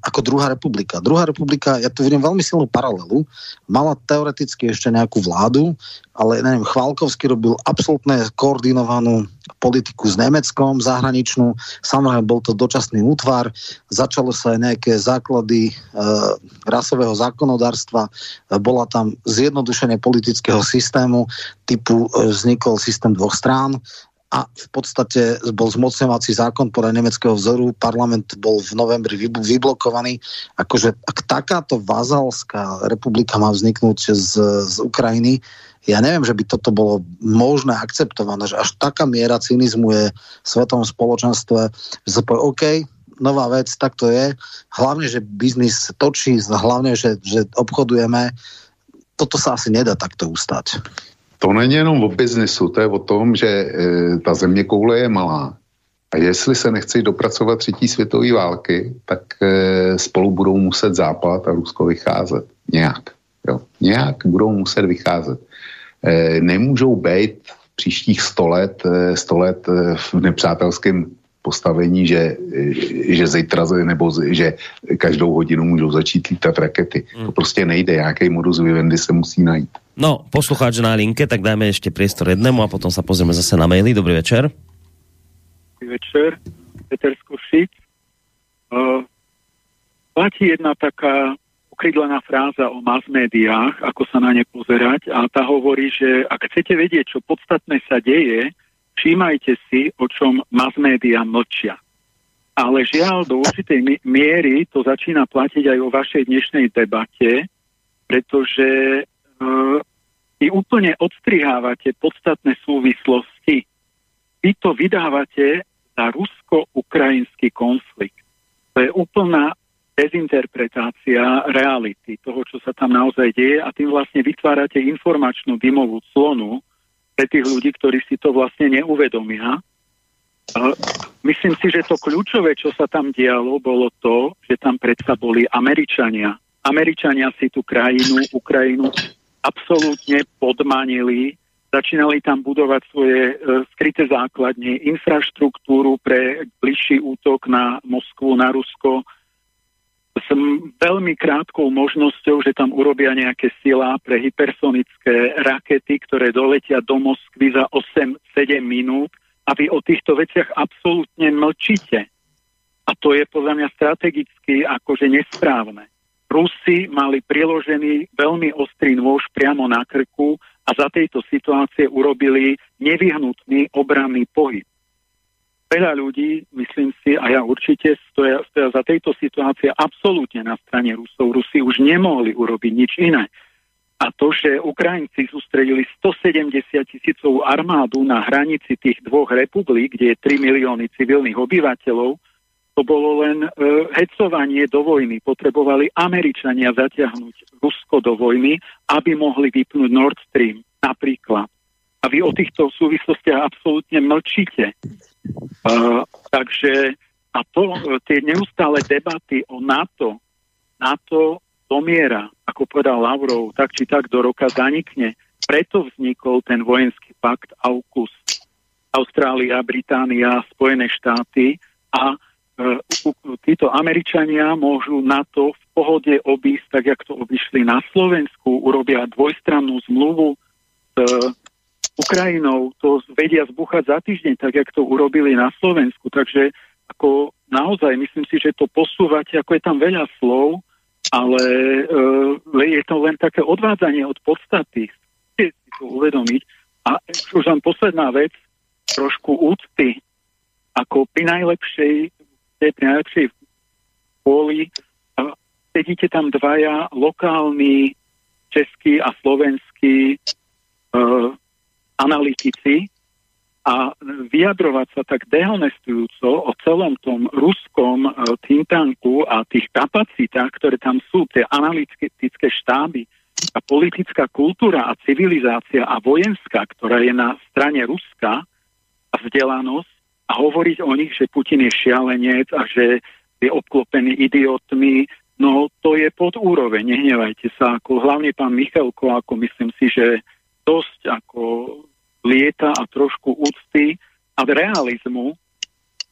ako druhá republika. Druhá republika, ja tu vidím veľmi silnú paralelu, mala teoreticky ešte nejakú vládu, ale neviem, Chvalkovský robil absolútne koordinovanú politiku s Nemeckom, zahraničnú, samozrejme bol to dočasný útvar, začalo sa aj nejaké základy e, rasového zákonodárstva, e, bola tam zjednodušenie politického systému, typu e, vznikol systém dvoch strán, a v podstate bol zmocňovací zákon podľa nemeckého vzoru, parlament bol v novembri vyblokovaný. Akože ak takáto vazalská republika má vzniknúť z, z Ukrajiny, ja neviem, že by toto bolo možné akceptované, že až taká miera cynizmu je v svetovom spoločenstve, že sa povie, OK, nová vec, tak to je, hlavne, že biznis točí, hlavne, že, že obchodujeme, toto sa asi nedá takto ustať. To není jenom o biznisu, to je o tom, že e, ta země koule je malá. A jestli se nechci dopracovat třetí světové války, tak e, spolu budou muset Západ a Rusko vycházet. Nějak. Jo. Nějak budou muset vycházet. E, nemůžou být v příštích sto let, sto let v nepřátelském postavení, že, že zítra, nebo že každou hodinu můžou začít lítat rakety. Mm. To prostě nejde. Nějaký modus vivendi se musí najít. No, poslucháč na linke, tak dajme ešte priestor jednému a potom sa pozrieme zase na maily. Dobrý večer. Dobrý večer. Peter z Košic. Uh, platí jedna taká ukrydlená fráza o mass médiách, ako sa na ne pozerať, a tá hovorí, že ak chcete vedieť, čo podstatné sa deje, všímajte si, o čom mass médiá mlčia. Ale žiaľ, do určitej miery to začína platiť aj o vašej dnešnej debate, pretože vy úplne odstrihávate podstatné súvislosti. Vy to vydávate za rusko-ukrajinský konflikt. To je úplná dezinterpretácia reality, toho, čo sa tam naozaj deje, a tým vlastne vytvárate informačnú dymovú clonu pre tých ľudí, ktorí si to vlastne neuvedomia. Myslím si, že to kľúčové, čo sa tam dialo, bolo to, že tam predsa boli Američania. Američania si tú krajinu, Ukrajinu absolútne podmanili, začínali tam budovať svoje e, skryté základne, infraštruktúru pre bližší útok na Moskvu, na Rusko. S veľmi krátkou možnosťou, že tam urobia nejaké silá pre hypersonické rakety, ktoré doletia do Moskvy za osem sedem minút, a vy o týchto veciach absolútne mlčíte. A to je podľa mňa strategicky akože nesprávne. Rusi mali priložený veľmi ostrý nôž priamo na krku a za tejto situácie urobili nevyhnutný obranný pohyb. Veľa ľudí, myslím si, a ja určite, stoja, stoja za tejto situácie absolútne na strane Rusov. Rusi už nemohli urobiť nič iné. A to, že Ukrajinci sústredili stosedemdesiat tisícovú armádu na hranici tých dvoch republik, kde je tri milióny civilných obyvateľov, to bolo len e, hecovanie do vojny. Potrebovali Američania zatiahnuť Rusko do vojny, aby mohli vypnúť Nord Stream napríklad. A vy o týchto súvislostiach absolútne mlčíte. E, takže a to, tie neustále debaty o NATO, NATO domiera, ako povedal Lavrov, tak či tak do roka zanikne. Preto vznikol ten vojenský pakt AUKUS. Austrália, Británia, Spojené štáty a títo Američania môžu NATO v pohode obísť, tak jak to obišli na Slovensku, urobia dvojstrannú zmluvu s Ukrajinou, to vedia zbuchať za týždeň, tak jak to urobili na Slovensku. Takže ako naozaj myslím si, že to posúvate, ako je tam veľa slov, ale e, je to len také odvádzanie od podstaty. Chcete si to uvedomiť. A už len posledná vec, trošku úcty, ako pri najlepšej je pri najlepšej poli. Sedíte tam dvaja lokálni českí a slovenskí e, analytici a vyjadrovať sa tak dehonestujúco o celom tom ruskom e, think tanku a tých kapacitách, ktoré tam sú, tie analytické štáby, a politická kultúra a civilizácia a vojenská, ktorá je na strane Ruska, a vzdelanosť, a hovoriť o nich, že Putin je šialenec a že je obklopený idiotmi, no to je pod úroveň, nehnevajte sa, ako hlavne pán Michalko, ako myslím si, že dosť ako lieta a trošku úcty a realizmu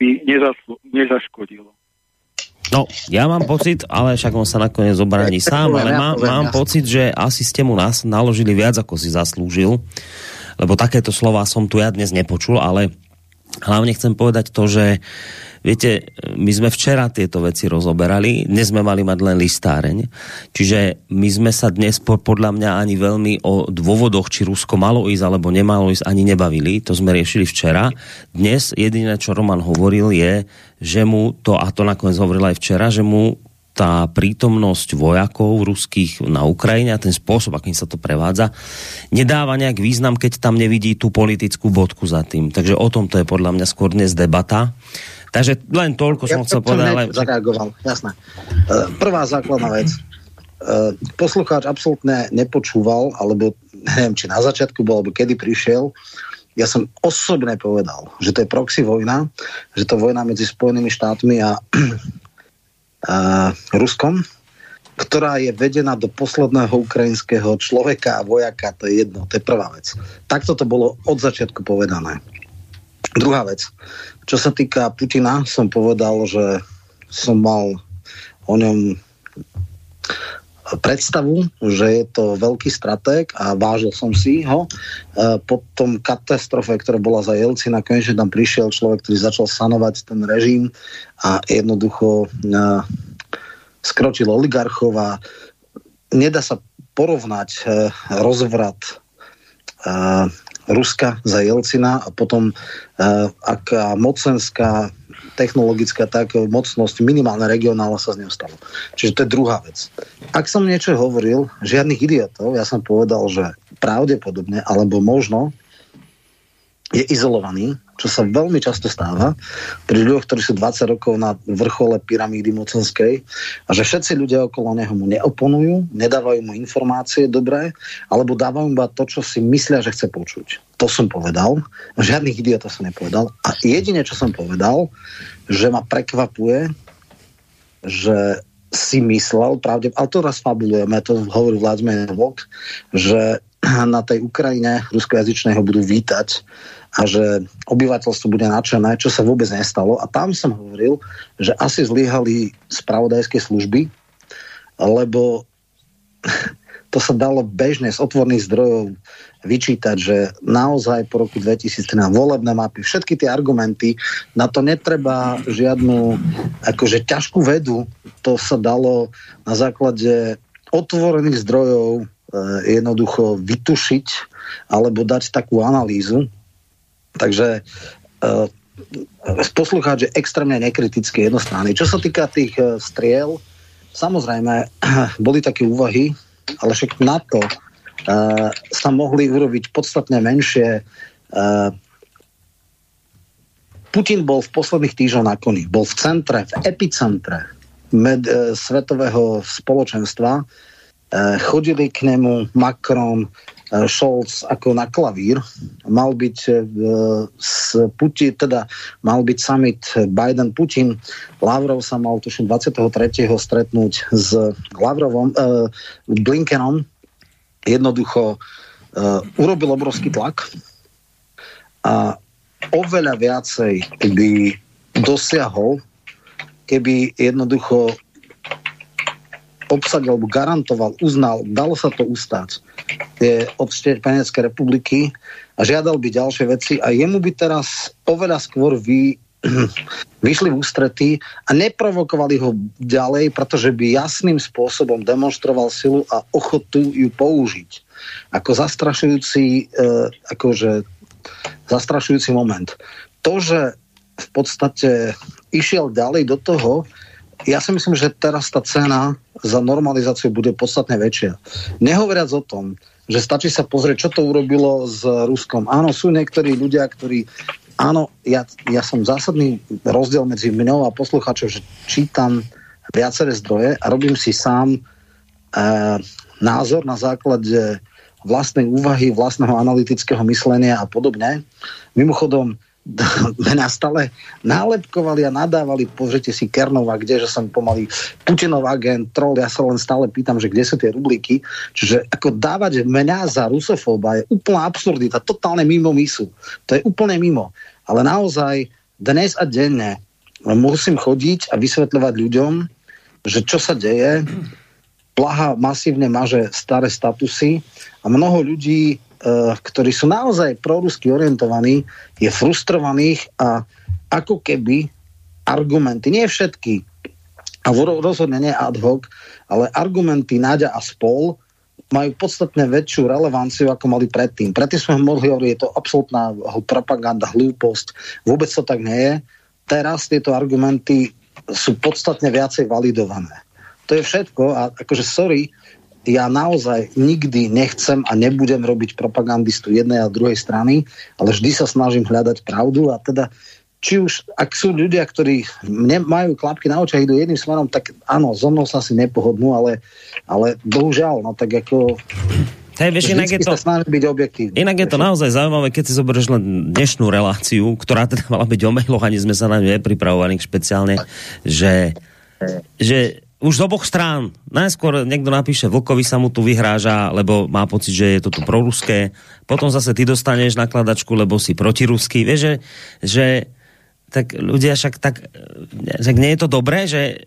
by nezašlo, nezaškodilo. No, ja mám pocit, ale však on sa nakoniec obráni sám, ale má, mám pocit, že asi ste mu nás naložili viac, ako si zaslúžil, lebo takéto slova som tu ja dnes nepočul, ale hlavne chcem povedať to, že viete, my sme včera tieto veci rozoberali, dnes sme mali mať len listáreň, čiže my sme sa dnes podľa mňa ani veľmi o dôvodoch, či Rusko malo ísť alebo nemalo ísť, ani nebavili, to sme riešili včera. Dnes jediné, čo Roman hovoril, je, že mu to, a to nakoniec hovoril aj včera, že mu tá prítomnosť vojakov ruských na Ukrajine a ten spôsob, akým sa to prevádza, nedáva nejak význam, keď tam nevidí tú politickú bodku za tým. Takže o tom to je podľa mňa skôr dnes debata. Takže len toľko som ja chcel povedať. Ja ale... zareagoval, jasné. Prvá základná vec. Poslucháč absolútne nepočúval, alebo neviem, či na začiatku bol, alebo kedy prišiel. Ja som osobne povedal, že to je proxy vojna, že to je vojna medzi Spojenými štátmi a A Ruskom, ktorá je vedená do posledného ukrajinského človeka a vojaka, to je jedno, to je prvá vec. Takto to bolo od začiatku povedané. Druhá vec, čo sa týka Putina, som povedal, že som mal o ňom predstavu, že je to veľký stratég a vážil som si ho. Po tom katastrofe, ktorá bola za Jelcina, konečne tam prišiel človek, ktorý začal sanovať ten režim a jednoducho skročil oligarchov a nedá sa porovnať rozvrat Ruska za Jelcina a potom aká mocenská technologická taká mocnosť, minimálna regionálna sa z neho stalo. Čiže to je druhá vec. Ak som niečo hovoril, žiadnych idiotov, ja som povedal, že pravdepodobne, alebo možno je izolovaný, čo sa veľmi často stáva pri ľuďoch, ktorí sú dvadsať rokov na vrchole pyramídy mocenskej a že všetci ľudia okolo neho mu neoponujú, nedávajú mu informácie dobré, alebo dávajú mu to, čo si myslia, že chce počuť. To som povedal. Žiadnych idiotov som nepovedal. A jedine, čo som povedal, že ma prekvapuje, že si myslel, pravde, ale to raz fabulujeme, to hovorí Vladimír Vlk, že na tej Ukrajine ruskojazyčného budú vítať a že obyvateľstvo bude nadšené, čo sa vôbec nestalo. A tam som hovoril, že asi zlyhali spravodajské služby, lebo to sa dalo bežne z otvorných zdrojov vyčítať, že naozaj po roku dvetisíctrinásť volebné mapy, všetky tie argumenty, na to netreba žiadnu akože ťažkú vedu, to sa dalo na základe otvorených zdrojov jednoducho vytušiť alebo dať takú analýzu. Takže uh, poslucháč je extrémne nekritický, jednostranný. Čo sa týka tých uh, striel, samozrejme boli také úvahy, ale však na to uh, sa mohli urobiť podstatne menšie. uh, Putin bol v posledných týždňoch na koni, bol v centre, v epicentre med, uh, svetového spoločenstva. Chodili k nemu Macron, Scholz ako na klavír. Mal byť s Putin, teda mal byť summit Biden-Putin. Lavrov sa mal tuším dvadsiateho tretieho stretnúť s Lavrovom, eh, Blinkenom. Jednoducho eh, urobil obrovský tlak a oveľa viacej by dosiahol, keby jednoducho obsadil, alebo garantoval, uznal, dalo sa to ustáť, je odštieť Peneckej republiky a žiadal by ďalšie veci a jemu by teraz oveľa skôr vy, vyšli v ústretí a neprovokovali ho ďalej, pretože by jasným spôsobom demonstroval silu a ochotu ju použiť. Ako zastrašujúci, e, akože zastrašujúci moment. To, že v podstate išiel ďalej do toho, ja si myslím, že teraz tá cena za normalizáciu bude podstatne väčšia. Nehovoriac o tom, že stačí sa pozrieť, čo to urobilo s Ruskom. Áno, sú niektorí ľudia, ktorí... Áno, ja, ja som zásadný rozdiel medzi mňou a poslucháčom, že čítam viaceré zdroje a robím si sám e, názor na základe vlastnej úvahy, vlastného analytického myslenia a podobne. Mimochodom, mňa stále nálepkovali a nadávali, pozrite si Kernova, kde, že som pomaly Putinov agent, troll, ja sa len stále pýtam, že kde sú tie rublíky, čiže ako dávať mňa za rusofóba je úplná absurdita, totálne mimo misu, to je úplne mimo, ale naozaj dnes a denne musím chodiť a vysvetľovať ľuďom, že čo sa deje. Plaha masívne maže staré statusy a mnoho ľudí, ktorí sú naozaj prorusky orientovaní, je frustrovaných a ako keby argumenty, nie všetky, a rozhodne nie ad hoc, ale argumenty Náďa a spol majú podstatne väčšiu relevanciu, ako mali predtým. Predtým sme mohli hovoriť, je to absolútna propaganda, hlúposť, vôbec to tak nie je. Teraz tieto argumenty sú podstatne viacej validované. To je všetko a akože sorry, ja naozaj nikdy nechcem a nebudem robiť propagandistu jednej a druhej strany, ale vždy sa snažím hľadať pravdu a teda či už, ak sú ľudia, ktorí majú klapky na očiach, idú jedným smerom, tak áno, so mnou sa asi nepohodnú, ale, ale bohužiaľ, no tak ako... Hej, vieš, inak je to, byť inak je to naozaj zaujímavé, keď si zoberieš len dnešnú reláciu, ktorá teda mala byť o mailoch, ani sme sa na ňu nepripravovaní špeciálne, že, že už z oboch strán najskôr niekto napíše, Vlkovi sa mu tu vyhráža, lebo má pocit, že je to tu proruské, potom zase ty dostaneš nakladačku, lebo si protiruský, vieš, že, že tak ľudia však tak, tak nie je to dobré, že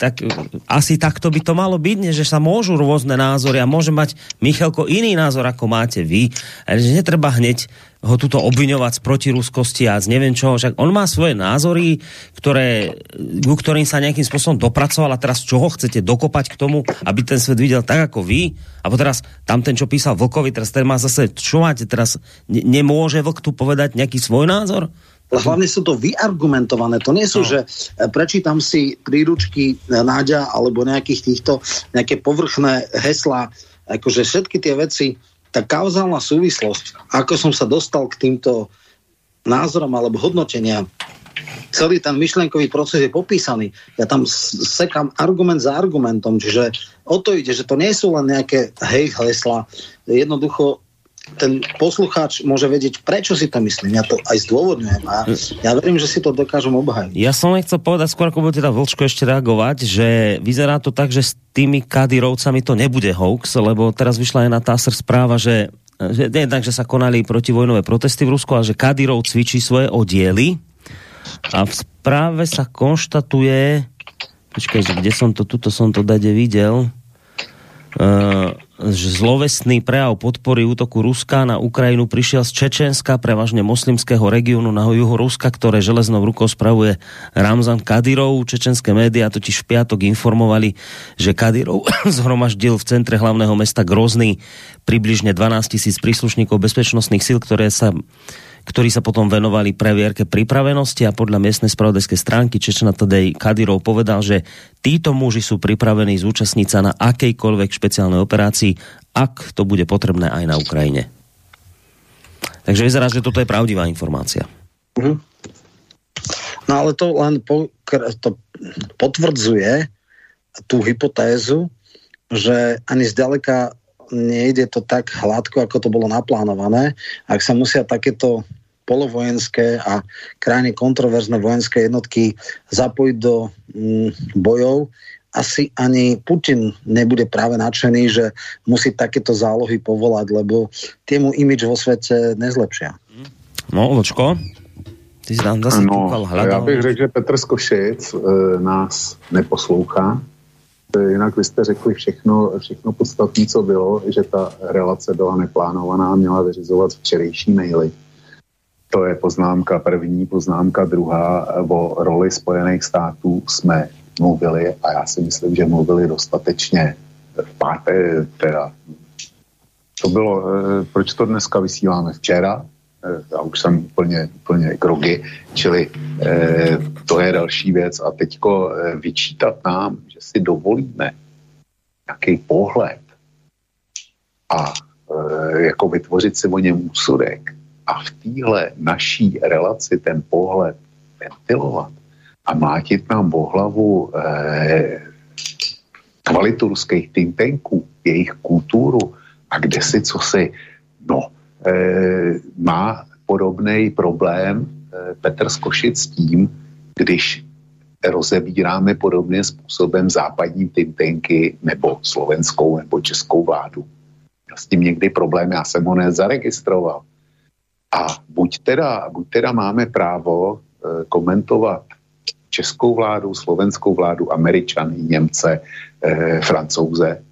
tak asi takto by to malo byť, nie? Že sa môžu rôzne názory a môže mať Michalko iný názor, ako máte vy, že netreba hneď ho tuto obviňovať z protiruskosti a z neviem čoho, však on má svoje názory, ktoré, ku ktorým sa nejakým spôsobom dopracoval a teraz čoho chcete dokopať k tomu, aby ten svet videl tak ako vy, a teraz tam ten, čo písal Vlkovi, teraz ten má zase, čo máte teraz, ne- nemôže Vlk tu povedať nejaký svoj názor? Hlavne sú to vyargumentované. To nie sú, no. Že prečítam si príručky Náďa alebo nejakých týchto, nejaké povrchné heslá. Akože všetky tie veci, tá kauzálna súvislosť, ako som sa dostal k týmto názorom alebo hodnoteniam, celý ten myšlienkový proces je popísaný. Ja tam sekám argument za argumentom. Čiže o to ide, že to nie sú len nejaké hej heslá. Jednoducho ten poslucháč môže vedieť, prečo si to myslím. Ja to aj zdôvodňujem a ja verím, že si to dokážem obhajiť. Ja som len chcel povedať, skôr ako budete teda Vlčko ešte reagovať, že vyzerá to tak, že s tými Kadyrovcami to nebude hoax, lebo teraz vyšla aj na TASR správa, že, že jednak, že sa konali protivojnové protesty v Rusku, ale že Kadyrov cvičí svoje oddiely a v správe sa konštatuje, počkaj, kde som to, tuto som to dade videl, Uh, zlovestný prejav podpory útoku Ruska na Ukrajinu prišiel z Čečenska, prevažne moslimského regiónu na juhu Ruska, ktoré železnou rukou spravuje Ramzan Kadyrov. Čečenské médiá totiž v piatok informovali, že Kadyrov zhromaždil v centre hlavného mesta Grozny približne dvanásť tisíc príslušníkov bezpečnostných síl, ktoré sa ktorí sa potom venovali previerke pripravenosti a podľa miestnej spravodajskej stránky Čečena Tadej Kadyrov povedal, že títo muži sú pripravení zúčastniť sa na akejkoľvek špeciálnej operácii, ak to bude potrebné aj na Ukrajine. Takže vyzerá, že toto je pravdivá informácia. Mhm. No ale to len po, to potvrdzuje tú hypotézu, že ani zďaleka nejde to tak hladko, ako to bolo naplánované. Ak sa musia takéto polovojenské a krajne kontroverzné vojenské jednotky zapojiť do mm, bojov, asi ani Putin nebude práve nadšený, že musí takéto zálohy povolať, lebo tému imidž vo svete nezlepšia. No, Vlčko, ty si tam zase kúkal hľadal. Ja bych řekl, že Petr Skošec e, nás neposlouchá. Jinak vy jste řekli všechno, všechno podstatné, co bylo, že ta relace byla neplánovaná, měla vyřizovat včerejší maily. To je poznámka první, poznámka druhá. O roli Spojených států jsme mluvili a já si myslím, že mluvili dostatečně v páté, teda to bylo, proč to dneska vysíláme včera, já už jsem úplně, úplně kroky, čili eh, to je další věc a teďko eh, vyčítat nám, že si dovolíme nějaký pohled a eh, jako vytvořit si o něm úsudek a v téhle naší relaci ten pohled ventilovat a mlátit nám o hlavu eh, kvalitu ruských think tanků, jejich kulturu a kde si, co si, no E, má podobný problém e, Petr Skošec s tím, když rozebíráme podobným způsobem západní think tanky nebo slovenskou nebo českou vládu. Já s tím někdy problém, já jsem ho nezaregistroval. A buď teda, buď teda máme právo komentovat českou vládu, slovenskou vládu, Američany, Němce, eh, Francouze.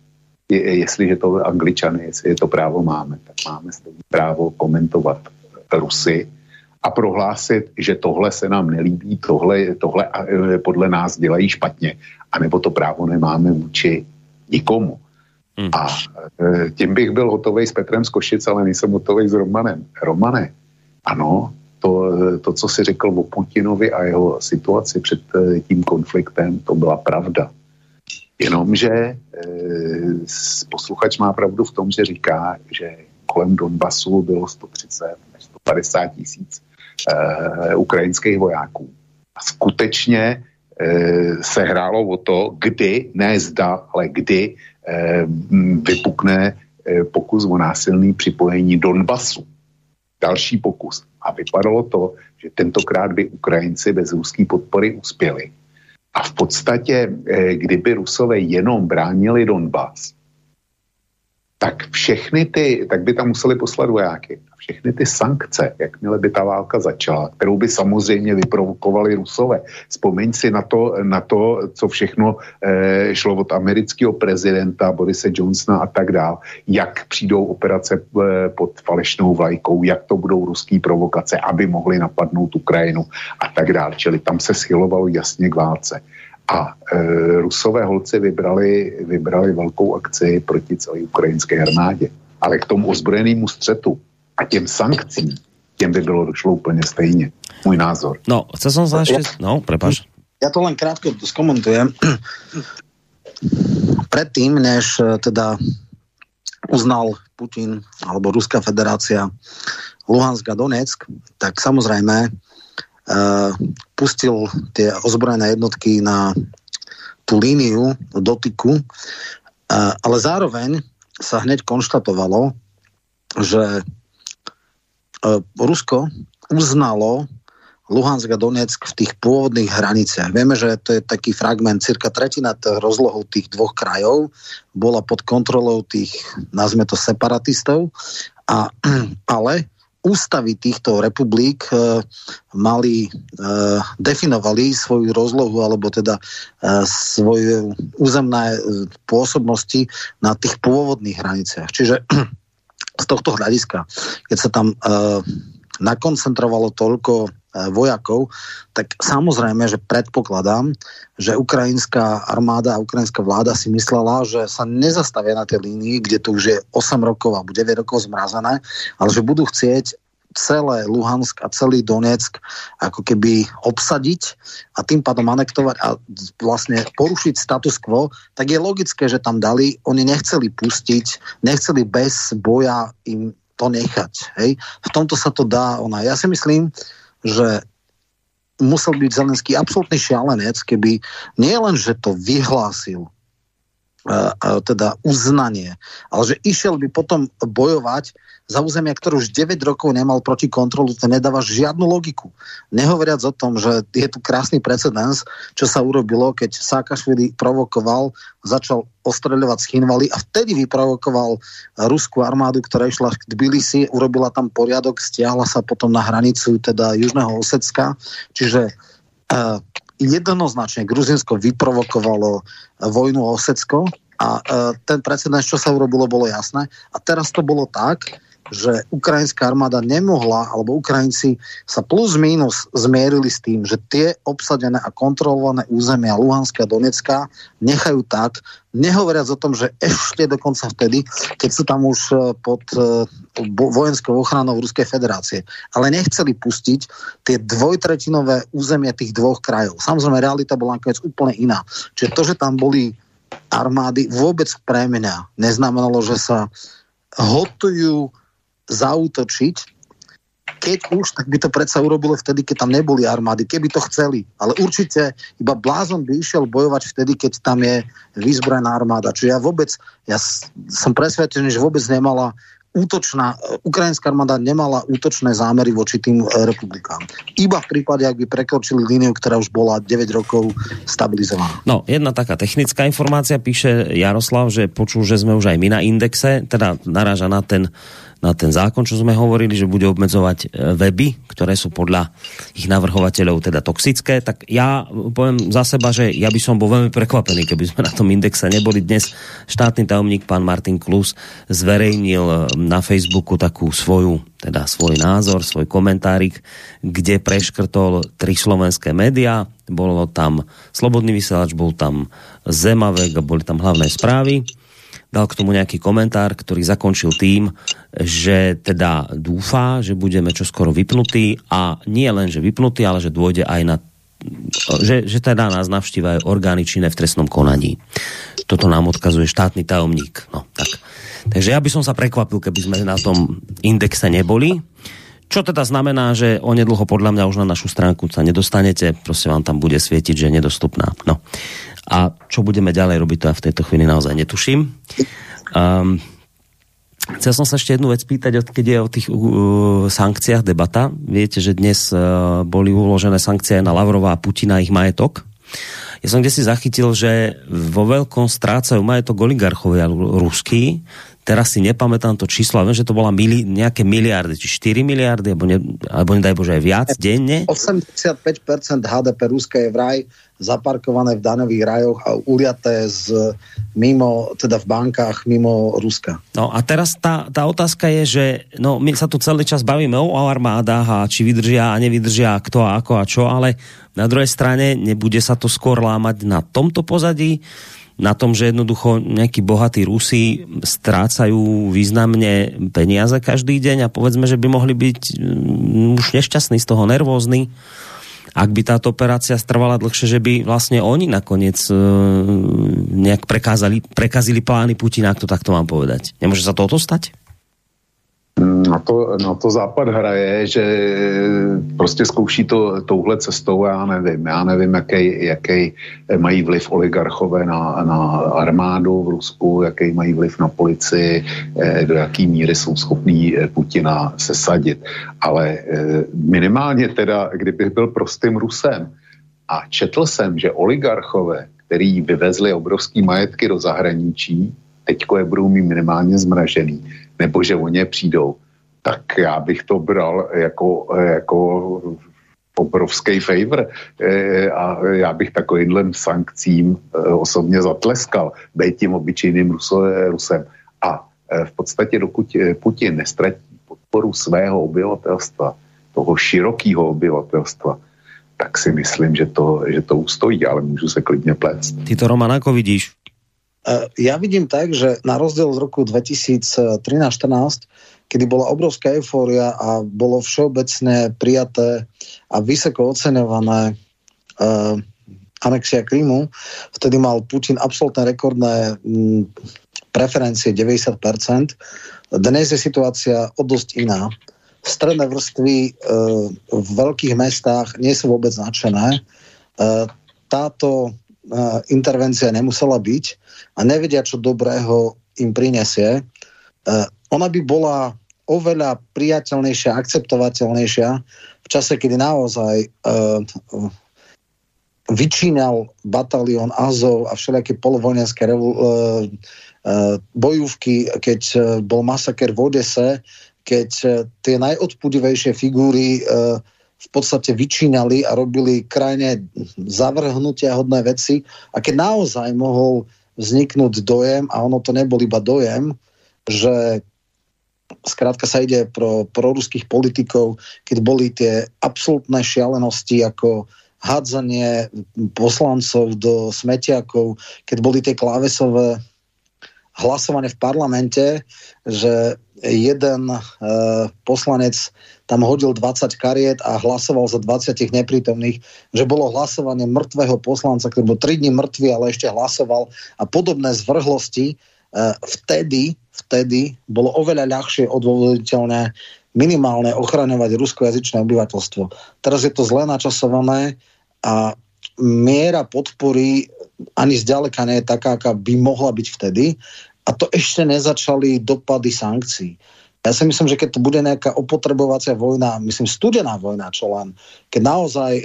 Je, jestliže to Angličany, jestli je to právo máme, tak máme stejné právo komentovat Rusy a prohlásit, že tohle se nám nelíbí, tohle, tohle podle nás dělají špatně, anebo to právo nemáme vůči nikomu. Hmm. A e, tím bych byl hotovej s Petrem z Košic, ale nejsem hotovej s Romanem. Romane, ano, to, to, co jsi řekl o Putinovi a jeho situaci před tím konfliktem, to byla pravda. Jenomže e, posluchač má pravdu v tom, že říká, že kolem Donbasu bylo sto třicet až sto padesát tisíc e, ukrajinských vojáků. A skutečně e, se hrálo o to, kdy, ne zda, ale kdy e, vypukne e, pokus o násilný připojení Donbasu. Další pokus. A vypadalo to, že tentokrát by Ukrajinci bez ruské podpory uspěli. A v podstatě, kdyby Rusové jenom bránili Donbas, tak všechny ty, tak by tam museli poslat vojáky. A všechny ty sankce, jakmile by ta válka začala, kterou by samozřejmě vyprovokovali Rusové. Vzpomeň si na to, na to co všechno eh, šlo od amerického prezidenta Borise Johnsona a tak dál, jak přijdou operace eh, pod falešnou vlajkou, jak to budou ruský provokace, aby mohli napadnout Ukrajinu a tak dál. Čili tam se schylovalo jasně k válce. A e, Rusové holci vybrali, vybrali velkou akci proti celé ukrajinské armádě. Ale k tomu ozbrojenému střetu a těm sankcím, těm by bylo došlo úplně stejně. Můj názor. No, chcel som sa ešte... No, prepáč. Ja to len krátko skomentujem. Predtým, než teda uznal Putin alebo Ruská federácia Luhansk a Donetsk, tak samozrejme Uh, pustil tie ozbrojené jednotky na tú líniu dotyku, uh, ale zároveň sa hneď konštatovalo, že uh, Rusko uznalo Luhansk a Donetsk v tých pôvodných hraniciach. Vieme, že to je taký fragment, cirka tretina rozlohu tých dvoch krajov bola pod kontrolou tých, nazme to, separatistov, a, ale ústavy týchto republik e, mali, e, definovali svoju rozlohu alebo teda e, svoje územné pôsobnosti na tých pôvodných hraniciach. Čiže z tohto hľadiska, keď sa tam e, nakoncentrovalo toľko e, vojakov, tak samozrejme, že predpokladám, že ukrajinská armáda a ukrajinská vláda si myslela, že sa nezastavia na tej línii, kde to už je osem rokov alebo deväť rokov zmrazené, ale že budú chcieť celé Luhansk a celý Donetsk ako keby obsadiť a tým pádom anektovať a vlastne porušiť status quo, tak je logické, že tam dali, oni nechceli pustiť, nechceli bez boja im to nechať. Hej? V tomto sa to dá ona. Ja si myslím, že musel byť Zelenský absolútny šialenec, keby nie len, že to vyhlásil, teda uznanie, ale že išiel by potom bojovať za územia, ktoré už deväť rokov nemal proti kontrolu, to nedáva žiadnu logiku. Nehovoriac o tom, že je tu krásny precedens, čo sa urobilo, keď Saakašvili provokoval, začal ostreľovať z Chinvali a vtedy vyprovokoval ruskú armádu, ktorá išla k Tbilisi, urobila tam poriadok, stiahla sa potom na hranicu teda Južného Osecka, čiže uh, jednoznačne Gruzinsko vyprovokovalo vojnu o Osecko a ten precedens, čo sa urobilo, bolo jasné. A teraz to bolo tak, že ukrajinská armáda nemohla, alebo Ukrajinci sa plus mínus zmierili s tým, že tie obsadené a kontrolované územia Luhanska a Donecka nechajú tak, nehovoriac o tom, že ešte dokonca vtedy, keď sú tam už pod vojenskou ochranou Ruskej federácie, ale nechceli pustiť tie dvojtretinové územia tých dvoch krajov. Samozrejme, realita bola nakoniec úplne iná. Čiže to, že tam boli armády, vôbec pre mňa neznamenalo, že sa hotujú zaútočiť. Keď už, tak by to predsa urobilo vtedy, keď tam neboli armády, keby to chceli. Ale určite iba blázon by išiel bojovať vtedy, keď tam je vyzbrojená armáda. Čiže ja vôbec, ja som presvedčený, že vôbec nemala útočná, ukrajinská armáda nemala útočné zámery voči tým republikám. Iba v prípade, ak by prekročili líniu, ktorá už bola deväť rokov stabilizovaná. No, jedna taká technická informácia, píše Jaroslav, že počul, že sme už aj my na Indexe, teda naráža na ten na ten zákon, čo sme hovorili, že bude obmedzovať weby, ktoré sú podľa ich navrhovateľov teda toxické, tak ja poviem za seba, že ja by som bol veľmi prekvapený, keby sme na tom indexe neboli dnes. Štátny tajomník pán Martin Klus zverejnil na Facebooku takú svoju, teda svoj názor, svoj komentárik, kde preškrtol tri slovenské médiá. Bolo tam Slobodný vysielač, bol tam Zemavek, boli tam Hlavné správy. Dal k tomu nejaký komentár, ktorý zakončil tým, že teda dúfa, že budeme čoskoro vypnutí a nie len, že vypnutí, ale že dôjde aj na že, že teda nás navštívajú orgány činné v trestnom konaní. Toto nám odkazuje štátny tajomník. No, tak. Takže ja by som sa prekvapil, keby sme na tom indexe neboli. Čo teda znamená, že onedlho podľa mňa už na našu stránku sa nedostanete, proste vám tam bude svietiť, že je nedostupná. No. A čo budeme ďalej robiť, to ja v tejto chvíli naozaj netuším. Um, chcel som sa ešte jednu vec pýtať, keď je o tých uh, sankciách debata. Viete, že dnes uh, boli uložené sankcie na Lavrova a Putina, ich majetok. Ja som kde si zachytil, že vo veľkom strácajú majetok oligarchovia ruskí. Teraz si nepamätám to číslo, viem, že to bola mili, nejaké miliardy, či štyri miliardy, alebo, ne, alebo nedaj Bože aj viac denne. osemdesiatpäť percent há dé pé Ruska je vraj zaparkované v daňových rajoch a uliaté z, mimo, teda v bankách mimo Ruska. No a teraz tá, tá otázka je, že no, my sa tu celý čas bavíme o armádách a či vydržia a nevydržia kto a ako a čo, ale na druhej strane nebude sa to skôr lámať na tomto pozadí, na tom, že jednoducho nejakí bohatí Rusi strácajú významne peniaze každý deň a povedzme, že by mohli byť už nešťastní, z toho nervózni, ak by táto operácia trvala dlhšie, že by vlastne oni nakoniec nejak prekázali, prekazili plány Putina, ak to takto mám povedať. Nemôže sa toto stať? Na to, na to Západ hraje, že prostě zkouší to touhle cestou, já nevím, já nevím, jaký, jaký mají vliv oligarchové na, na armádu v Rusku, jaký mají vliv na policii, do jaký míry jsou schopní Putina sesadit. Ale minimálně teda, kdybych byl prostým Rusem a četl jsem, že oligarchové, který vyvezli obrovský majetky do zahraničí, teďko je budou mít minimálně zmražený, nebo že o ně přijdou, tak já bych to bral jako, jako obrovský favor e, a já bych takovýmhle sankcím e, osobně zatleskal, bejt tím obyčejným Ruso- Rusem. A e, v podstatě, dokud Putin nestratí podporu svého obyvatelstva, toho širokého obyvatelstva, tak si myslím, že to, že to ustojí, ale můžu se klidně plést. Ty to, Roman, ako vidíš? Ja vidím tak, že na rozdiel z roku dvetisíctrinásť štrnásť, kedy bola obrovská eufória a bolo všeobecne prijaté a vysoko oceňované uh, anexia Krymu, vtedy mal Putin absolútne rekordné m, preferencie deväťdesiat percent. Dnes je situácia o dosť iná. Stredné vrstvy uh, v veľkých mestách nie sú vôbec nadšené. Uh, táto uh, intervencia nemusela byť a nevedia, čo dobrého im prinesie. Uh, ona by bola oveľa priateľnejšia, akceptovateľnejšia v čase, kedy naozaj uh, uh, vyčínal batalión Azov a všelijaké polovojenské revo- uh, uh, bojúvky, keď uh, bol masaker v Odese, keď uh, tie najodpudivejšie figúry uh, v podstate vyčínali a robili krajne zavrhnutia hodné veci. A keď naozaj mohol vzniknúť dojem, a ono to nebol iba dojem, že skrátka sa ide pro proruských politikov, keď boli tie absolútne šialenosti ako hádzanie poslancov do smetiakov, keď boli tie klávesové hlasovanie v parlamente, že jeden e, poslanec tam hodil dvadsať kariet a hlasoval za dvadsať neprítomných, že bolo hlasovanie mŕtvého poslanca, ktorý bol tri dni mŕtvy, ale ešte hlasoval, a podobné zvrhlosti. E, vtedy, vtedy bolo oveľa ľahšie odôvoditeľné minimálne ochraňovať ruskojazyčné obyvateľstvo. Teraz je to zle načasované a miera podpory ani zďaleka nie je taká, aká by mohla byť vtedy. A to ešte nezačali dopady sankcií. Ja si myslím, že keď to bude nejaká opotrebovacia vojna, myslím studená vojna, čo len, keď naozaj e,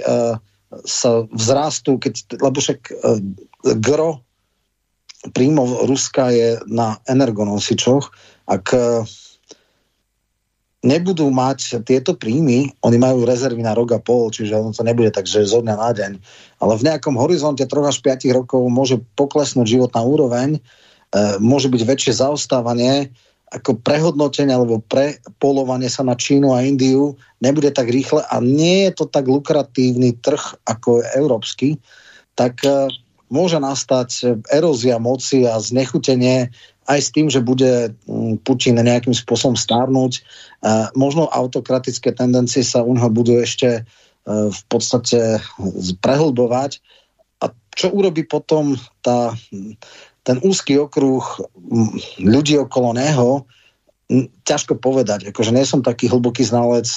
sa vzrastú, keď, lebo však e, gro príjmov Ruska je na energonosičoch, ak e, nebudú mať tieto príjmy, oni majú rezervy na rok a pol, čiže ono to nebude tak, že zo dňa na deň, ale v nejakom horizonte tri až päť rokov môže poklesnúť životná úroveň, môže byť väčšie zaostávanie, ako prehodnotenie alebo prepolovanie sa na Čínu a Indiu nebude tak rýchle a nie je to tak lukratívny trh ako je európsky, tak môže nastať erózia moci a znechutenie aj s tým, že bude Putin nejakým spôsobom starnúť. Možno autokratické tendencie sa u neho budú ešte v podstate prehlbovať. A čo urobí potom tá, ten úzky okruh ľudí okolo neho, ťažko povedať. Akože nie som taký hlboký znalec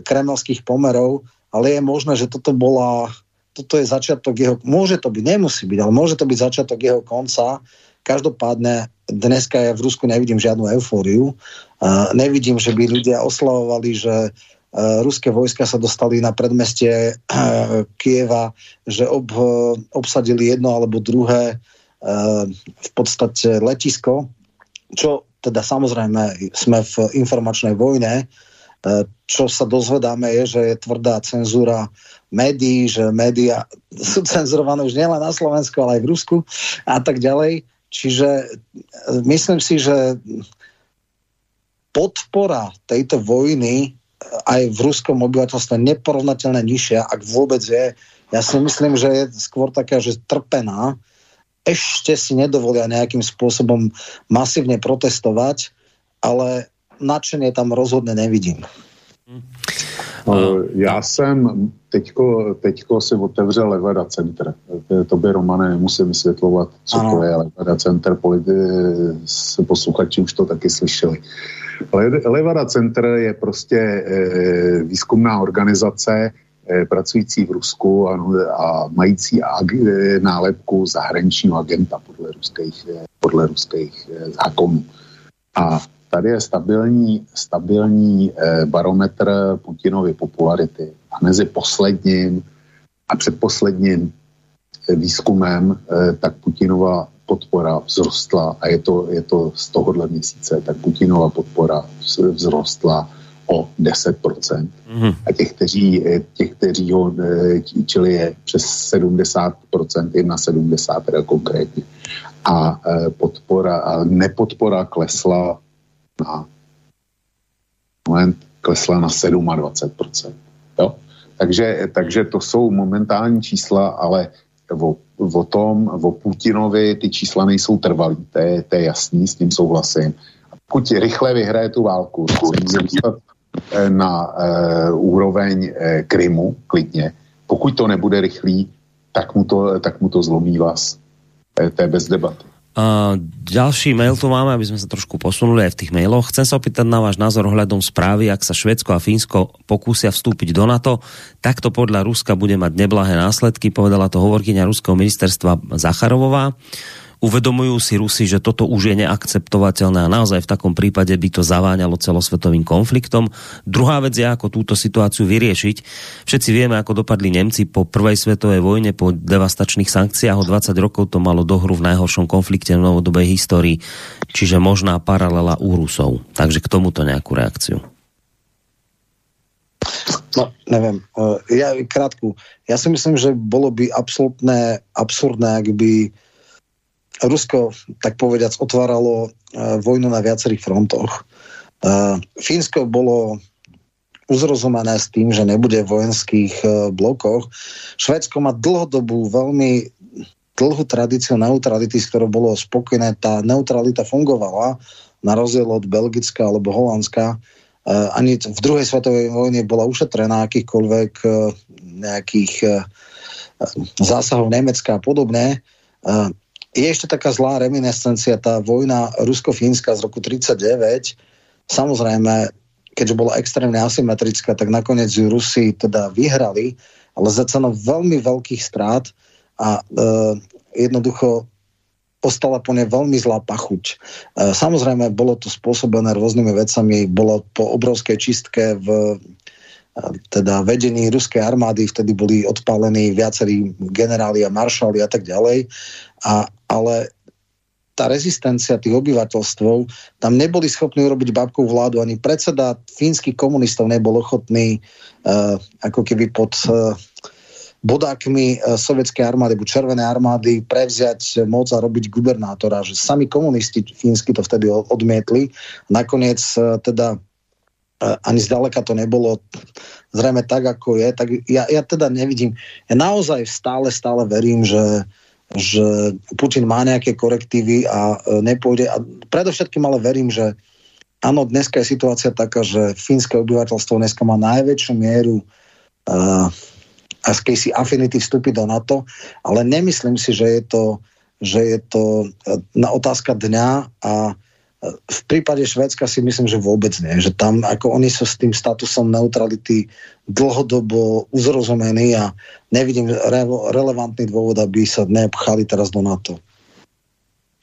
kremelských pomerov, ale je možné, že toto bola... Toto je začiatok jeho... Môže to byť, nemusí byť, ale môže to byť začiatok jeho konca. Každopádne dneska ja v Rusku nevidím žiadnu eufóriu. Uh, nevidím, že by ľudia oslavovali, že uh, ruské vojska sa dostali na predmestie uh, Kieva, že ob, uh, obsadili jedno alebo druhé uh, v podstate letisko, čo teda samozrejme sme v informačnej vojne. Uh, čo sa dozvedáme je, že je tvrdá cenzúra médií, že médiá sú cenzurované už nielen na Slovensku, ale aj v Rusku a tak ďalej. Čiže myslím si, že podpora tejto vojny aj v ruskom obyvateľstve neporovnateľne nižšia, ak vôbec je. Ja si myslím, že je skôr taká, že trpená. Ešte si nedovolia nejakým spôsobom masívne protestovať, ale nadšenie tam rozhodne nevidím. Já jsem teďko, teďko si otevřel Levada Center. Tobě, Romane, nemusím vysvětlovat, co ano. To je Levada Center. Posluchači už to taky slyšeli. Levada Center je prostě výzkumná organizace pracující v Rusku a mající nálepku zahraničního agenta podle ruských, podle ruských zákonů. A tady je stabilní, stabilní barometr Putinovy popularity. A mezi posledním a předposledním výzkumem tak Putinova podpora vzrostla, a je to, je to z tohohle měsíce, tak Putinova podpora vzrostla o deset procent. Mm-hmm. A těch, kteří, těch, kteří ho čili je přes sedmdesát procent, je na sedmdesát teda konkrétně. A podpora, a nepodpora klesla na moment klesla na dvacet sedm procent. Jo? Takže, takže to jsou momentální čísla, ale o, o tom, o Putinovi ty čísla nejsou trvalý, to je, to je jasný, s tím souhlasím. A pokud rychle vyhraje tu válku, na e, úroveň e, Krymu, klidně, pokud to nebude rychlý, tak mu to, tak mu to zlomí vás. E, to je bez debaty. Uh, ďalší mail tu máme, aby sme sa trošku posunuli aj v tých mailoch. Chcem sa opýtať na váš názor ohľadom správy, ak sa Švédsko a Fínsko pokúsia vstúpiť do NATO, tak to podľa Ruska bude mať neblahé následky, povedala to hovorkyňa ruského ministerstva Zacharovová. Uvedomujú si Rusi, že toto už je neakceptovateľné a naozaj v takom prípade by to zaváňalo celosvetovým konfliktom. Druhá vec je, ako túto situáciu vyriešiť. Všetci vieme, ako dopadli Nemci po prvej svetovej vojne, po devastačných sankciách. O dvadsať rokov to malo dohru v najhoršom konflikte v novodobej histórii. Čiže možná paralela u Rusov. Takže k tomuto nejakú reakciu. No, neviem. Ja krátku. Ja si myslím, že bolo by absolútne absurdné, ak by Rusko, tak povediac, otváralo vojnu na viacerých frontoch. Fínsko bolo uzrozumené s tým, že nebude v vojenských blokoch. Švédsko má dlhodobú, veľmi dlhú tradíciu neutrality, s ktorou bolo spokojné. Tá neutralita fungovala, na rozdiel od Belgicka alebo Holandska. Ani v druhej svetovej vojne bola ušetrená akýchkoľvek nejakých zásahov Nemecka a podobne. Je ešte taká zlá reminiscencia, tá vojna rusko-fínska z roku devätnásť tridsaťdeväť. Samozrejme, keďže bola extrémne asymetrická, tak nakoniec ju Rusi teda vyhrali, ale za cenu veľmi veľkých strát a e, jednoducho ostala po nej veľmi zlá pachuť. E, samozrejme, bolo to spôsobené rôznymi vecami, bolo po obrovskej čistke v teda vedení ruskej armády, vtedy boli odpálení viacerí generáli a maršáli a tak ďalej. A, ale tá rezistencia tých obyvateľstvov, tam neboli schopní urobiť babkovú vládu, ani predseda fínskych komunistov nebol ochotný uh, ako keby pod... Uh, bodákmi sovietskej armády, buď červenej armády, prevziať moc a robiť gubernátora. Že sami komunisti fínsky to vtedy odmietli. Nakoniec teda ani zďaleka to nebolo zrejme tak, ako je. Tak ja, ja teda nevidím. Ja naozaj stále, stále verím, že, že Putin má nejaké korektívy a nepôjde. A predovšetkým ale verím, že áno, dneska je situácia taká, že fínske obyvateľstvo dneska má najväčšiu mieru uh, a z kejsi Affinity vstúpi do NATO, ale nemyslím si, že je to, že je to na otázka dňa a v prípade Švédska si myslím, že vôbec nie. Že tam, ako oni sú s tým statusom neutrality dlhodobo uzrozumení a nevidím re- relevantný dôvod, aby sa nepchali teraz do NATO.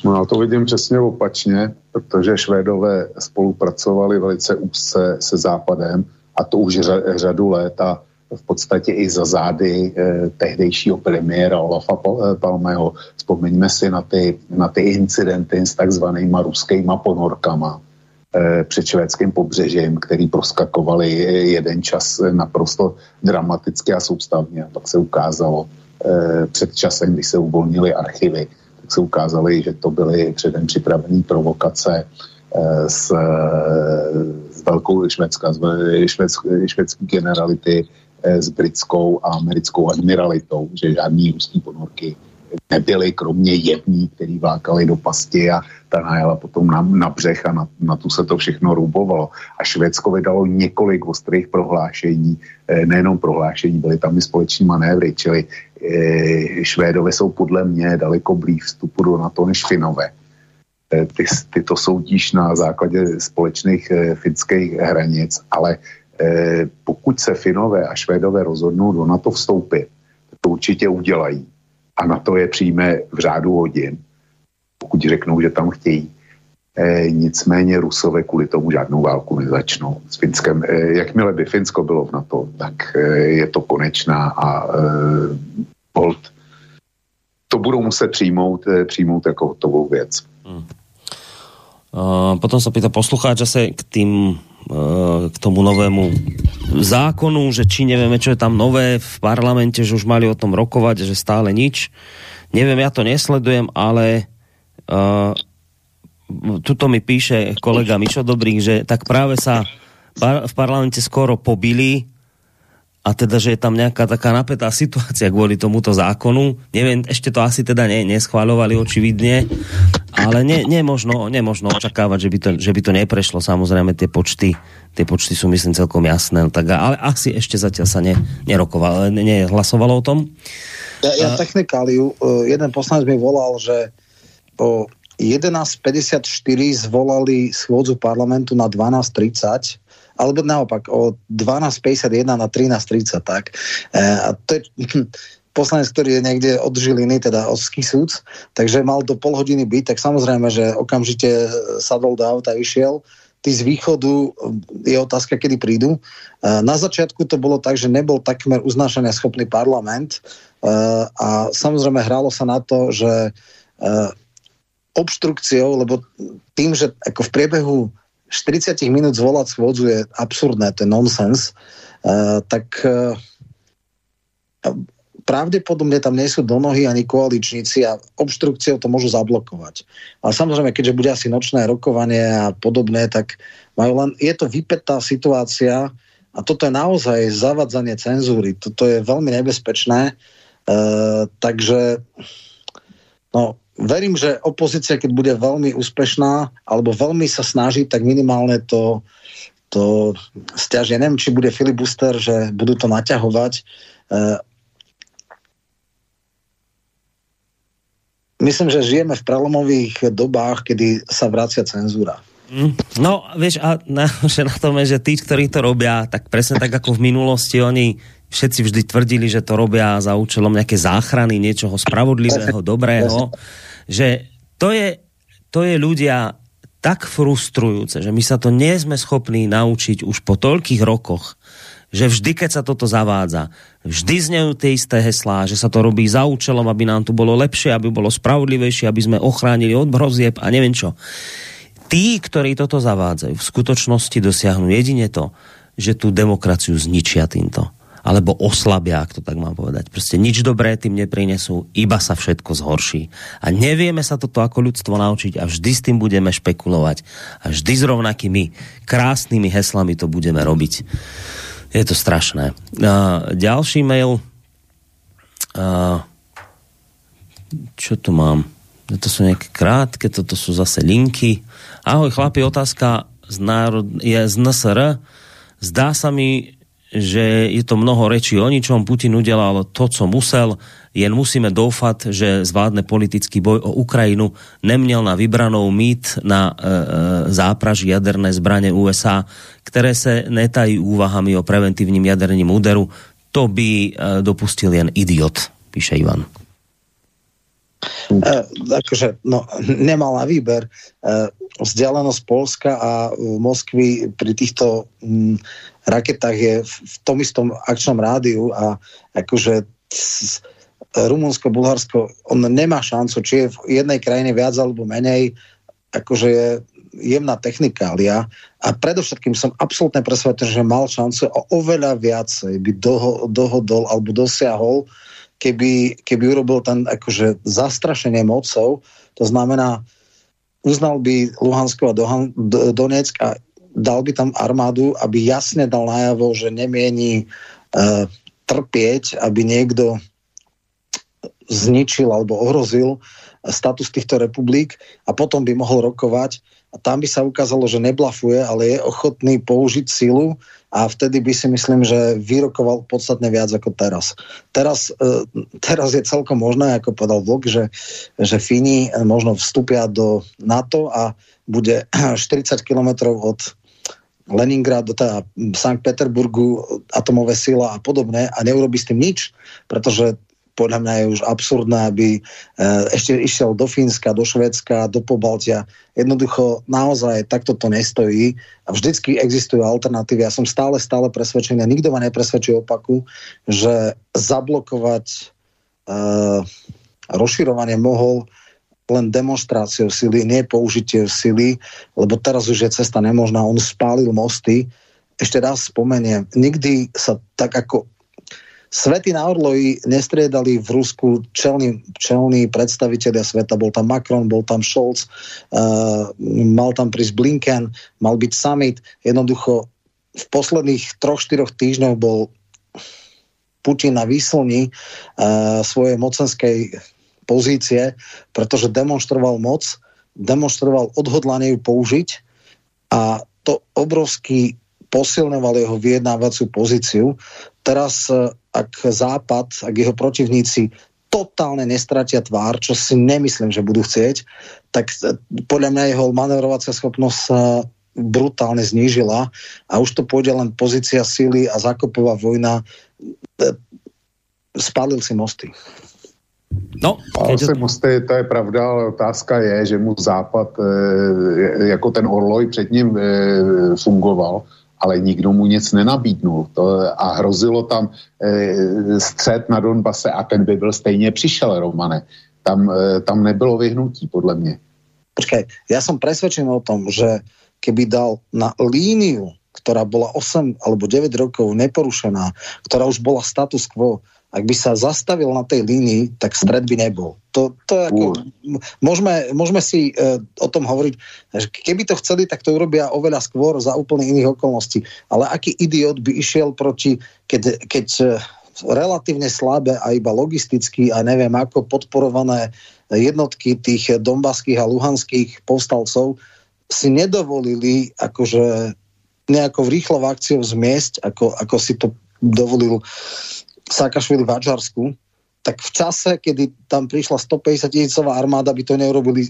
No já to vidím přesně opačně, protože Švédové spolupracovali velice úzce se Západem a to už ř- řadu let a v podstatě i za zády eh, tehdejšího premiéra Olafa Palmeho. Vzpomeňme si na ty, na ty incidenty s takzvanýma ruskýma ponorkama eh, před švédským pobřežím, který proskakovali jeden čas naprosto dramaticky a soustavně. Pak se ukázalo eh, před časem, když se uvolnily archivy, tak se ukázaly, že to byly předem připravené provokace eh, s, s velkou Švédska, švédský generality s britskou a americkou admiralitou, že žádný ruský ponorky nebyly, kromě jední, který vlákali do pasti a ta najela potom na, na břeh a na, na tu se to všechno roubovalo. A Švédsko vydalo několik ostrých prohlášení, nejenom prohlášení, byly tam i společní manévry, čili Švédové jsou podle mě daleko blíž vstupu do NATO než Finové. Ty, ty to soudíš na základě společných finských hranic, ale Eh, pokud se Finové a Švédové rozhodnou do NATO vstoupit, to určitě udělají. A NATO je přijme v řádu hodin, pokud řeknou, že tam chtějí. Eh, nicméně Rusové kvůli tomu žádnou válku nezačnou s Finskem. Eh, jakmile by Finsko bylo v NATO, tak eh, je to konečná a eh, bolt. To budou muset přijmout, eh, přijmout jako hotovou věc. Hmm. Uh, potom sa pýta poslucháč zase k tým k tomu novému zákonu, že či nevieme, čo je tam nové v parlamente, že už mali o tom rokovať, že stále nič. Neviem, ja to nesledujem, ale uh, tuto mi píše kolega Mišo Dobrík, že tak práve sa par- v parlamente skoro pobili a teda, že je tam nejaká taká napätá situácia kvôli tomuto zákonu. Neviem, ešte to asi teda ne, neschváľovali očividne, ale nemožno ne ne očakávať, že by, to, že by to neprešlo. Samozrejme, tie počty, tie počty sú, myslím, celkom jasné. No tak, ale asi ešte zatiaľ sa ne, nerokovalo, nehlasovalo o tom. Ja, ja technikáliu, jeden poslanec mi volal, že o jedenásť päťdesiatštyri zvolali schôdzu parlamentu na dvanásť tridsať, alebo naopak, o dvanásť päťdesiatjeden na trinásť tridsať, tak. E, a to je poslanec, ktorý je niekde od Žiliny, teda od Skisúc, takže mal do pol hodiny byť, tak samozrejme, že okamžite sadol do auta a išiel. Tí z východu, je otázka, kedy prídu. E, na začiatku to bolo tak, že nebol takmer uznášania schopný parlament e, a samozrejme hrálo sa na to, že e, obštrukciou, lebo tým, že ako v priebehu štyridsať minút zvolať schôdzu je absurdné, to je nonsens, uh, tak uh, pravdepodobne tam nie sú do nohy ani koaličníci a obštrukciou to môžu zablokovať. Ale samozrejme, keďže bude asi nočné rokovanie a podobné, tak majú len, je to vypätá situácia a toto je naozaj zavadzanie cenzúry. Toto je veľmi nebezpečné. Uh, takže no verím, že opozícia, keď bude veľmi úspešná alebo veľmi sa snaží, tak minimálne to, to stiažie. Neviem, či bude filibuster, že budú to naťahovať. Myslím, že žijeme v prelomových dobách, kedy sa vracia cenzúra. No, vieš, a na, že na tom je, že tí, ktorí to robia, tak presne tak, ako v minulosti, oni všetci vždy tvrdili, že to robia za účelom nejaké záchrany, niečoho spravodlivého, dobrého, že to je, to je ľudia tak frustrujúce, že my sa to nie sme schopní naučiť už po toľkých rokoch, že vždy, keď sa toto zavádza, vždy znejú tie isté heslá, že sa to robí za účelom, aby nám tu bolo lepšie, aby bolo spravodlivejšie, aby sme ochránili od hrozieb a neviem čo. Tí, ktorí toto zavádzajú, v skutočnosti dosiahnu jedine to, že tú demokraciu zničia týmto. Alebo oslabia, ak to tak mám povedať. Proste nič dobré tým neprinesú, iba sa všetko zhorší. A nevieme sa toto ako ľudstvo naučiť a vždy s tým budeme špekulovať. A vždy s rovnakými krásnymi heslami to budeme robiť. Je to strašné. Uh, ďalší mail. Uh, čo tu mám? To sú nejaké krátke, toto sú zase linky. Ahoj chlapi, otázka z národ... je z en es er. Zdá sa mi, že je to mnoho rečí o ničom. Putin udelal to, co musel. Jen musíme doufať, že zvládne politický boj o Ukrajinu. Neměl na vybranou mít na e, e, zápraž jaderné zbranie ú es á, ktoré se netají úvahami o preventívnym jaderním úderu. To by e, dopustil jen idiot, píše Ivan. E, akože, no, nemal na výber. E, vzdialenosť Polska a Moskvy pri týchto... M- raketách je v tom istom akčnom rádiu a akože Rumunsko, Bulharsko, on nemá šancu, či je v jednej krajine viac alebo menej, akože je jemná technikália a predovšetkým som absolútne presvedčený, že mal šancu a oveľa viacej by doho- dohodol alebo dosiahol, keby, keby urobil ten akože zastrašenie mocov, to znamená uznal by Luhansko a Dohan- D- Donetsk a dal by tam armádu, aby jasne dal najavo, že nemieni e, trpieť, aby niekto zničil alebo ohrozil status týchto republik a potom by mohol rokovať a tam by sa ukázalo, že neblafuje, ale je ochotný použiť silu a vtedy by si myslím, že vyrokoval podstatne viac ako teraz. Teraz, e, teraz je celkom možné, ako povedal Vlk, že, že Fíni možno vstúpia do NATO a bude štyridsať kilometrov od Leningradu, teda Sankt Peterburgu, atomová sila a podobne a neurobi s tým nič, pretože podľa mňa je už absurdné, aby ešte išiel do Fínska, do Švédska, do Pobaltia. Jednoducho naozaj takto to nestojí a vždycky existujú alternatívy. Ja som stále, stále presvedčený, nikto ma nepresvedčí opaku, že zablokovať e, rozširovanie mohol len demonstráciou sily, nie použitie sily, lebo teraz už je cesta nemožná. On spálil mosty. Ešte raz spomeniem, nikdy sa tak ako svety na orloji nestriedali v Rusku čelní, čelní predstavitelia sveta. Bol tam Macron, bol tam Scholz, uh, mal tam prísť Blinken, mal byť summit. Jednoducho v posledných troch, štyroch týždňoch bol Putin na výslni uh, svojej mocenskej pozície, pretože demonstroval moc, demonstroval odhodlanie ju použiť a to obrovský posilňoval jeho vyjednávaciu pozíciu. Teraz, ak Západ, ak jeho protivníci totálne nestratia tvár, čo si nemyslím, že budú chcieť, tak podľa mňa jeho manévrovacia schopnosť brutálne znížila a už to pôjde len pozícia síly a zákopová vojna. Spálil si mosty. No, se musí, to je pravda, ale otázka je, že mu Západ e, jako ten orloj před ním e, fungoval, ale nikdo mu nic nenabídnul. To, a hrozilo tam e, střet na Donbase a ten by byl stejně přišel, Romane. Tam, e, tam nebylo vyhnutí, podle mě. Počkej, já jsem presvedčen o tom, že keby dal na líniu, která byla osem alebo deväť rokov neporušená, která už byla status quo, ak by sa zastavil na tej línii, tak stret by nebol. To, to je ako, môžeme, môžeme si e, o tom hovoriť, že keby to chceli, tak to urobia oveľa skôr za úplne iných okolností. Ale aký idiot by išiel proti, keď, keď e, relatívne slabé a iba logisticky a neviem ako podporované jednotky tých donbaských a luhanských povstalcov si nedovolili akože nejakou rýchlou akciou zmiesť, ako, ako si to dovolil Saakašvili v Adžarsku, tak v čase, kedy tam prišla stopäťdesiat tisícová armáda, by to neurobili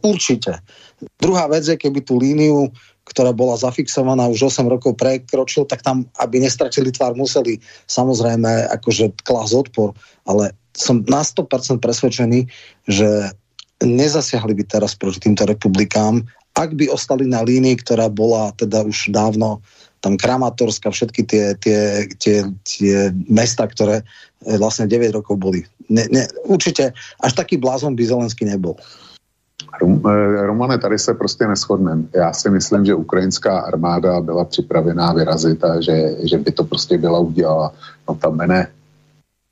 určite. Druhá vec je, keby tú líniu, ktorá bola zafixovaná už osem rokov prekročil, tak tam, aby nestratili tvár, museli samozrejme akože klás odpor, ale som na sto percent presvedčený, že nezasiahli by teraz proti týmto republikám, ak by ostali na línii, ktorá bola teda už dávno tam Kramatorsk, všetky tie, tie, tie, tie mesta, ktoré vlastne deväť rokov boli. Ne, ne, určite až taký blázon by Zelenský nebol. Romane, tady se prostě neshodneme. Já si myslím, že ukrajinská armáda byla připravená vyrazit a že, že by to prostě byla udělala. No tam mene,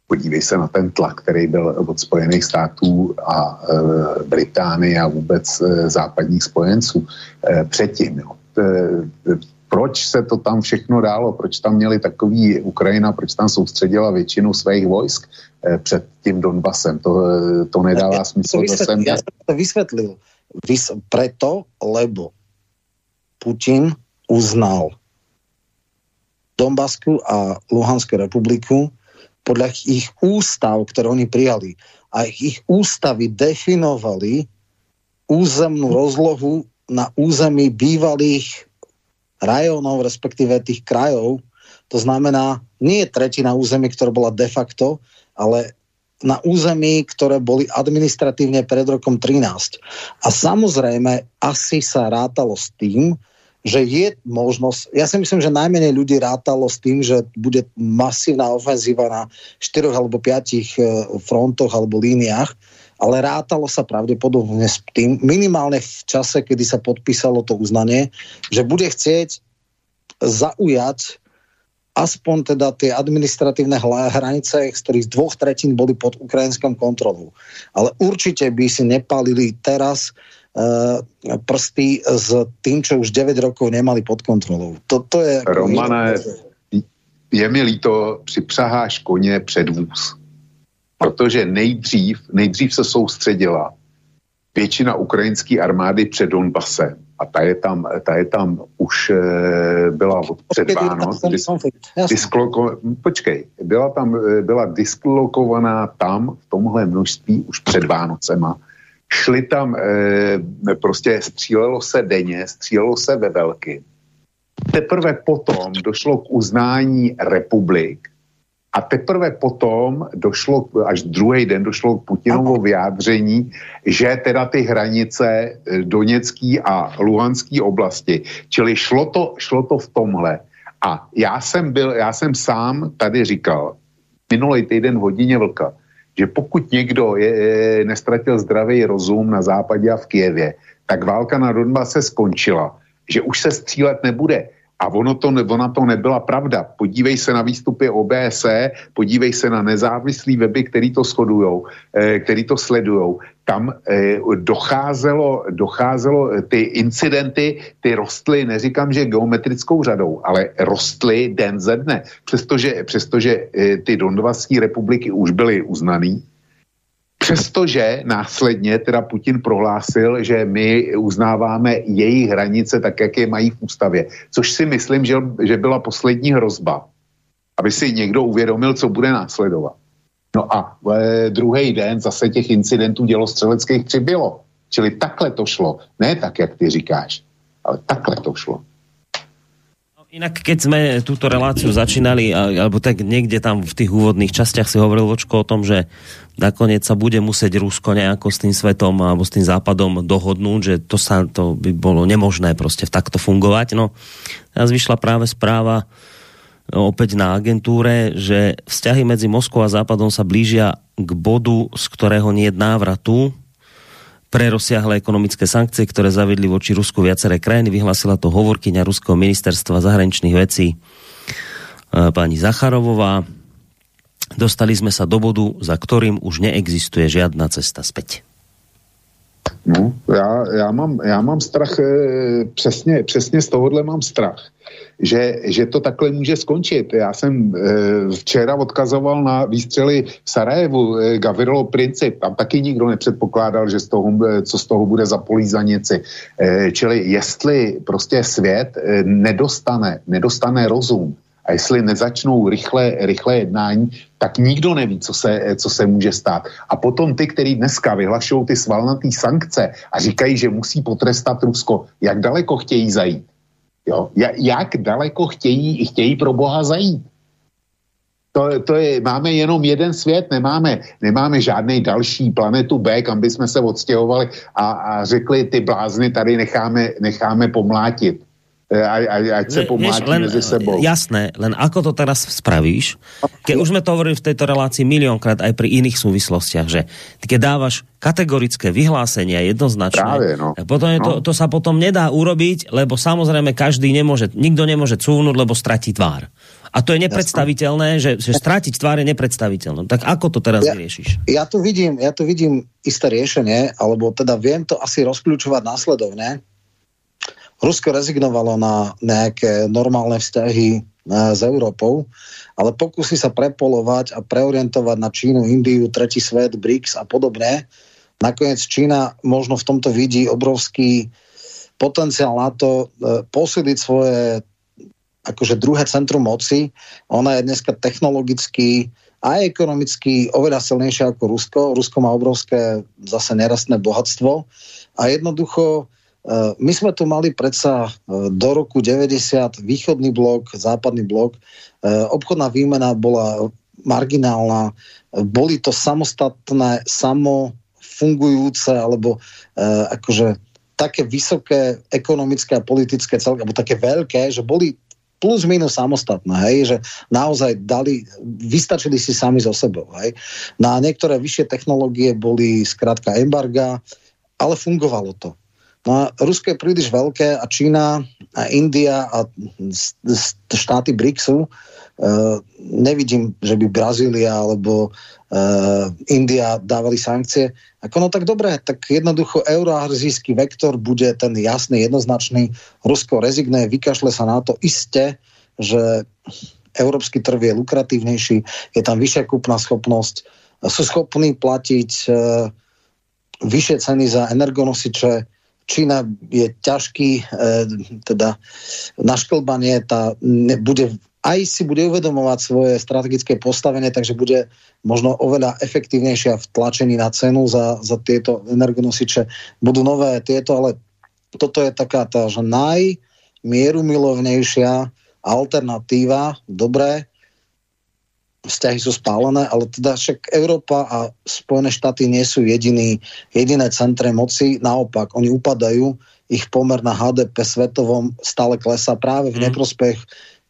podívej se na ten tlak, který byl od Spojených států a e, Británie a vůbec e, západních spojenců e, předtím. Jo. E, e, proč se to tam všechno dálo? Proč tam měli takový Ukrajina? Proč tam soustředila většinu svých vojsk e, před tím Donbasem? To, e, to nedává ja, smysl. To vysvetlil, sem... Ja som to vysvetlil. Vys- preto, lebo Putin uznal Donbasku a Luhanskú republiku podľa ich ústav, ktoré oni prijali. A ich ústavy definovali územnú rozlohu na území bývalých rajónov, respektíve tých krajov. To znamená, nie je tretina území, ktorá bola de facto, ale na území, ktoré boli administratívne pred rokom trinásť. A samozrejme, asi sa rátalo s tým, že je možnosť, ja si myslím, že najmenej ľudí rátalo s tým, že bude masívna ofenzíva na štyroch alebo piatich frontoch alebo líniách, ale rátalo sa pravdepodobne s tým, minimálne v čase, kedy sa podpísalo to uznanie, že bude chcieť zaujať aspoň teda tie administratívne hranice, z ktorých dvoch tretín boli pod ukrajinskou kontrolou. Ale určite by si nepálili teraz prsty s tým, čo už deväť rokov nemali pod kontrolou. Toto je... Romane, je mi líto, připřaháš koně před vůz. Protože nejdřív, nejdřív se soustředila většina ukrajinské armády před Donbasem. A ta je tam, ta je tam už e, byla před Vánoc. Dis, diskloko, počkej, byla tam, byla dislokovaná tam v tomhle množství už před Vánocema. Šli tam, e, prostě střílelo se denně, střílelo se ve velky. Teprve potom došlo k uznání republik a teprve potom došlo, až druhý den došlo k Putinovo vyjádření, že teda ty hranice Doněcký a Luhanský oblasti, čili šlo to, šlo to v tomhle. A já jsem byl, já jsem sám tady říkal, minulý týden v hodině vlka, že pokud někdo je, je, nestratil zdravý rozum na západě a v Kyjevě, tak válka na Donbase skončila, že už se střílet nebude. A ono to, ona to nebyla pravda. Podívej se na výstupy O B S E, podívej se na nezávislý weby, který to shodujou, eh, který to sledujou. Tam eh, docházelo, docházelo ty incidenty, ty rostly, neříkám, že geometrickou řadou, ale rostly den ze dne. Přestože, přestože eh, ty Donbaské republiky už byly uznaný, přestože následně teda Putin prohlásil, že my uznáváme jejich hranice tak, jak je mají v ústavě. Což si myslím, že, že byla poslední hrozba, aby si někdo uvědomil, co bude následovat. No a e, druhý den zase těch incidentů dělostřeleckých přibylo. Čili takhle to šlo. Ne tak, jak ty říkáš, ale takhle to šlo. Inak keď sme túto reláciu začínali, alebo tak niekde tam v tých úvodných častiach si hovoril Vočko o tom, že nakoniec sa bude musieť Rusko nejako s tým svetom alebo s tým západom dohodnúť, že to sa to by bolo nemožné proste takto fungovať. No, teraz vyšla práve správa opäť na agentúre, že vzťahy medzi Moskvou a západom sa blížia k bodu, z ktorého nie je návratu. Pre rozsiahle ekonomické sankcie, ktoré zaviedli voči Rusku viaceré krajiny, vyhlásila to hovorkyňa Ruského ministerstva zahraničných vecí pani Zacharovová. Dostali sme sa do bodu, za ktorým už neexistuje žiadna cesta späť. No, já, já, mám, já mám strach, e, přesně, přesně z tohohle mám strach, že, že to takhle může skončit. Já jsem e, včera odkazoval na výstřely v Sarajevu, e, Gavrilo Princip, tam taky nikdo nepředpokládal, že z toho, co z toho bude za polízanici. E, čili jestli prostě svět e, nedostane, nedostane rozum a jestli nezačnou rychle, rychle jednání, tak nikdo neví, co se, co se může stát. A potom ty, který dneska vyhlašují ty svalnatý sankce a říkají, že musí potrestat Rusko, jak daleko chtějí zajít? Jo? Jak daleko chtějí, chtějí pro Boha zajít? To, to je, máme jenom jeden svět, nemáme, nemáme žádnej další planetu B, kam by jsme se odstěhovali a, a řekli, ty blázny tady necháme, necháme pomlátit. aj, aj, aj cepu máte medzi sebou. Jasné, len ako to teraz spravíš? Keď už sme to hovorili v tejto relácii miliónkrát aj pri iných súvislostiach, že keď dávaš kategorické vyhlásenia jednoznačné, práve, no. potom je to, no. to sa potom nedá urobiť, lebo samozrejme každý nemôže, nikto nemôže cúvnuť, lebo stratí tvár. A to je nepredstaviteľné, že, že stratiť tvár je nepredstaviteľné. Tak ako to teraz ja, riešiš? Ja tu vidím, ja tu vidím isté riešenie, alebo teda viem to asi rozkľúčovať následovne. Rusko rezignovalo na nejaké normálne vzťahy s Európou, ale pokusí sa prepolovať a preorientovať na Čínu, Indiu, Tretí svet, BRICS a podobne. Nakoniec Čína možno v tomto vidí obrovský potenciál na to posiliť svoje akože druhé centrum moci. Ona je dneska technologicky a ekonomicky oveľa silnejšia ako Rusko. Rusko má obrovské zase nerastné bohatstvo a jednoducho my sme tu mali predsa do roku deväťdesiat východný blok, západný blok. Obchodná výmena bola marginálna. Boli to samostatné, samofungujúce, alebo akože také vysoké ekonomické a politické celky, alebo také veľké, že boli plus minus samostatné, hej, že naozaj dali, vystačili si sami so sebou, hej. Na niektoré vyššie technológie boli skrátka embarga, ale fungovalo to. No a Rusko je príliš veľké a Čína a India a štáty BRICSu, e, nevidím, že by Brazília alebo e, India dávali sankcie. Ako no tak dobre, tak jednoducho euroazijský vektor bude ten jasný, jednoznačný. Rusko rezignuje, vykašle sa na to, iste, že európsky trh je lukratívnejší, je tam vyššia kúpna schopnosť, sú schopní platiť e, vyššie ceny za energonosiče. Čína je ťažký, e, teda našklbanie, tá ne, bude, aj si bude uvedomovať svoje strategické postavenie, takže bude možno oveľa efektívnejšia v tlačení na cenu za, za tieto energonosiče. Budú nové tieto, ale toto je taká tá, že najmierumilovnejšia alternatíva, dobré, vzťahy sú spálené, ale teda však Európa a Spojené štáty nie sú jediný, jediné centre moci. Naopak, oni upadajú, ich pomer na há dé pé svetovom stále klesá práve v neprospech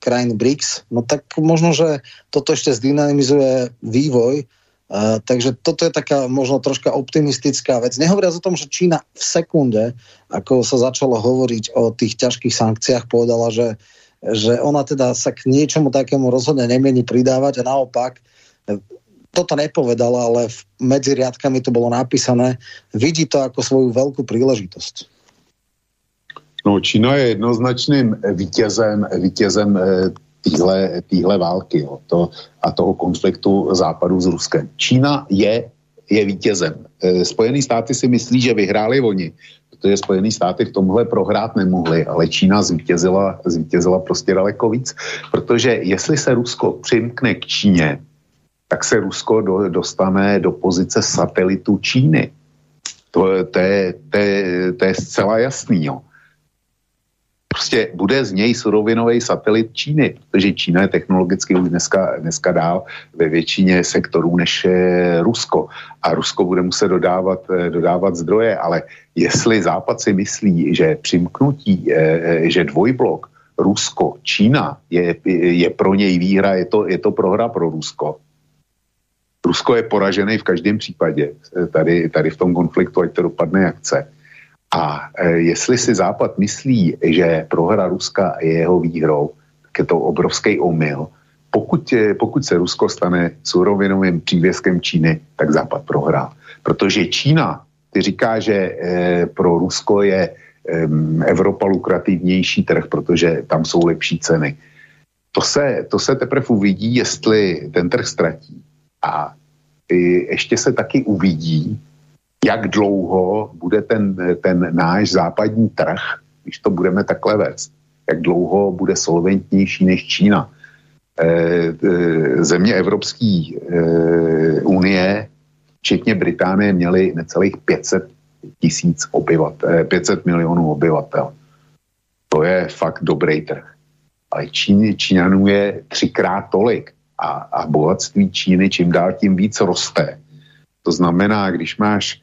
krajín BRICS. No tak možno, že toto ešte zdynamizuje vývoj. Uh, takže toto je taká možno troška optimistická vec. Nehovoriac o tom, že Čína v sekunde, ako sa začalo hovoriť o tých ťažkých sankciách, povedala, že že ona teda sa k niečomu takému rozhodne nemieni pridávať a naopak, toto nepovedala, ale medzi riadkami to bolo napísané, vidí to ako svoju veľkú príležitosť. No, Čína je jednoznačným vítězem, vítězem týhle, týhle války, jo, to, a toho konfliktu Západu s Ruskem. Čína je, je vítězem. Spojený státy si myslí, že vyhráli oni. To je Spojený státy v tomhle prohrát nemohli, ale Čína zvítězila, zvítězila prostě daleko víc, protože jestli se Rusko přimkne k Číně, tak se Rusko do, dostane do pozice satelitu Číny. To, to, je, to, je, to je zcela jasný, jo. Prostě bude z něj surovinový satelit Číny, protože Čína je technologicky už dneska, dneska dál ve většině sektorů než Rusko. A Rusko bude muset dodávat, dodávat zdroje, ale jestli Západ si myslí, že přimknutí, že dvojblok Rusko, Čína je, je pro něj výhra, je to, je to prohra pro Rusko. Rusko je poražený v každém případě tady, tady v tom konfliktu, ať to dopadne jak chce. A jestli si Západ myslí, že prohra Ruska je jeho výhrou, tak je to obrovský omyl. Pokud, pokud se Rusko stane surovinovým přívěskem Číny, tak Západ prohrá. Protože Čína, ty říká, že pro Rusko je Evropa lukrativnější trh, protože tam jsou lepší ceny. To se, to se teprve uvidí, jestli ten trh ztratí. A ještě se taky uvidí, jak dlouho bude ten, ten náš západní trh, když to budeme takhle vést, jak dlouho bude solventnější než Čína. E, e, země Evropské e, unie, včetně Británie, měly necelých pět set tisíc obyvatel, e, pět set milionů obyvatel. To je fakt dobrý trh. Ale Čín, Číňanů je třikrát tolik a, a bohatství Číny čím dál tím víc roste. To znamená, když máš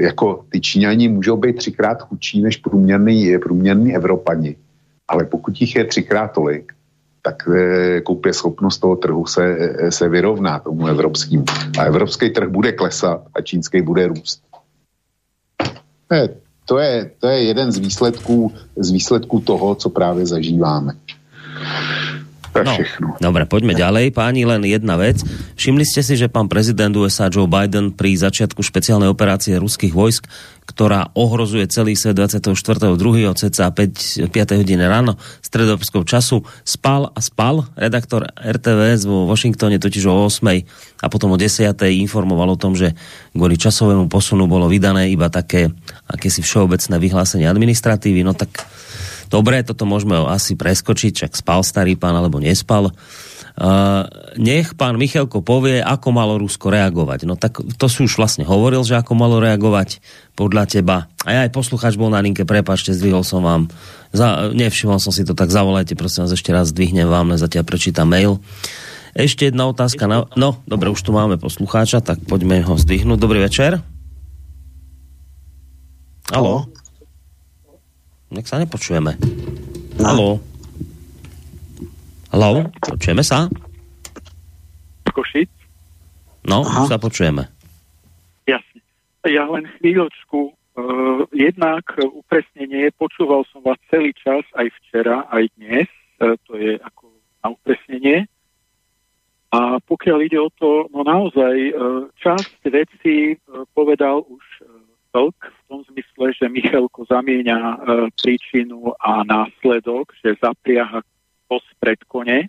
jako ty Číňani můžou být třikrát chudší než průměrný, průměrný Evropani. Ale pokud jich je třikrát tolik, tak koupě schopnost toho trhu se, se vyrovná tomu evropskému. A evropský trh bude klesat a čínský bude růst. Ne, to, je, to je jeden z výsledků, z výsledků toho, co právě zažíváme. No, dobre, poďme ďalej. Páni, len jedna vec. Všimli ste si, že pán prezident ú es á Joe Biden pri začiatku špeciálnej operácie ruských vojsk, ktorá ohrozuje celý svet dvadsiateho štvrtého druhého od ceca päť hodín ráno stredoeurópskeho času, spal a spal. Redaktor er té vé es vo Washingtone totiž o ôsmej a potom o desiatej informoval o tom, že kvôli časovému posunu bolo vydané iba také akési všeobecné vyhlásenie administratívy. No tak dobre, toto môžeme asi preskočiť, čak spal starý pán, alebo nespal. Uh, nech pán Michalko povie, ako malo Rusko reagovať. No tak to si už vlastne hovoril, že ako malo reagovať podľa teba. A ja aj poslucháč bol na linke, prepáčte, zdvihol som vám. Za, nevšimol som si to, tak zavolajte, prosím vás, ešte raz zdvihnem vám, než zatiaľ prečítam mail. Ešte jedna otázka. Na, no, dobre, už tu máme poslucháča, tak poďme ho zdvihnúť. Dobrý večer. Haló. Nech sa nepočujeme. Haló. Haló, počujeme sa? Košic? No, aha, už sa počujeme. Jasne. Ja len chvíľočku. Uh, jednak upresnenie, počúval som vás celý čas, aj včera, aj dnes. Uh, to je ako na upresnenie. A pokiaľ ide o to, no naozaj, uh, časť vecí uh, povedal už uh, v tom zmysle, že Michalko zamieňa e, príčinu a následok, že zapriaha kos pred kone,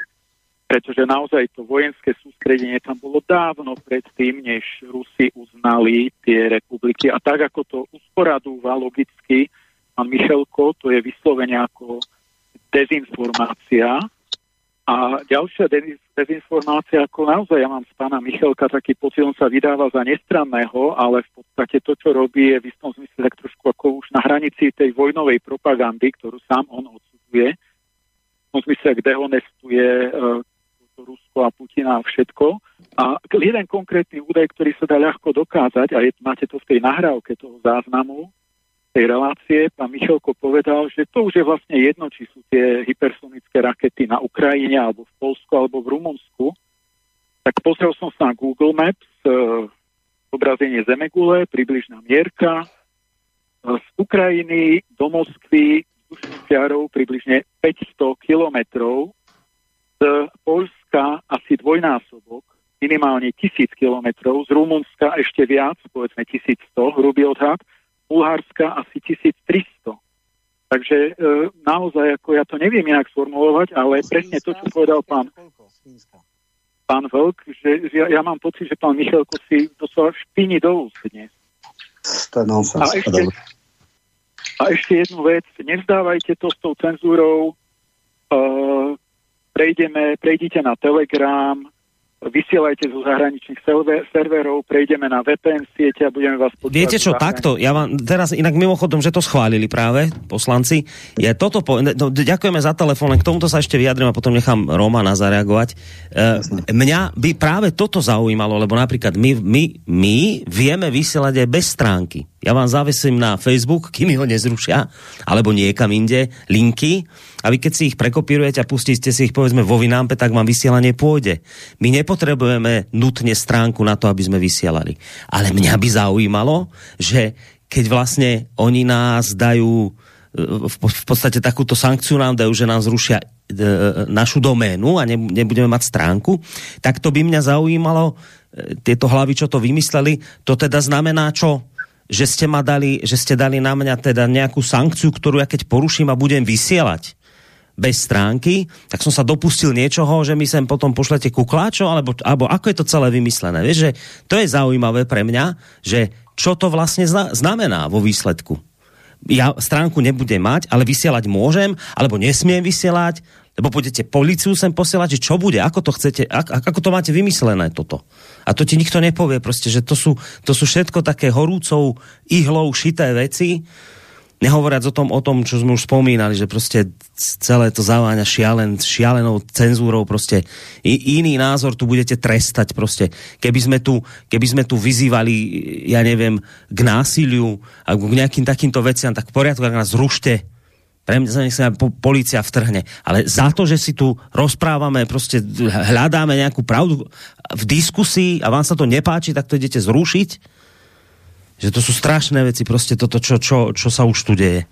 pretože naozaj to vojenské sústredenie tam bolo dávno predtým, než Rusi uznali tie republiky. A tak, ako to usporadúva logicky pán Michalko, to je vyslovene ako dezinformácia. A ďalšia dezinformácia, ako naozaj ja mám z pána Michalka taký pocit, on sa vydáva za nestranného, ale v podstate to, čo robí, je v istom zmysle tak trošku ako už na hranici tej vojnovej propagandy, ktorú sám on odsudzuje. V tom zmysle, kde honestuje e, Rusko a Putina a všetko. A jeden konkrétny údaj, ktorý sa dá ľahko dokázať, a je, máte to v tej nahrávke toho záznamu, tej relácie, pán Michalko povedal, že to už je vlastne jedno, či sú tie hypersonické rakety na Ukrajine, alebo v Polsku, alebo v Rumunsku. Tak pozrel som sa na Google Maps, e, zobrazenie zemegule, približná mierka, e, z Ukrajiny do Moskvy vzdušnou čiarou približne päťsto kilometrov, z Poľska asi dvojnásobok, minimálne tisíc kilometrov, z Rumunska ešte viac, povedzme tisícsto, hrubý odhad, Bulhárska asi tisíc tristo. Takže e, naozaj, ako ja to neviem inak sformulovať, ale presne to, čo povedal pán, pán Vlk, že, že ja, ja mám pocit, že pán Michalko si doslova špíni do úst dnes. A ešte, a ešte jednu vec. Nevzdávajte to s tou cenzúrou. E, prejdeme, prejdite na Telegram, vysielajte zo zahraničných serverov, prejdeme na vé pé en siete a budeme vás počúvať. Viete čo, takto, ja vám teraz inak mimochodom, že to schválili práve poslanci, je toto, po, no, ďakujeme za telefón, k tomuto sa ešte vyjadrím a potom nechám Romana zareagovať. E, mňa by práve toto zaujímalo, lebo napríklad my, my, my vieme vysielať aj bez stránky. Ja vám závesím na Facebook, kým ho nezrušia, alebo niekam inde, linky. A vy keď si ich prekopírujete a pustíte si ich povedzme vo Winampe, tak vám vysielanie pôjde. My nepotrebujeme nutne stránku na to, aby sme vysielali. Ale mňa by zaujímalo, že keď vlastne oni nás dajú, v podstate takúto sankciu nám dajú, že nám zrušia našu doménu a nebudeme mať stránku, tak to by mňa zaujímalo, tieto hlavy, čo to vymysleli, to teda znamená čo? Že ste ma dali, že ste dali na mňa teda nejakú sankciu, ktorú ja keď poruším a budem vysielať bez stránky, tak som sa dopustil niečoho, že mi sem potom pošlete kukláčo, alebo, alebo ako je to celé vymyslené. Vieš, že to je zaujímavé pre mňa, že čo to vlastne znamená vo výsledku. Ja stránku nebudem mať, ale vysielať môžem, alebo nesmiem vysielať, lebo budete políciu sem posielať, že čo bude, ako to chcete, ako, ako to máte vymyslené toto. A to ti nikto nepovie proste, že to sú, to sú všetko také horúcou ihlou šité veci, nehovoriac o tom, o tom, čo sme už spomínali, že proste celé to zaváňa šialen, šialenou cenzúrou, proste I, iný názor tu budete trestať proste. Keby sme tu, keby sme tu vyzývali, ja neviem, k násiliu, alebo k nejakým takýmto veciam, tak v poriadku, ak nás zrušte. Pre mňa sa nech sa polícia vtrhne. Ale za to, že si tu rozprávame, proste hľadáme nejakú pravdu v diskusii a vám sa to nepáči, tak to idete zrušiť? Že to sú strašné veci, proste toto, čo, čo, čo sa už tu deje.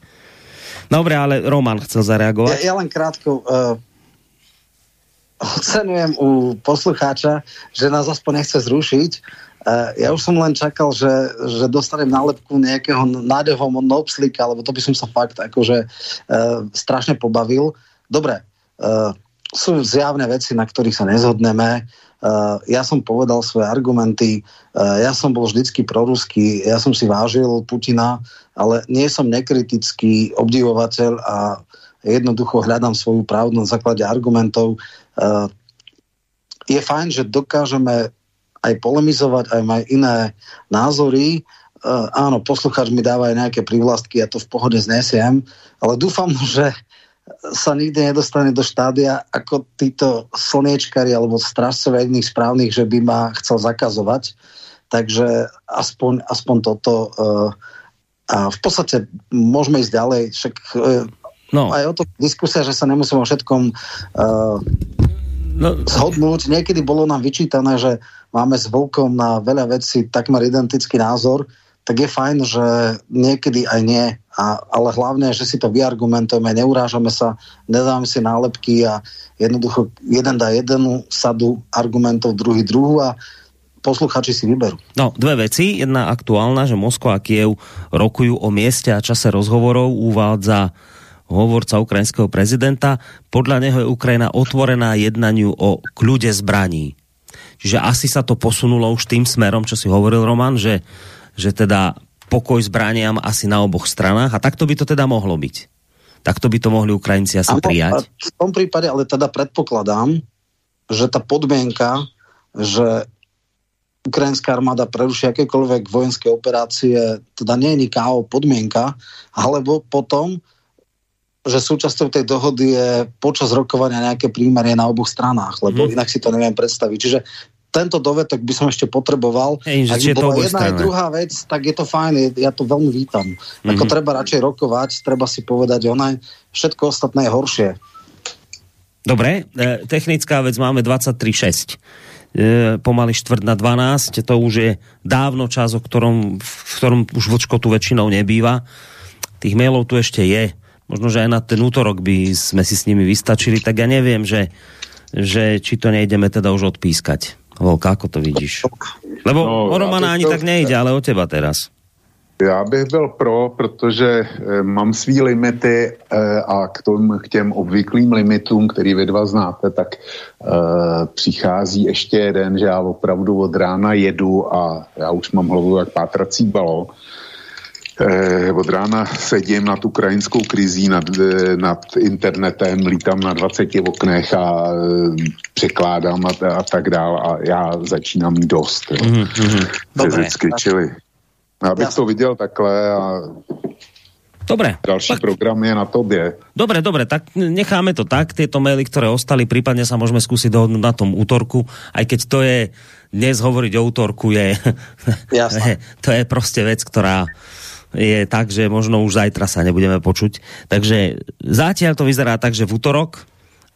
Dobre, ale Roman chcel zareagovať. Ja, ja len krátko uh, ocenujem u poslucháča, že nás aspoň nechce zrušiť. Uh, ja už som len čakal, že, že dostanem nálepku nejakého nádevho nopslíka, lebo to by som sa fakt akože uh, strašne pobavil. Dobre, uh, sú zjavné veci, na ktorých sa nezhodneme. Uh, ja som povedal svoje argumenty, uh, ja som bol vždycky proruský, ja som si vážil Putina, ale nie som nekritický obdivovateľ a jednoducho hľadám svoju pravdu na základe argumentov. Uh, je fajn, že dokážeme aj polemizovať, aj mať iné názory. Uh, áno, poslucháč mi dáva aj nejaké prívlastky, ja to v pohode znesiem, ale dúfam, že sa nikdy nedostane do štádia ako títo slniečkari alebo strážcovia iných správnych, že by ma chcel zakazovať. Takže aspoň, aspoň toto uh, a v podstate môžeme ísť ďalej, však uh, no. Aj o to diskusia, že sa nemusíme o všetkom uh, no. zhodnúť. Niekedy bolo nám vyčítané, že máme s Volkom na veľa vecí takmer identický názor, tak je fajn, že niekedy aj nie. A, ale hlavne, že si to vyargumentujeme, neurážame sa, nedáme si nálepky a jednoducho jeden dá jednu sadu argumentov, druhý druhú a posluchači si vyberú. No, dve veci. Jedna aktuálna, že Moskva a Kiev rokujú o mieste a čase rozhovorov, uvádza hovorca ukrajinského prezidenta. Podľa neho je Ukrajina otvorená jednaniu o kľude zbraní. Čiže asi sa to posunulo už tým smerom, čo si hovoril Roman, že že teda pokoj zbraniam asi na oboch stranách a takto by to teda mohlo byť. Takto by to mohli Ukrajinci asi prijať. V tom prípade ale teda predpokladám, že tá podmienka, že ukrajinská armáda preruší akékoľvek vojenské operácie, teda nie je niká podmienka, alebo potom, že súčasťou tej dohody je počas rokovania nejaké prímerie na oboch stranách, lebo hmm. inak si to neviem predstaviť. Čiže tento dovetok by som ešte potreboval. Hej, ak by bola jedna aj druhá vec, tak je to fajn, ja to veľmi vítam. Mm-hmm. Ako treba radšej rokovať, treba si povedať onaj, všetko ostatné je horšie. Dobre, e, technická vec, máme dvadsaťtri šesť. E, pomaly štvrt na dvanásť, to už je dávno čas, o ktorom, v ktorom už Vlčko tu väčšinou nebýva. Tých mailov tu ešte je. Možno, že aj na ten útorok by sme si s nimi vystačili, tak ja neviem, že, že či to nejdeme teda už odpískať. Volka, ako to vidíš? Lebo no, o Romana ani to tak nejde, ale o teba teraz. Já bych byl pro, protože e, mám svý limity e, a k, tom, k těm obvyklým limitům, který vy dva znáte, tak e, přichází ještě jeden, že já opravdu od rána jedu a já už mám hlavu jak pátrací balón. Eh, od rána sedím nad ukrajinskou krizí, nad, eh, nad internetem, lítám na dvaceti oknech a eh, překládám a, a tak dál a já začínám mít dost. Mm-hmm. Fyzicky, čili já bych to viděl takhle a dobre, další tak program je na tobě. Dobre, dobre, tak necháme to tak, tieto maily, ktoré ostali, prípadne sa môžeme skúsiť dohodnúť na tom útorku, aj keď to je, dnes hovoriť o útorku je, to je proste vec, ktorá je tak, že možno už zajtra sa nebudeme počuť. Takže zatiaľ to vyzerá tak, že v útorok,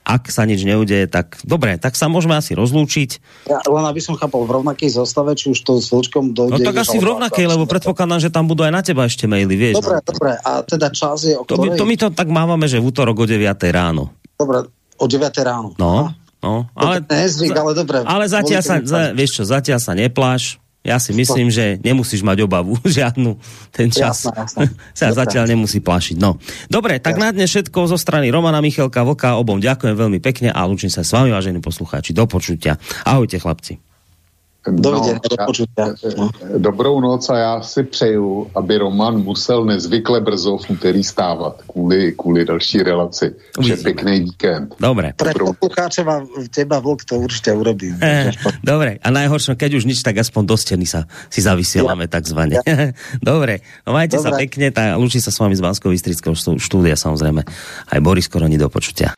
ak sa nič neudeje, tak dobre, tak sa môžeme asi rozlúčiť. Ja len aby som chápal, v rovnakej zostave, či už to s Vlčkom dojde. No tak asi v rovnakej, lebo predpokladám, že tam budú aj na teba ešte maily, vieš. Dobre, dobre, a teda čas je o ktorej? To, to my to tak mávame, že v útorok o deviatej ráno. Dobre, o deviatej ráno. No, no. Ale, nezvyk, ale dobre. Ale zatiaľ sa, za, vieš čo, zatiaľ sa nepláš. Ja si myslím, že nemusíš mať obavu žiadnu, ten čas jasná, jasná. sa dobre. Zatiaľ nemusí plašiť. No. Dobre, tak jasná. Na dnes všetko zo strany Romana Michelka, Vlka, obom ďakujem veľmi pekne a lúčim sa s vami, vážení poslucháči. Do počutia. Ahojte, chlapci. Dovidenia, do počutia. Dobrou noc a ja si přeju, aby Roman musel nezvykle brzo v úterý stávať kvôli, kvôli další relaci. Že pekný víkend. Dobre. Pre poslucháče vám, teba Vlk to určite urobím. Eh, dobre, a najhoršie, keď už nič, tak aspoň do steny sa si zavysielame ja. Takzvané. Ja. Dobre, no majte dobre. Sa pekne, tá, lúči sa s vami z Banskobystrického štúdia, samozrejme aj Boris Koroni, do počutia.